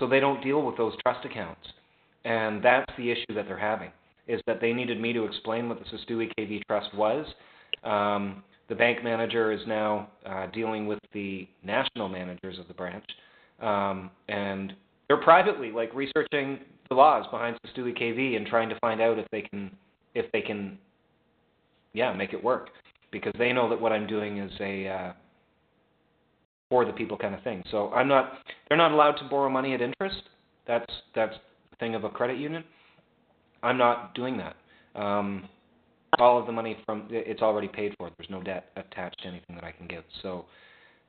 so they don't deal with those trust accounts. And that's the issue that they're having, is that they needed me to explain what the Sistui KV Trust was. The bank manager is now dealing with the national managers of the branch, and they're privately like researching the laws behind Sistui KV and trying to find out if they can, yeah, make it work. Because they know that what I'm doing is a for the people kind of thing. So I'm not. They're not allowed to borrow money at interest. That's the thing of a credit union. I'm not doing that. All of the money from it's already paid for. There's no debt attached to anything that I can give. So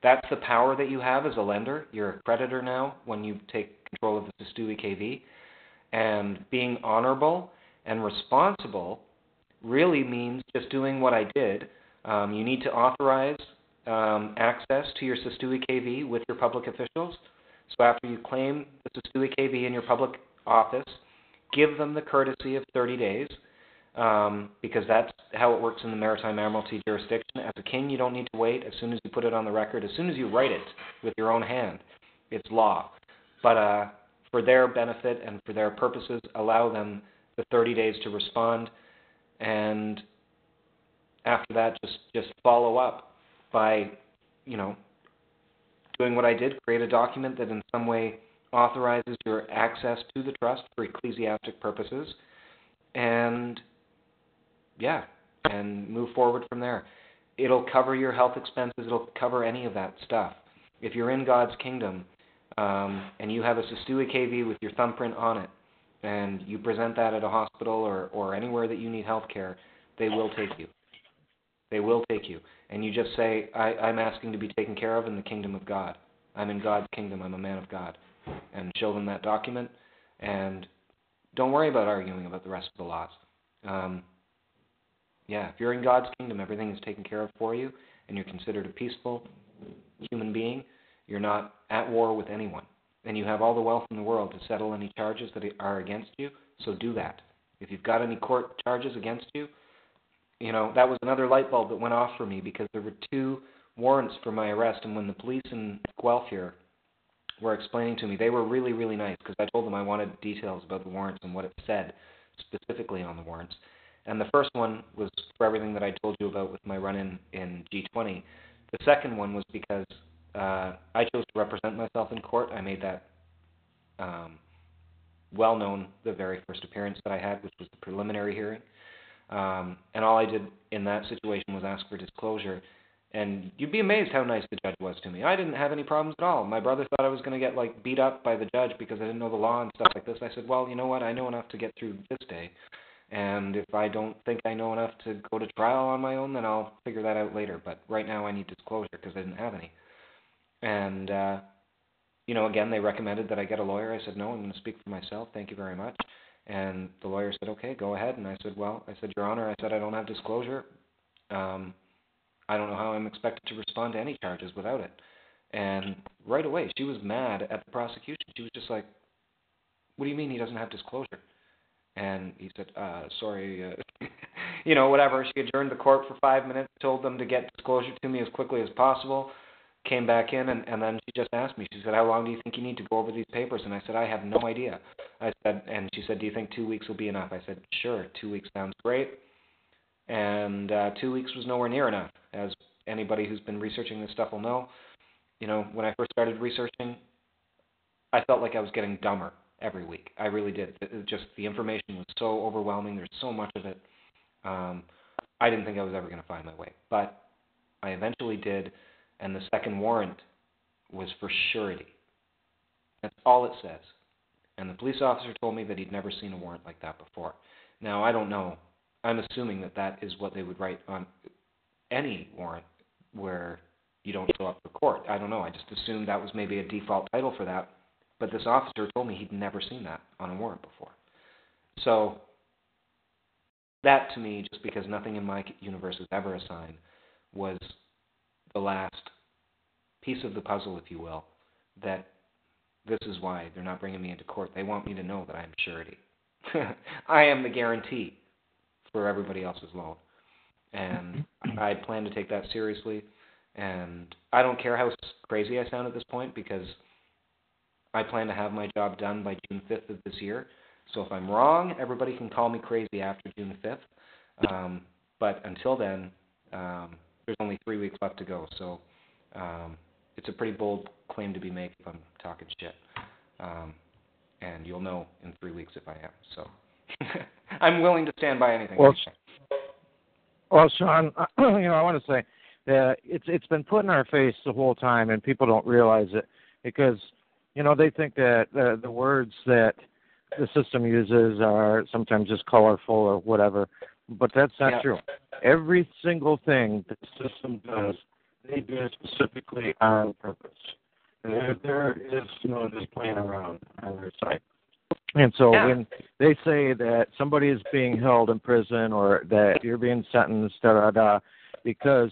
that's the power that you have as a lender. You're a creditor now when you take control of the Sistui KV, and being honorable and responsible really means just doing what I did. You need to authorize access to your Sistui KV with your public officials. So after you claim the Sistui KV in your public office, give them the courtesy of 30 days because that's how it works in the Maritime Admiralty jurisdiction. As a king, you don't need to wait. As soon as you put it on the record, as soon as you write it with your own hand, it's law. But for their benefit and for their purposes, allow them the 30 days to respond. And after that, just follow up by, you know, doing what I did, create a document that in some way authorizes your access to the trust for ecclesiastic purposes, and, yeah, and move forward from there. It'll cover your health expenses. It'll cover any of that stuff. If you're in God's kingdom and you have a Sistui KV with your thumbprint on it, and you present that at a hospital or anywhere that you need health care, they will take you. They will take you. And you just say, I'm asking to be taken care of in the kingdom of God. I'm in God's kingdom. I'm a man of God. And show them that document. And don't worry about arguing about the rest of the laws. Yeah, if you're in God's kingdom, everything is taken care of for you, and you're considered a peaceful human being. You're not at war with anyone. And you have all the wealth in the world to settle any charges that are against you, so do that. If you've got any court charges against you, you know, that was another light bulb that went off for me because there were 2 warrants for my arrest, and when the police in Guelph here were explaining to me, they were really, really nice because I told them I wanted details about the warrants and what it said specifically on the warrants. And the first one was for everything that I told you about with my run-in in G20. The second one was because I chose to represent myself in court. I made that well known the very first appearance that I had, which was the preliminary hearing. And all I did in that situation was ask for disclosure. And you'd be amazed how nice the judge was to me. I didn't have any problems at all. My brother thought I was going to get like beat up by the judge because I didn't know the law and stuff like this. I said, well, you know what? I know enough to get through this day. And if I don't think I know enough to go to trial on my own, then I'll figure that out later. But right now I need disclosure because I didn't have any. And, you know, again, they recommended that I get a lawyer. I said, no, I'm going to speak for myself. Thank you very much. And the lawyer said, okay, go ahead. And I said, well, Your Honor, I don't have disclosure. I don't know how I'm expected to respond to any charges without it. And right away, she was mad at the prosecution. She was just like, what do you mean he doesn't have disclosure? And he said, sorry, you know, whatever. She adjourned the court for 5 minutes, told them to get disclosure to me as quickly as possible, came back in, and then she just asked me, she said, how long do you think you need to go over these papers? And I said, I have no idea. I said, and she said, do you think 2 weeks will be enough? I said, sure, 2 weeks sounds great. And 2 weeks was nowhere near enough, as anybody who's been researching this stuff will know. You know, when I first started researching, I felt like I was getting dumber every week. I really did. It just, the information was so overwhelming. There's so much of it. I didn't think I was ever going to find my way, but I eventually did. And the second warrant was for surety. That's all it says. And the police officer told me that he'd never seen a warrant like that before. Now, I don't know. I'm assuming that that is what they would write on any warrant where you don't show up for court. I don't know. I just assumed that was maybe a default title for that. But this officer told me he'd never seen that on a warrant before. So that to me, just because nothing in my universe is ever a sign, was the last piece of the puzzle, if you will, that this is why they're not bringing me into court. They want me to know that I'm surety. I am the guarantee for everybody else's loan. And I plan to take that seriously. And I don't care how crazy I sound at this point, because I plan to have my job done by June 5th of this year. So if I'm wrong, everybody can call me crazy after June 5th. But until then, there's only 3 weeks left to go, so it's a pretty bold claim to be made if I'm talking shit. And you'll know in 3 weeks if I am. So I'm willing to stand by anything. Well, Sean, you know, I want to say that it's been put in our face the whole time, and people don't realize it because, you know, they think that the words that the system uses are sometimes just colorful or whatever. But that's not true. Every single thing the system does, they do it specifically on purpose. There is no just playing around on their site. And so when they say that somebody is being held in prison or that you're being sentenced, because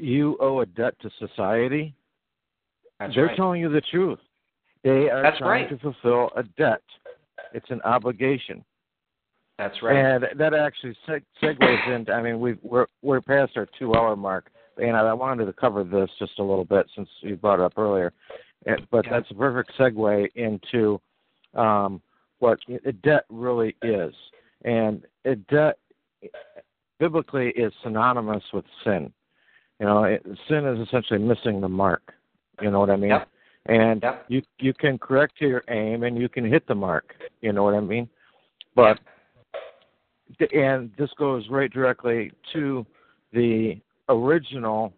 you owe a debt to society, they're telling you the truth. They are trying to fulfill a debt. It's an obligation. That's right. And that actually segues into, I mean, we're past our 2 hour mark, and I wanted to cover this just a little bit since you brought it up earlier, but that's a perfect segue into what a debt really is. And a debt biblically is synonymous with sin. You know, sin is essentially missing the mark. You know what I mean? Yep. And you can correct your aim and you can hit the mark. You know what I mean? But and this goes right directly to the original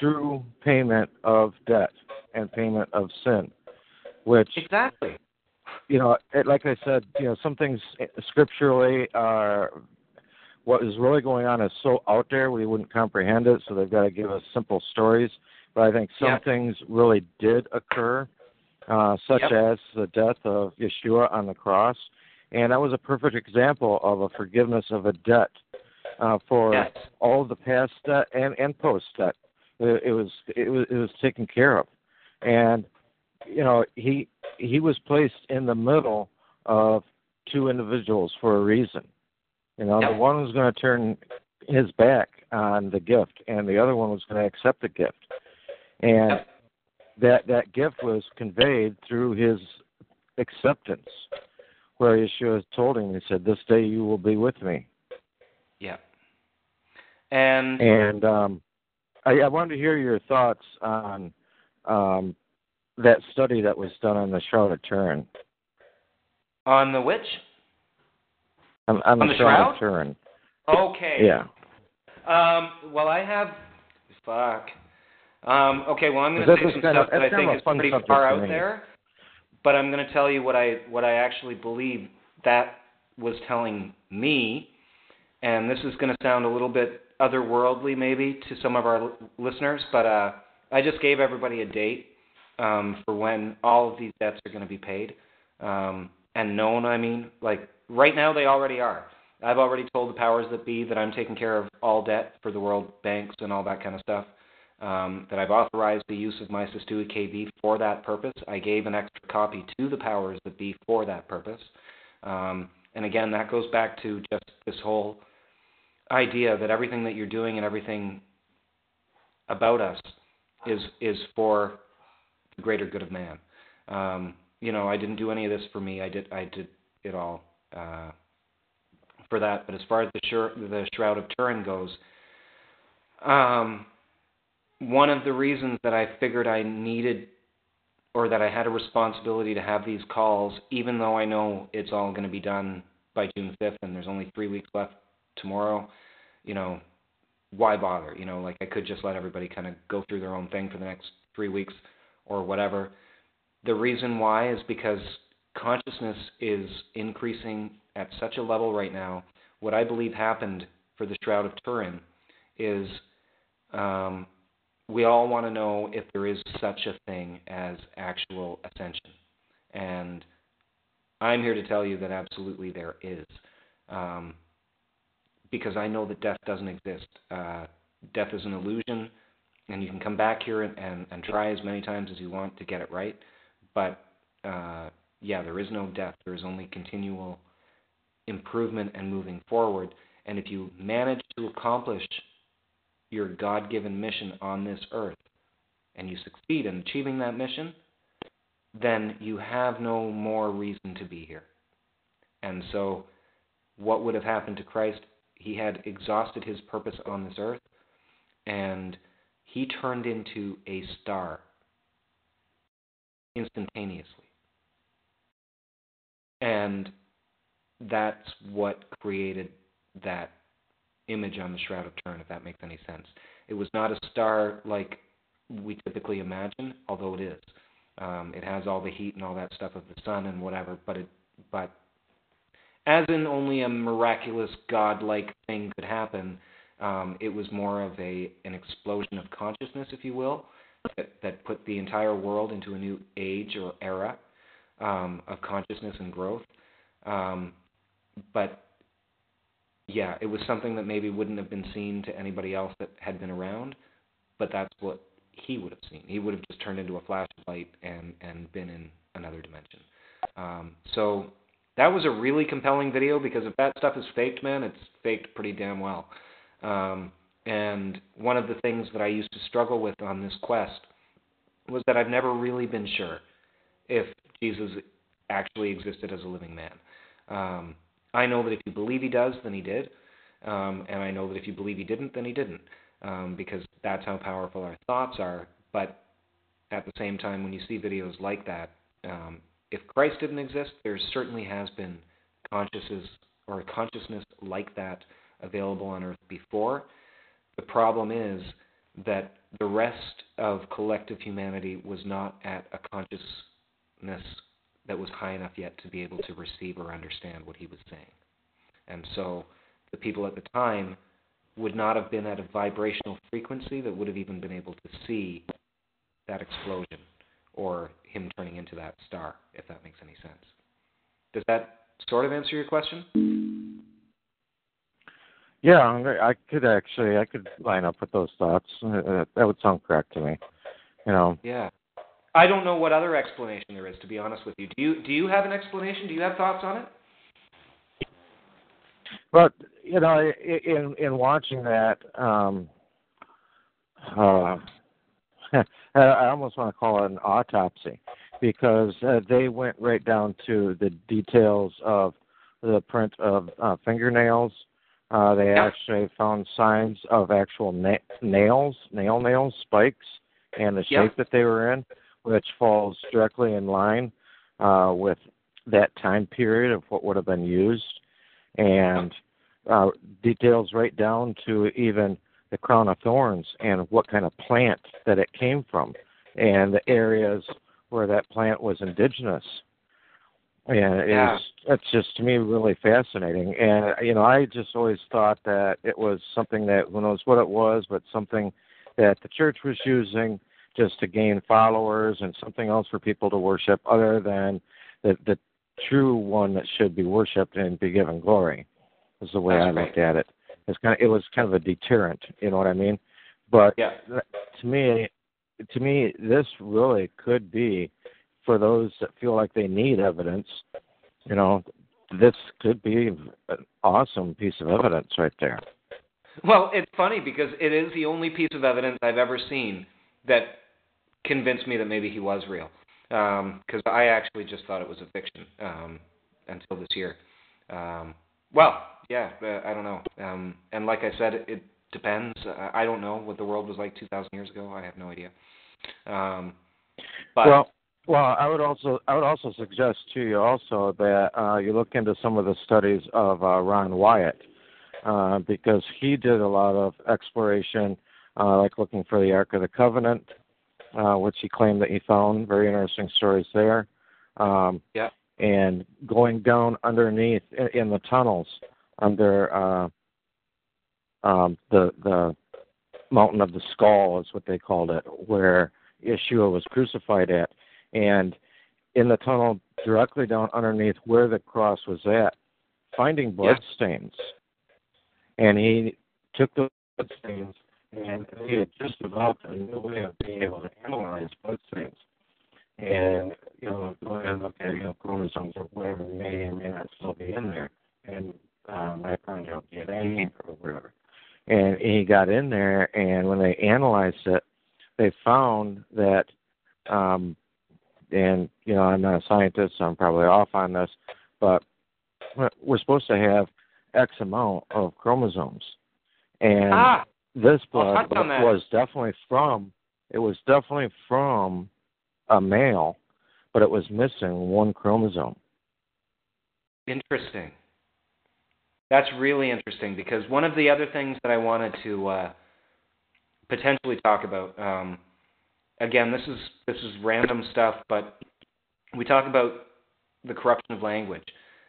true payment of debt and payment of sin, which exactly, you know, like I said, you know, some things scripturally are what is really going on is so out there we wouldn't comprehend it, so they've got to give us simple stories. But I think some things really did occur, such as the death of Yeshua on the cross. And that was a perfect example of a forgiveness of a debt for all the past debt and post debt. It was taken care of, and you know he was placed in the middle of two individuals for a reason. You know, the one was going to turn his back on the gift, and the other one was going to accept the gift, and that gift was conveyed through his acceptance, where Yeshua told him, he said, this day you will be with me. Yeah. And I wanted to hear your thoughts on that study that was done on the Shroud of Turin. On the which? On the Shroud of Turin. Okay. Yeah. Well, I have... Fuck. Okay, well, I'm going to say some stuff that I think is pretty far out there. But I'm going to tell you what I actually believe that was telling me, and this is going to sound a little bit otherworldly maybe to some of our listeners, but I just gave everybody a date for when all of these debts are going to be paid, and known, I mean. Like, right now they already are. I've already told the powers that be that I'm taking care of all debt for the world banks and all that kind of stuff. That I've authorized the use of my Sistui KB for that purpose. I gave an extra copy to the powers that be for that purpose. And again, that goes back to just this whole idea that everything that you're doing and everything about us is for the greater good of man. I didn't do any of this for me. I did it all for that. But as far as the Shroud of Turin goes, one of the reasons that I figured I needed, or that I had a responsibility to have these calls, even though I know it's all going to be done by June 5th and there's only 3 weeks left tomorrow, why bother? I could just let everybody kind of go through their own thing for the next 3 weeks or whatever. The reason why is because consciousness is increasing at such a level right now. What I believe happened for the Shroud of Turin is we all want to know if there is such a thing as actual ascension. And I'm here to tell you that absolutely there is. Because I know that death doesn't exist. Death is an illusion, and you can come back here and try as many times as you want to get it right. But, there is no death. There is only continual improvement and moving forward. And if you manage to accomplish your God-given mission on this earth, and you succeed in achieving that mission, then you have no more reason to be here. And so, what would have happened to Christ? He had exhausted his purpose on this earth, and he turned into a star instantaneously. And that's what created that image on the Shroud of Turin, if that makes any sense. It was not a star like we typically imagine, although it is. It has all the heat and all that stuff of the sun and whatever, but as in only a miraculous God-like thing could happen, it was more of an explosion of consciousness, if you will, that put the entire world into a new age or era of consciousness and growth. But it was something that maybe wouldn't have been seen to anybody else that had been around, but that's what he would have seen. He would have just turned into a flashlight and been in another dimension. So that was a really compelling video, because if that stuff is faked, man, it's faked pretty damn well. And one of the things that I used to struggle with on this quest was that I've never really been sure if Jesus actually existed as a living man. I know that if you believe he does, then he did. And I know that if you believe he didn't, then he didn't. Because that's how powerful our thoughts are. But at the same time, when you see videos like that, if Christ didn't exist, there certainly has been consciousness like that available on earth before. The problem is that the rest of collective humanity was not at a consciousness that was high enough yet to be able to receive or understand what he was saying. And so the people at the time would not have been at a vibrational frequency that would have even been able to see that explosion or him turning into that star, if that makes any sense. Does that sort of answer your question? Yeah, I could line up with those thoughts. That would sound correct to me. Yeah. I don't know what other explanation there is, to be honest with you. Do you have an explanation? Do you have thoughts on it? Well, in watching that, I almost want to call it an autopsy, because they went right down to the details of the print of fingernails. They actually found signs of actual nails, spikes, and the shape that they were in, which falls directly in line with that time period of what would have been used, and details right down to even the crown of thorns and what kind of plant that it came from and the areas where that plant was indigenous. And it's just, to me, really fascinating. And, I just always thought that it was something that, who knows what it was, but something that the church was using just to gain followers and something else for people to worship other than the true one that should be worshipped and be given glory, is the way I looked at it. It was kind of a deterrent, you know what I mean? But to me, this really could be, for those that feel like they need evidence, this could be an awesome piece of evidence right there. Well, it's funny because it is the only piece of evidence I've ever seen that convinced me that maybe he was real. Because I actually just thought it was a fiction until this year. I don't know. And like I said, it depends. I don't know what the world was like 2,000 years ago. I have no idea. Well, I would also suggest to you also that you look into some of the studies of Ron Wyatt because he did a lot of exploration, like looking for the Ark of the Covenant, which he claimed that he found. Very interesting stories there. And going down underneath in the tunnels under the Mountain of the Skull is what they called it, where Yeshua was crucified at. And in the tunnel directly down underneath where the cross was at, finding bloodstains. Yeah. And he took the bloodstains, and he had just developed a new way of being able to analyze bloodstains. And, you know, going and look at, you know, chromosomes or whatever may or may not still be in there, and mitochondrial DNA or whatever. And he got in there, and when they analyzed it, they found that, and, you know, I'm not a scientist, so I'm probably off on this, but we're supposed to have X amount of chromosomes. And this blood was definitely from a male, but it was missing one chromosome. Interesting. That's really interesting, because one of the other things that I wanted to potentially talk about, again, this is random stuff, but we talk about the corruption of language,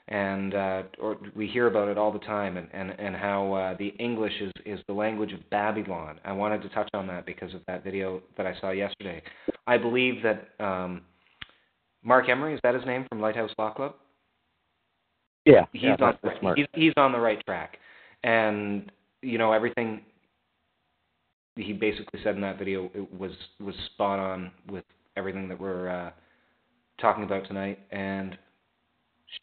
and or we hear about it all the time, and how the English is the language of Babylon. I wanted to touch on that because of that video that I saw yesterday. I believe that Mark Emery, is that his name, from Lighthouse Law Club? Yeah, he's on the right track. And, you know, everything he basically said in that video, it was spot on with everything that we're talking about tonight. And,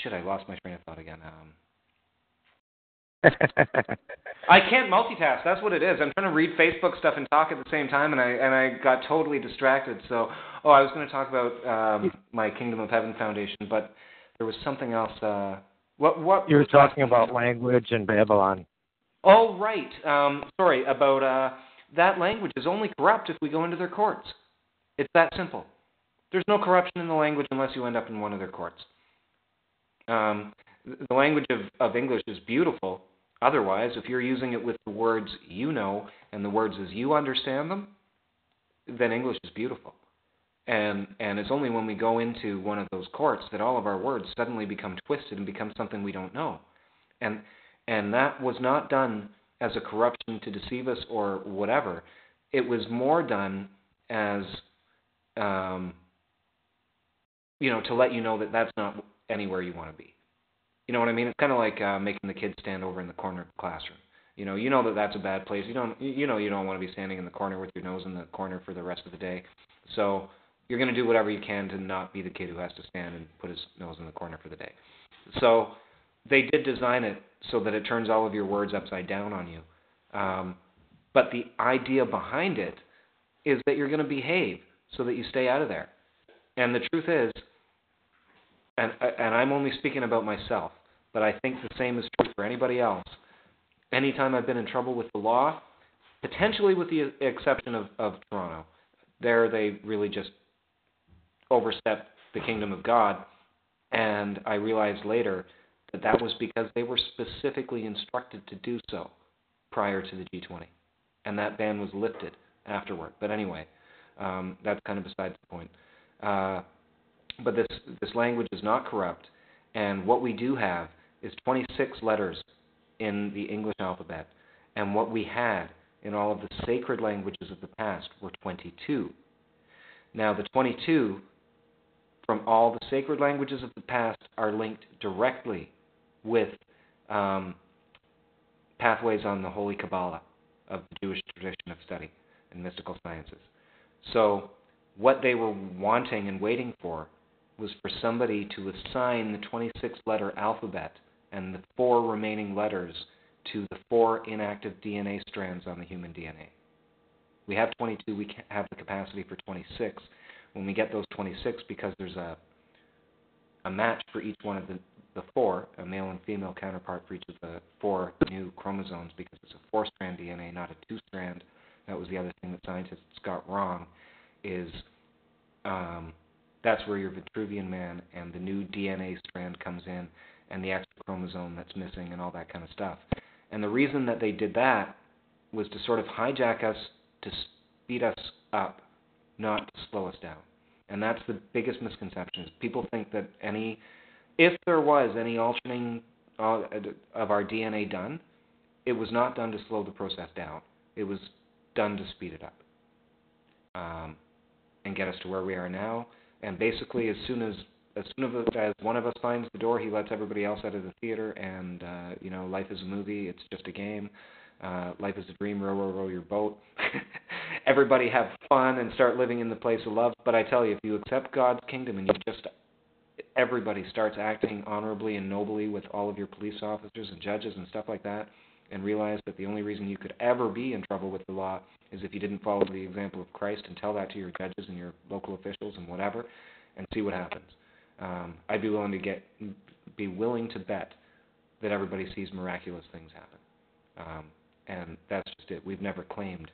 shit, I lost my train of thought again. I can't multitask. That's what it is. I'm trying to read Facebook stuff and talk at the same time, and I got totally distracted. So, I was going to talk about my Kingdom of Heaven Foundation, but there was something else. What you were talking about language and Babylon. Oh, right. Sorry, about that language is only corrupt if we go into their courts. It's that simple. There's no corruption in the language unless you end up in one of their courts. The language of English is beautiful. Otherwise, if you're using it with the words you know and the words as you understand them, then English is beautiful. And it's only when we go into one of those courts that all of our words suddenly become twisted and become something we don't know. And that was not done as a corruption to deceive us or whatever. It was more done as, to let you know that that's not anywhere you want to be. You know what I mean? It's kind of like making the kids stand over in the corner of the classroom. You know that that's a bad place. You don't want to be standing in the corner with your nose in the corner for the rest of the day. So you're going to do whatever you can to not be the kid who has to stand and put his nose in the corner for the day. So they did design it so that it turns all of your words upside down on you. But the idea behind it is that you're going to behave so that you stay out of there. And the truth is, and I'm only speaking about myself, but I think the same is true for anybody else. Anytime I've been in trouble with the law, potentially with the exception of Toronto, there they really just overstepped the kingdom of God, and I realized later that that was because they were specifically instructed to do so prior to the G20, and that ban was lifted afterward. But anyway, that's kind of beside the point. But this language is not corrupt, and what we do have is 26 letters in the English alphabet, and what we had in all of the sacred languages of the past were 22. Now, the 22 from all the sacred languages of the past are linked directly with pathways on the Holy Kabbalah of the Jewish tradition of study and mystical sciences. So what they were wanting and waiting for was for somebody to assign the 26-letter alphabet and the 4 remaining letters to the 4 inactive DNA strands on the human DNA. We have 22. We have the capacity for 26. When we get those 26, because there's a match for each one of the 4, a male and female counterpart for each of the 4 new chromosomes, because it's a 4-strand DNA, not a 2-strand. That was the other thing that scientists got wrong, is that's where your Vitruvian Man and the new DNA strand comes in, and the extra chromosome that's missing and all that kind of stuff. And the reason that they did that was to sort of hijack us, to speed us up, not to slow us down. And that's the biggest misconception. People think that if there was any alternating of our DNA done, it was not done to slow the process down. It was done to speed it up and get us to where we are now. And basically, as soon as one of us finds the door, he lets everybody else out of the theater. And life is a movie; it's just a game. Life is a dream. Row, row, row your boat. Everybody have fun and start living in the place of love. But I tell you, if you accept God's kingdom and everybody starts acting honorably and nobly with all of your police officers and judges and stuff like that, and realize that the only reason you could ever be in trouble with the law is if you didn't follow the example of Christ, and tell that to your judges and your local officials and whatever, and see what happens. I'd be willing to bet that everybody sees miraculous things happen. And that's just it. We've never claimed.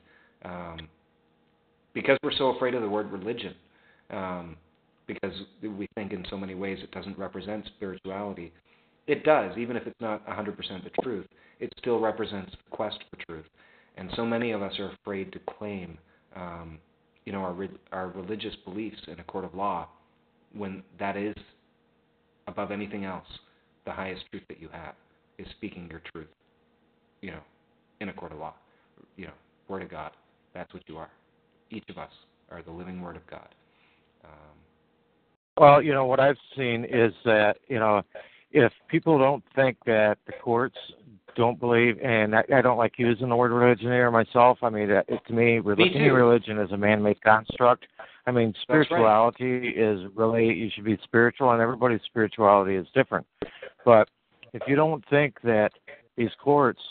Because we're so afraid of the word religion, because we think in so many ways it doesn't represent spirituality. It does, even if it's not 100% the truth. It still represents the quest for truth. And so many of us are afraid to claim, our religious beliefs in a court of law, when that is, above anything else, the highest truth that you have, is speaking your truth, in a court of law, Word of God. That's what you are. Each of us are the living Word of God. Well, what I've seen is that, if people don't think that the courts don't believe, and I don't like using the word religion here myself. I mean, to me, religion is a man-made construct. I mean, spirituality is really, you should be spiritual, and everybody's spirituality is different. But if you don't think that these courts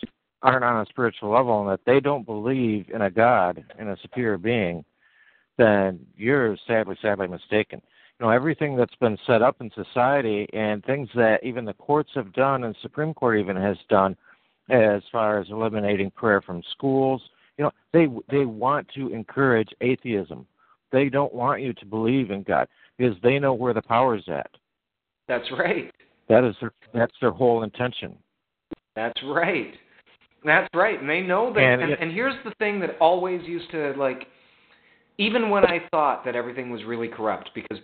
aren't on a spiritual level and that they don't believe in a God, in a superior being, then you're sadly, sadly mistaken. Everything that's been set up in society and things that even the courts have done and Supreme Court even has done as far as eliminating prayer from schools, they want to encourage atheism. They don't want you to believe in God because they know where the power's at. That's right. That's their whole intention. That's right. That's right, and they know that. And here's the thing that always used to, even when I thought that everything was really corrupt, because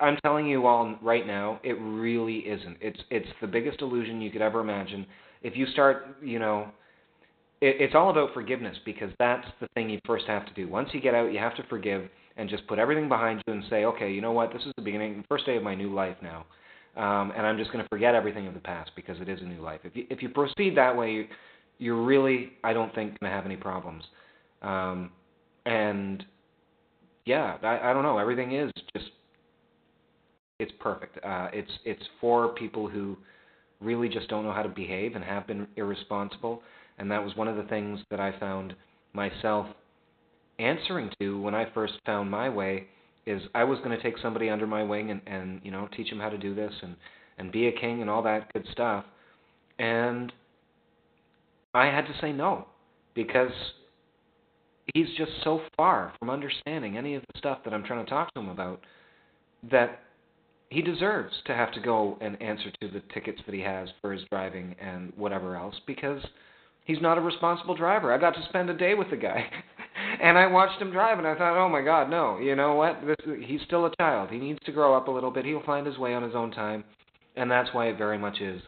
I'm telling you all right now, it really isn't. It's the biggest illusion you could ever imagine. If you start, it's all about forgiveness, because that's the thing you first have to do. Once you get out, you have to forgive and just put everything behind you and say, okay, you know what, this is the beginning, the first day of my new life now, and I'm just going to forget everything of the past because it is a new life. If you proceed that way, you're really, I don't think, going to have any problems. Yeah, I don't know. Everything is just, it's perfect. It's for people who really just don't know how to behave and have been irresponsible. And that was one of the things that I found myself answering to when I first found my way, is I was going to take somebody under my wing and teach them how to do this and be a king and all that good stuff. And I had to say no, because he's just so far from understanding any of the stuff that I'm trying to talk to him about that he deserves to have to go and answer to the tickets that he has for his driving and whatever else, because he's not a responsible driver. I got to spend a day with the guy, and I watched him drive, and I thought, oh, my God, no. You know what? He's still a child. He needs to grow up a little bit. He'll find his way on his own time, and that's why it very much is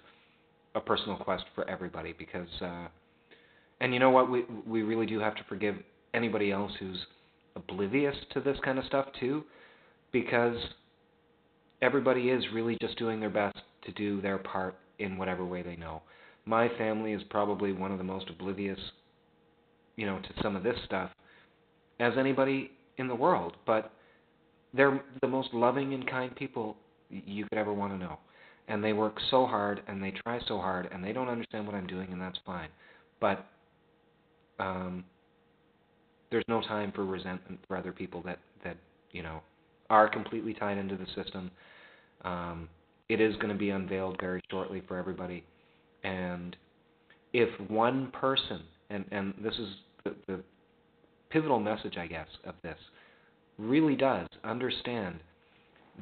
a personal quest for everybody, because and you know what? We really do have to forgive anybody else who's oblivious to this kind of stuff too, because everybody is really just doing their best to do their part in whatever way they know. My family is probably one of the most oblivious, to some of this stuff as anybody in the world, but they're the most loving and kind people you could ever want to know. and they work so hard and they try so hard and they don't understand what I'm doing, and that's fine. But there's no time for resentment for other people that you know, are completely tied into the system. It is going to be unveiled very shortly for everybody. And if one person, and this is the pivotal message, I guess, of this, really does understand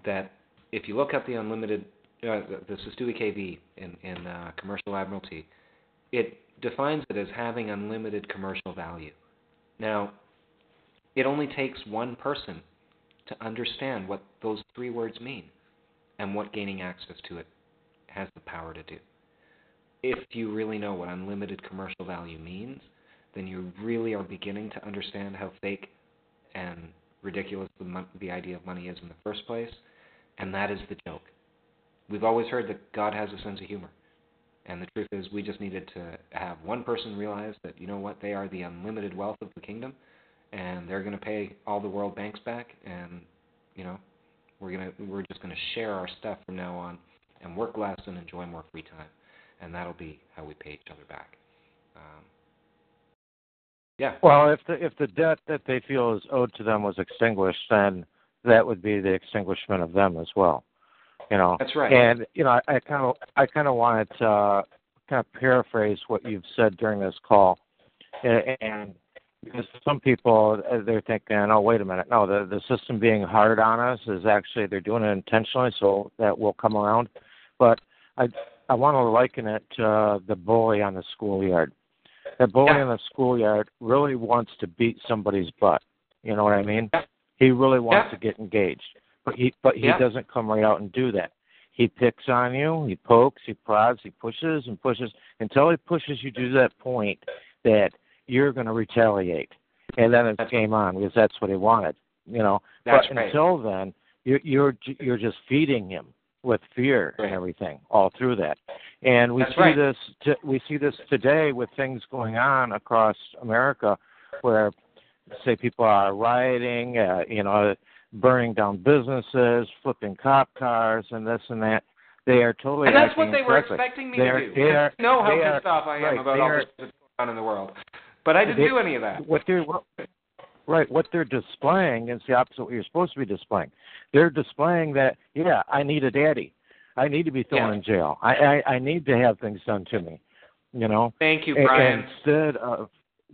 that if you look up the unlimited, the Sestuhi KV in Commercial Admiralty, it defines it as having unlimited commercial value. Now, it only takes one person to understand what those three words mean and what gaining access to it has the power to do. If you really know what unlimited commercial value means, then you really are beginning to understand how fake and ridiculous the idea of money is in the first place, and that is the joke. We've always heard that God has a sense of humor, and the truth is we just needed to have one person realize that, you know what, they are the unlimited wealth of the kingdom, and they're going to pay all the world banks back, and, you know, we're just going to share our stuff from now on and work less and enjoy more free time, and that'll be how we pay each other back. Yeah. Well, if the debt that they feel is owed to them was extinguished, then that would be the extinguishment of them as well. You know. That's right. And you know, I kind of wanted to kind of paraphrase what you've said during this call, and because some people they're thinking, oh wait a minute, no, the system being hard on us is actually they're doing it intentionally, so that will come around. But I want to liken it to the bully on the schoolyard. That bully in the schoolyard really wants to beat somebody's butt. You know what I mean? He really wants to get engaged, but he doesn't come right out and do that. He picks on you. He pokes. He prods. He pushes and pushes until he pushes you to that point that you're going to retaliate, and then it's game on because that's what he wanted. You know, that's but right. Until then, you're just feeding him with fear and everything all through that. And we see this today with things going on across America where, say, people are rioting, you know, burning down businesses, flipping cop cars and this and that. They are totally... And that's what they were expecting me to do. They know how pissed off I am about all this that's going on in the world. But I didn't do any of that. What they're displaying is the opposite of what you're supposed to be displaying. They're displaying that, yeah, I need a daddy. I need to be thrown in jail. I need to have things done to me, you know. Thank you, Brian. Instead of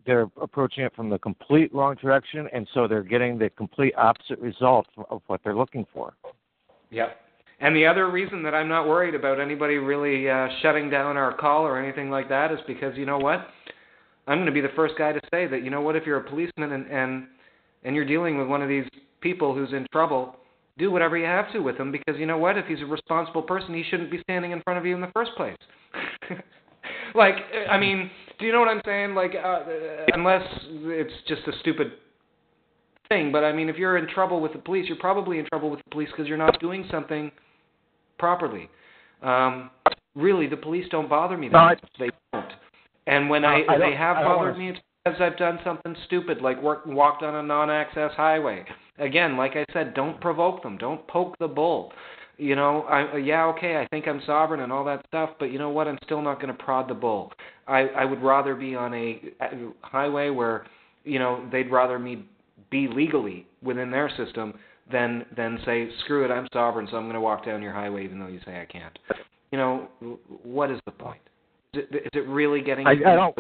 they're approaching it from the complete wrong direction, and so they're getting the complete opposite result of what they're looking for. Yep. And the other reason that I'm not worried about anybody really shutting down our call or anything like that is because, you know what, I'm going to be the first guy to say that, you know what, if you're a policeman and you're dealing with one of these people who's in trouble, do whatever you have to with him because, you know what, if he's a responsible person, he shouldn't be standing in front of you in the first place. Like, I mean, do you know what I'm saying? Like, unless it's just a stupid thing, but I mean, if you're in trouble with the police, you're probably in trouble with the police because you're not doing something properly. Really, the police don't bother me. They don't. And when they have bothered me, it's because I've done something stupid, like walked on a non-access highway. Again, like I said, don't provoke them. Don't poke the bull. You know, I think I'm sovereign and all that stuff, but you know what? I'm still not going to prod the bull. I would rather be on a highway where, you know, they'd rather me be legally within their system than say, screw it, I'm sovereign, so I'm going to walk down your highway even though you say I can't. You know, what is the point? Is it really getting... I don't...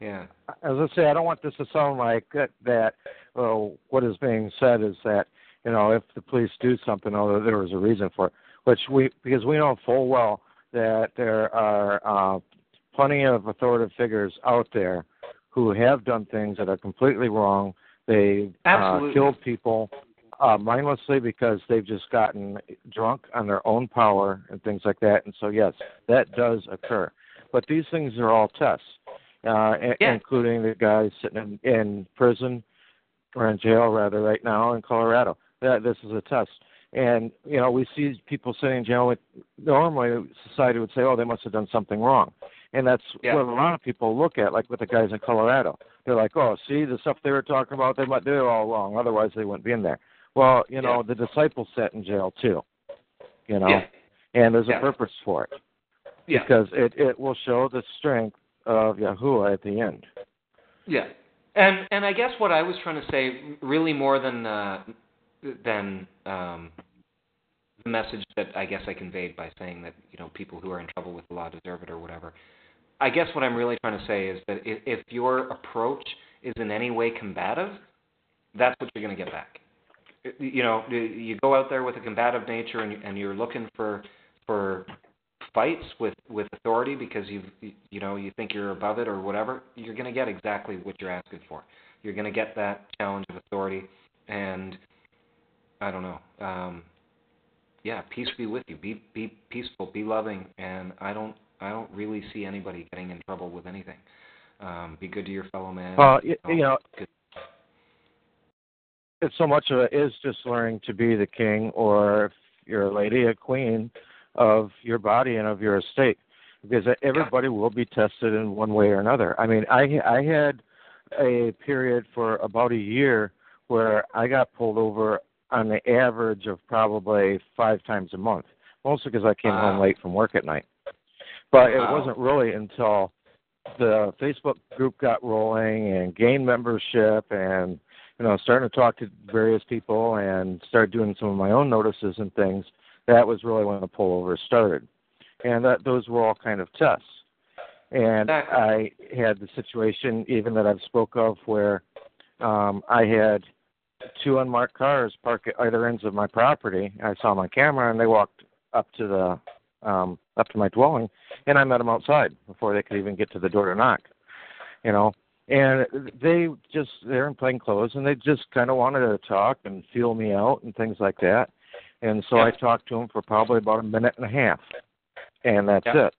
Yeah. As I say, I don't want this to sound like that. Well, what is being said is that, you know, if the police do something, although there was a reason for it, because we know full well that there are plenty of authoritative figures out there who have done things that are completely wrong. They killed people mindlessly because they've just gotten drunk on their own power and things like that. And so, yes, that does occur. But these things are all tests, including the guys sitting in prison or in jail, rather, right now in Colorado. This is a test. And, you know, we see people sitting in jail. Normally, society would say, oh, they must have done something wrong. And that's what a lot of people look at, like with the guys in Colorado. They're like, oh, see, the stuff they were talking about, they were all wrong. Otherwise, they wouldn't be in there. Well, you know, the disciples sat in jail, too, you know. Yeah. And there's a purpose for it. Yeah. Because it will show the strength of Yahuwah at the end. Yeah. And I guess what I was trying to say, really more than the message that I guess I conveyed by saying that, you know, people who are in trouble with the law deserve it or whatever. I guess what I'm really trying to say is that if your approach is in any way combative, that's what you're going to get back. You know, you go out there with a combative nature and you're looking for fights with authority because you think you're above it or whatever, you're going to get exactly what you're asking for. You're going to get that challenge of authority, and I don't know. Peace be with you. Be peaceful. Be loving. And I don't really see anybody getting in trouble with anything. Be good to your fellow man. If so much of it is just learning to be the king, or if you're a lady, a queen of your body and of your estate, because everybody will be tested in one way or another. I mean, I had a period for about a year where I got pulled over on the average of probably 5 times a month, mostly because I came home late from work at night. But it wasn't really until the Facebook group got rolling and gained membership and, you know, starting to talk to various people and started doing some of my own notices and things, that was really when the pullover started. And those were all kind of tests. And I had the situation even that I've spoke of where I had 2 unmarked cars parked at either ends of my property. I saw my camera, and they walked up to my dwelling, and I met them outside before they could even get to the door to knock, you know. And they're in plain clothes, and they just kind of wanted to talk and feel me out and things like that. And so I talked to them for probably about 1.5 minutes, and that's it.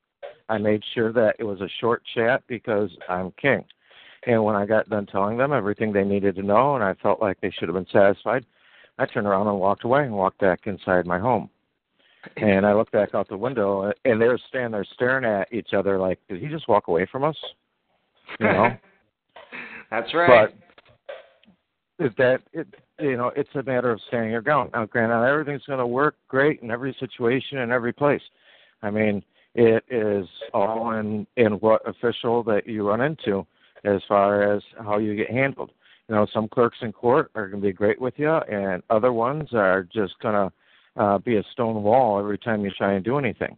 I made sure that it was a short chat because I'm king. And when I got done telling them everything they needed to know and I felt like they should have been satisfied, I turned around and walked away and walked back inside my home. And I looked back out the window, and they were standing there staring at each other like, did he just walk away from us? You know? That's right. But it's a matter of standing your ground. Now, granted, everything's going to work great in every situation and every place. I mean, it is all in what official that you run into as far as how you get handled. You know, some clerks in court are going to be great with you, and other ones are just going to be a stone wall every time you try and do anything.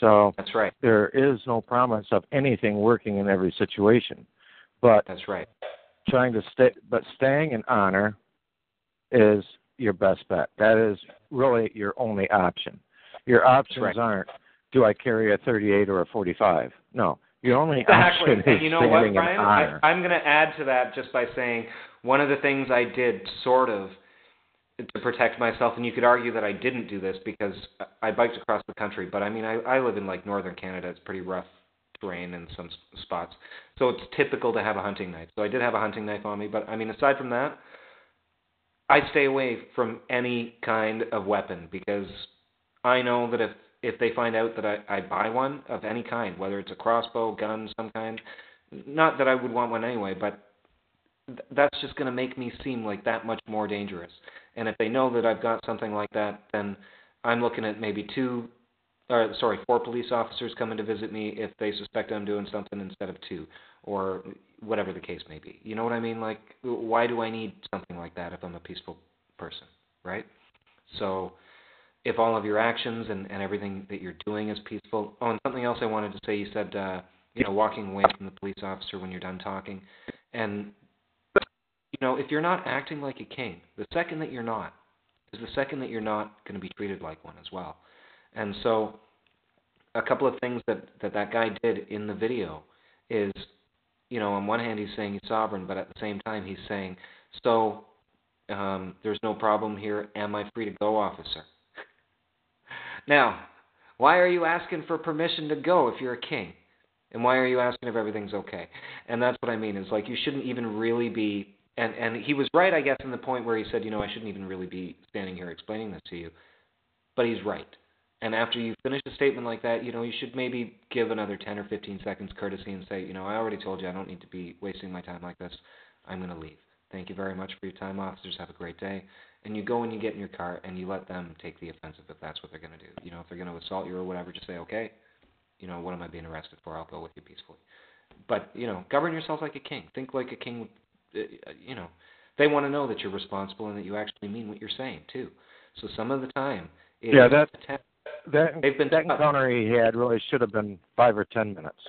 So that's right. There is no promise of anything working in every situation. But that's right. Trying to staying in honor is your best bet. That is really your only option. Your options aren't, do I carry a 38 or a 45? No. Your only option is you know standing what, Brian? In honor. I'm going to add to that just by saying one of the things I did sort of to protect myself, and you could argue that I didn't do this because I biked across the country, but I mean, I live in like northern Canada. It's pretty rough terrain in some spots, so it's typical to have a hunting knife. So I did have a hunting knife on me, but I mean, aside from that, I stay away from any kind of weapon because I know that if they find out that I buy one of any kind, whether it's a crossbow, gun, some kind, not that I would want one anyway, but that's just going to make me seem like that much more dangerous. And if they know that I've got something like that, then I'm looking at maybe 4 police officers coming to visit me if they suspect I'm doing something instead of 2, or whatever the case may be. You know what I mean? Like, why do I need something like that if I'm a peaceful person, right? So if all of your actions and everything that you're doing is peaceful. Oh, and something else I wanted to say, you said, walking away from the police officer when you're done talking. And you know, if you're not acting like a king, the second that you're not is the second that you're not going to be treated like one as well. And so a couple of things that guy did in the video is, you know, on one hand he's saying he's sovereign, but at the same time he's saying, so there's no problem here, am I free to go, officer? Now, why are you asking for permission to go if you're a king? And why are you asking if everything's okay? And that's what I mean, is like you shouldn't even really be... And he was right, I guess, in the point where he said, you know, I shouldn't even really be standing here explaining this to you. But he's right. And after you finish a statement like that, you know, you should maybe give another 10 or 15 seconds courtesy and say, you know, I already told you I don't need to be wasting my time like this. I'm going to leave. Thank you very much for your time, officers. Have a great day. And you go and you get in your car and you let them take the offensive if that's what they're going to do. You know, if they're going to assault you or whatever, just say, okay, you know, what am I being arrested for? I'll go with you peacefully. But, you know, govern yourself like a king. Think like a king. You know, they want to know that you're responsible and that you actually mean what you're saying, too. So some of the time, that encounter he had really should have been 5 or 10 minutes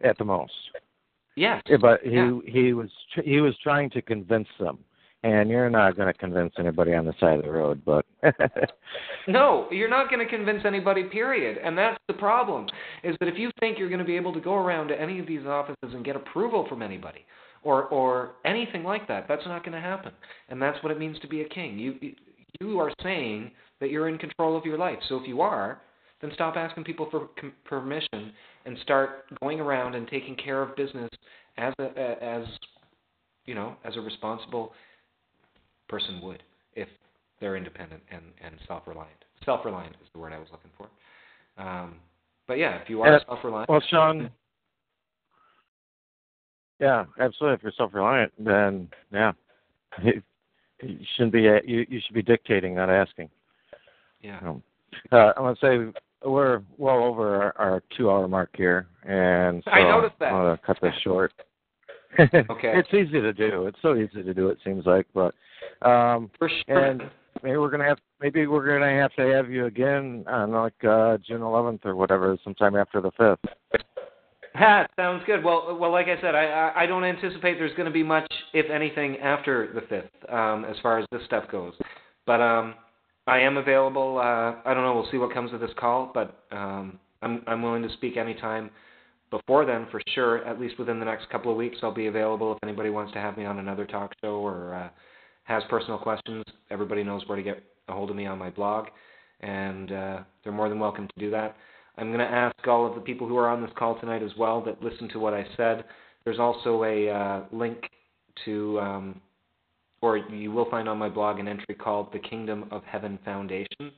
at the most. Yes. But he was trying to convince them, and you're not going to convince anybody on the side of the road. But no, you're not going to convince anybody, period. And that's the problem, is that if you think you're going to be able to go around to any of these offices and get approval from anybody or anything like that, that's not going to happen. And that's what it means to be a king. You are saying that you're in control of your life. So if you are, then stop asking people for permission and start going around and taking care of business as a responsible person would if they're independent and self-reliant. Self-reliant is the word I was looking for. But yeah, if you are self-reliant. Well, Sean. Yeah, absolutely. If you're self-reliant, then yeah. You shouldn't be. You should be dictating, not asking. Yeah. I want to say we're well over our 2-hour mark here, and so I noticed that. I want to cut this short. Okay. It's easy to do. It's so easy to do. It seems like, but for sure. And maybe we're gonna have to have you again on like June 11th or whatever, sometime after the 5th. That sounds good. Well, like I said, I don't anticipate there's going to be much, if anything, after the 5th as far as this stuff goes. But I am available. I don't know. We'll see what comes of this call. But I'm willing to speak anytime before then for sure, at least within the next couple of weeks. I'll be available if anybody wants to have me on another talk show or has personal questions. Everybody knows where to get a hold of me on my blog, and they're more than welcome to do that. I'm going to ask all of the people who are on this call tonight as well that listen to what I said. There's also a link to, or you will find on my blog, an entry called The Kingdom of Heaven Foundation.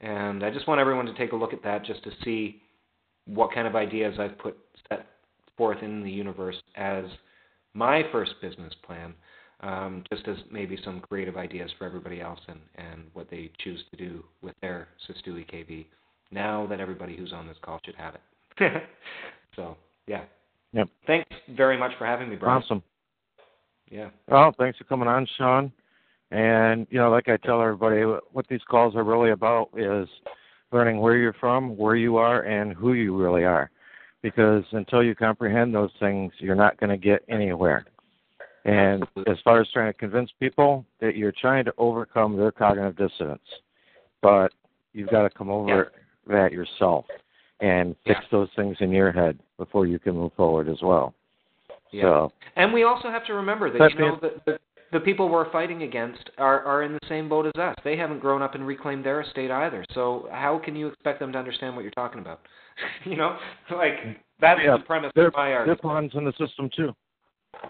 And I just want everyone to take a look at that just to see what kind of ideas I've set forth in the universe as my first business plan, just as maybe some creative ideas for everybody else and what they choose to do with their Sestouli KV. Now that everybody who's on this call should have it. So, yeah. Yep. Thanks very much for having me, Brian. Awesome. Yeah. Well, thanks for coming on, Sean. And, you know, like I tell everybody, what these calls are really about is learning where you're from, where you are, and who you really are. Because until you comprehend those things, you're not going to get anywhere. And as far as trying to convince people that you're trying to overcome their cognitive dissonance, but you've got to come over it. That yourself and fix those things in your head before you can move forward as well. Yeah. So, and we also have to remember that the people we're fighting against are in the same boat as us. They haven't grown up and reclaimed their estate either. So how can you expect them to understand what you're talking about? You know, like that's the premise of my argument. They're pawns in the system too.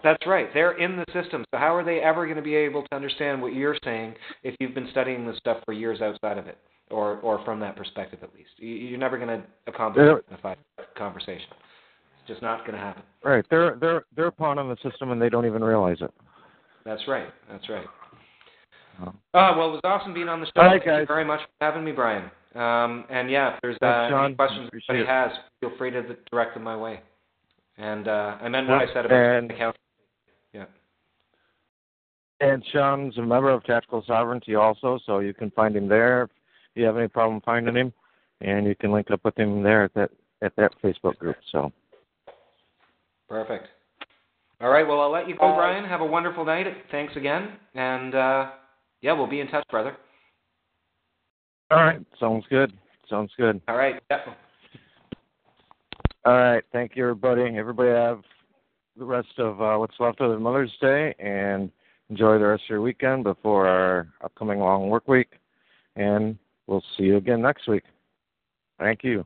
That's right. They're in the system. So how are they ever going to be able to understand what you're saying if you've been studying this stuff for years outside of it? Or from that perspective, at least. You're never going to accomplish a conversation. It's just not going to happen. Right. They're a pawn in the system, and they don't even realize it. That's right. Well, it was awesome being on the show. All right, guys. Thank you very much for having me, Brian. And, yeah, if there's any questions anybody has, feel free to direct them my way. And I meant what I said about the account. Yeah. And Sean's a member of Tactical Sovereignty also, so you can find him there. You have any problem finding him, and you can link up with him there at that Facebook group. So, perfect. All right. Well, I'll let you go, Brian. Have a wonderful night. Thanks again, and we'll be in touch, brother. All right. Sounds good. All right. Yeah. All right. Thank you, everybody. Everybody have the rest of what's left of Mother's Day, and enjoy the rest of your weekend before our upcoming long work week, and we'll see you again next week. Thank you.